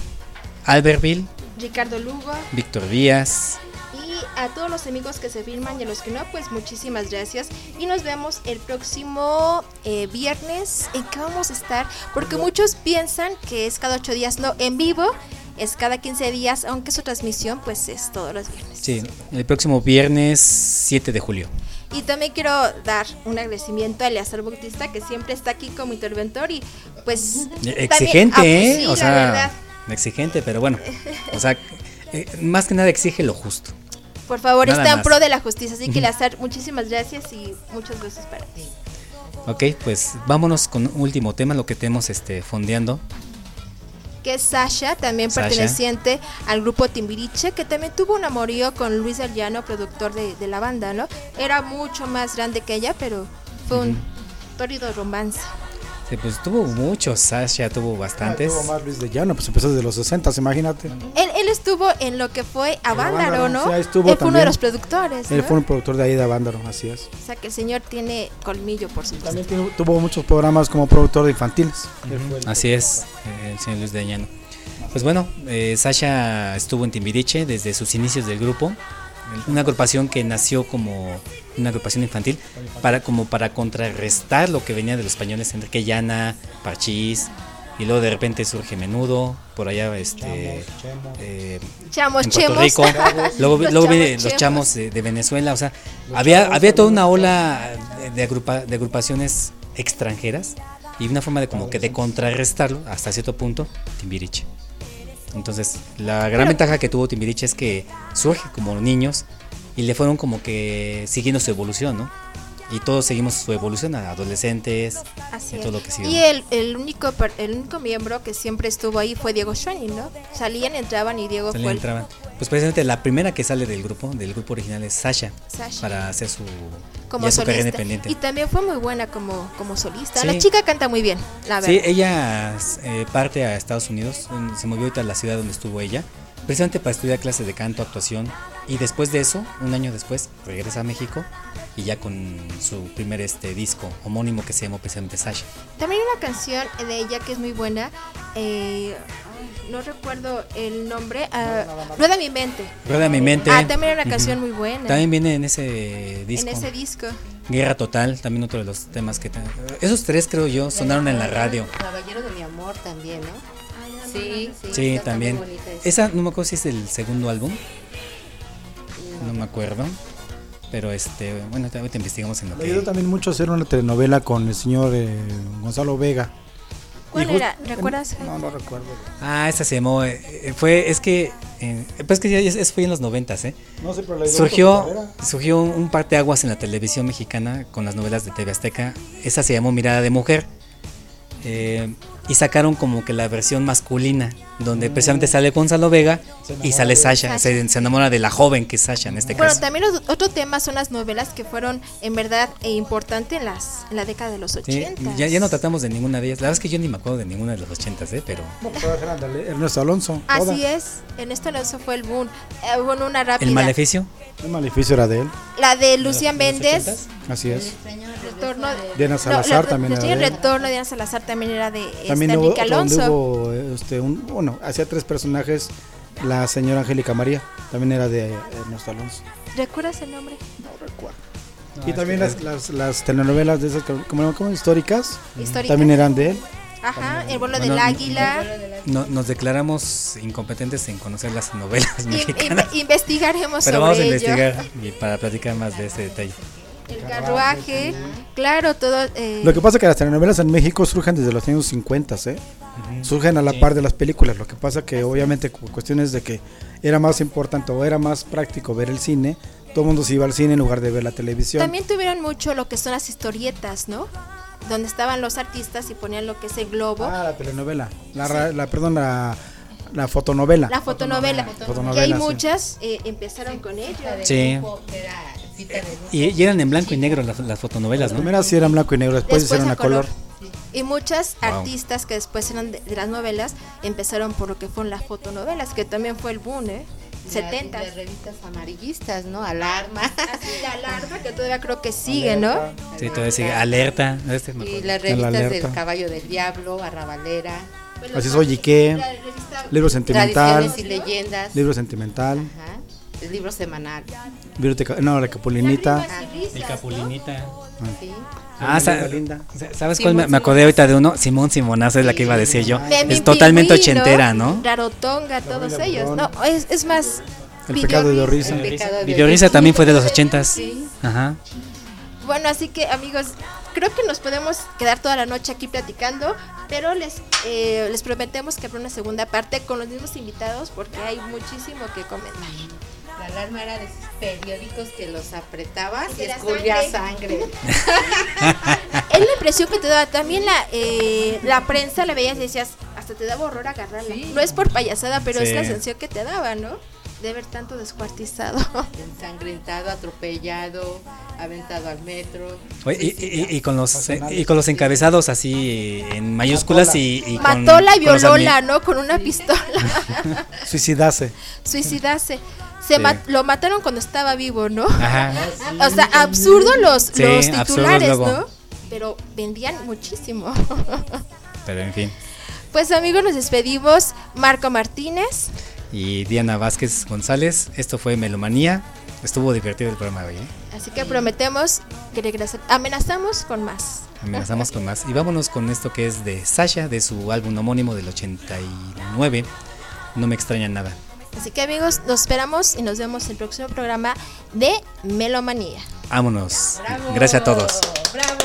Albertville, Ricardo Lugo, Víctor Díaz. Y a todos los amigos que se firman y a los que no, pues muchísimas gracias. Y nos vemos el próximo eh, viernes. ¿En qué vamos a estar? Porque muchos piensan que es cada ocho días. No, en vivo es cada quince días, aunque su transmisión pues es todos los viernes. Sí, el próximo viernes siete de julio. Y también quiero dar un agradecimiento a Eleazar Bautista, que siempre está aquí como interventor y pues exigente, también, ¿eh? O sea, la verdad, exigente, pero bueno, o sea, eh, más que nada exige lo justo. Por favor, nada está en más. Pro de la justicia, así que Lazar, muchísimas gracias y muchos besos para ti. Ok, pues vámonos con un último tema, lo que tenemos este, fondeando. Que es Sasha, también Sasha. Perteneciente al grupo Timbiriche, que también tuvo un amorío con Luis Aliano, productor de, de la banda, ¿no? Era mucho más grande que ella, pero fue uh-huh. un torrido romance. Sí, pues tuvo muchos, Sasha tuvo bastantes. Ah, tuvo más Luis de Llano, pues empezó desde los sesentas, imagínate. Él, él estuvo en lo que fue Avándaro, ¿no? Sí, él también fue uno de los productores, ¿no? Él fue un productor de ahí de Avándaro, así es. O sea que el señor tiene colmillo, por supuesto. También tuvo, tuvo muchos programas como productor de infantiles. Uh-huh. Así es, el señor Luis de Llano. Pues bueno, eh, Sasha estuvo en Timbiriche desde sus inicios del grupo. Una agrupación que nació como una agrupación infantil para como para contrarrestar lo que venía de los españoles, Enrique Llana, Parchís, y luego de repente surge Menudo, por allá este Chamos, eh, chamos en Puerto Rico, chamos. luego, luego vienen los Chamos de, de Venezuela, o sea, los había había toda una ola de, agrupa, de agrupaciones extranjeras y una forma de como que de contrarrestarlo hasta cierto punto, Timbiriche. Entonces, la gran Pero, ventaja que tuvo Timbiriche es que surge como niños y le fueron como que siguiendo su evolución, ¿no? Y todos seguimos su evolución, adolescentes, así todo es. Lo que sigue. Y el, el, único, el único miembro que siempre estuvo ahí fue Diego Schwenning, ¿no? Salían, entraban y Diego Salían, fue entraban. Pues precisamente la primera que sale del grupo, del grupo original es Sasha, Sasha. Para hacer su... como solista, y también fue muy buena como, como solista, sí. La chica canta muy bien, la verdad. Sí, ella eh, parte a Estados Unidos, se movió ahorita a la ciudad donde estuvo ella, precisamente para estudiar clases de canto, actuación, y después de eso, un año después, regresa a México, y ya con su primer este disco homónimo que se llamó precisamente Sasha. También hay una canción de ella que es muy buena, eh... no recuerdo el nombre, uh, Rueda mi mente. Rueda mi mente. Ah, también era una canción uh-huh. muy buena. También viene en ese disco. En ese disco. Guerra Total, también otro de los temas que... Ten... Esos tres, creo yo, sonaron en la radio. Caballero de mi amor también, ¿no? Ay, no, sí, sí. Sí, también. Esa, no me acuerdo si es el segundo álbum. No, no me acuerdo. Pero este, bueno, te investigamos en lo Le que... Yo también mucho hacer una telenovela con el señor eh, Gonzalo Vega. ¿Cuál just, era? ¿Recuerdas? No, no recuerdo. Ah, esa se llamó, eh, fue, es que, eh, pues que ya es, fue en los noventas, ¿eh? No sé, pero la idea surgió, surgió un, un parteaguas en la televisión mexicana con las novelas de T V Azteca, esa se llamó Mirada de Mujer, eh, y sacaron como que la versión masculina, donde mm. precisamente sale Gonzalo Vega y sale Sasha, Sasha. Se, se enamora de la joven que es Sasha en este bueno, caso. Bueno, también otro tema son las novelas que fueron en verdad importantes en, las, en la década de los ochentas. Sí, ya, ya no tratamos de ninguna de ellas, la verdad es que yo ni me acuerdo de ninguna de los ochentas, ¿eh? Pero... No, Ernesto Alonso. Así Oda. es, Ernesto Alonso fue el boom, eh, bueno, una rápida. ¿El Maleficio? El Maleficio era de él. La de Lucía Méndez. Así es. Retorno de Diana Salazar no, también era de El retorno de Diana Salazar también era de también hubo, Alonso. Hubo, este, un, bueno, hacía tres personajes, la señora Angélica María, también era de Ernesto Alonso. ¿Recuerdas el nombre? No recuerdo. No, y también las, las, las telenovelas de esas, como, como históricas, históricas, también eran de él. Ajá, el vuelo bueno, del águila. No, nos declaramos incompetentes en conocer las novelas mexicanas. In, in, investigaremos Pero sobre vamos a investigar ello. Y para platicar más de ese detalle. El carruaje, claro, todo. Eh. Lo que pasa es que las telenovelas en México surgen desde los años cincuenta, ¿eh? Uh-huh. Surgen a la par de las películas. Lo que pasa que obviamente cuestiones de que era más importante o era más práctico ver el cine. Todo el mundo se iba al cine en lugar de ver la televisión. También tuvieron mucho lo que son las historietas, ¿no? Donde estaban los artistas y ponían lo que es el globo. Ah, la telenovela. La, sí. la, la perdón, la... La fotonovela. La fotonovela. fotonovela. fotonovela que hay sí. muchas, eh, empezaron sí, con ella. Sí. Grupo, era de y, y eran en blanco sí. y negro las, las fotonovelas, ¿no? Las primeras sí eran blanco y negro, después, después hicieron a color. color. Sí. Y muchas wow. artistas que después eran de, de las novelas empezaron por lo que fueron las fotonovelas, que también fue el boom, ¿eh? setenta. De revistas amarillistas, ¿no? Alarma. Así, la Alarma, que todavía creo que sigue, Alerta. ¿no? Sí, todavía sigue. Alerta. Este es mejor. Y las revistas la del Caballo del Diablo, Arrabalera. Bueno, Así soy y qué, libro sentimental, y leyendas, libro sentimental, Ajá. el libro semanal, biblioteca, no la Capulinita, el Capulinita, sí. Ah, linda. ¿Sabes Simón, cuál? Me acordé ahorita de uno, Simón Simonazo es sí. la que iba a decir yo, de es totalmente Pingüino, ochentera, ¿no? Rarotonga, todos ellos, no, es, es más, el Videorisa. pecado de Orisa, Videorisa también fue de los ochentas, sí. Ajá. Bueno, así que amigos, creo que nos podemos quedar toda la noche aquí platicando, pero les eh, les prometemos que habrá una segunda parte con los mismos invitados porque hay muchísimo que comentar. La Alarma era de esos periódicos que los apretabas y escurría sangre. Es la impresión que te daba. También la eh, la prensa la veías y decías, hasta te daba horror agarrarla. Sí. No es por payasada, pero sí. es la sensación que te daba, ¿no? de ver tanto descuartizado, ensangrentado, atropellado, aventado al metro. Oye, y, y, y con los eh, y con los encabezados así en mayúsculas. Matóla. y, y con, matóla y violóla, ¿no? Con una pistola. Suicidase. Suicidase. Se sí. mat- lo mataron cuando estaba vivo, ¿no? Ajá. Sí. O sea, absurdo los, sí, los titulares, ¿no? Pero vendían muchísimo. Pero en fin. Pues amigos, nos despedimos. Marco Martínez y Diana Vázquez González. Esto fue Melomanía. Estuvo divertido el programa de hoy, ¿eh? Así que prometemos que regresamos. Amenazamos con más. Amenazamos con más. Y vámonos con esto que es de Sasha, de su álbum homónimo del ochenta y nueve. No me extraña nada. Así que amigos, nos esperamos y nos vemos en el próximo programa de Melomanía. Vámonos. Bravo. Gracias a todos. Bravo.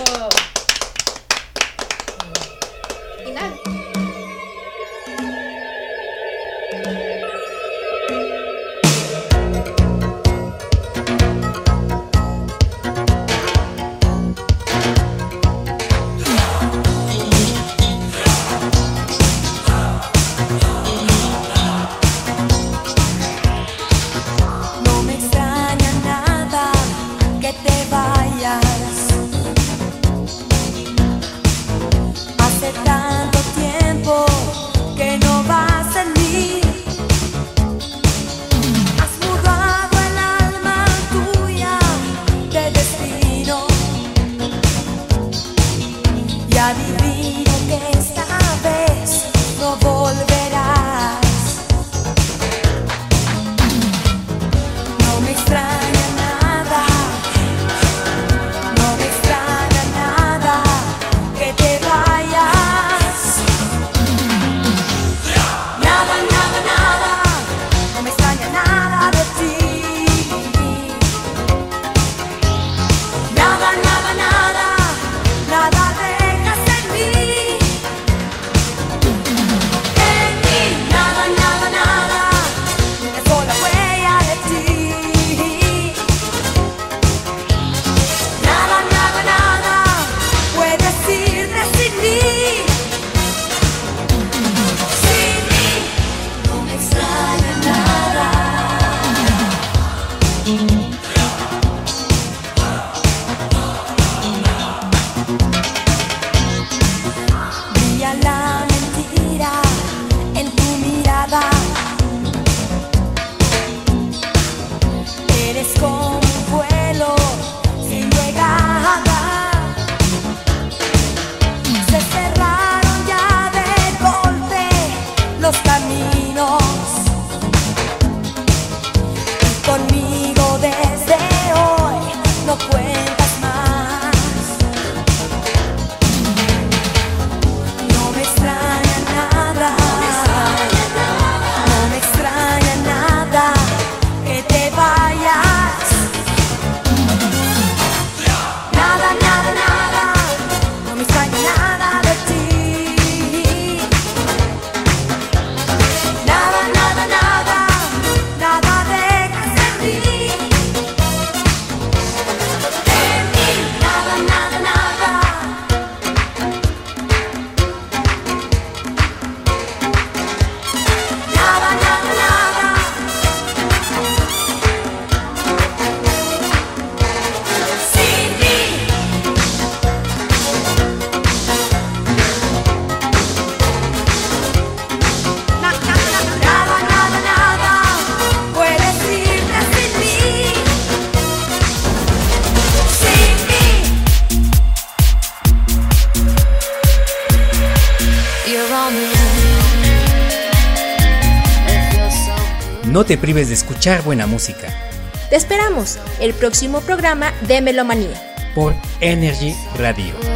No te prives de escuchar buena música. Te esperamos el próximo programa de Melomanía por Energy Radio.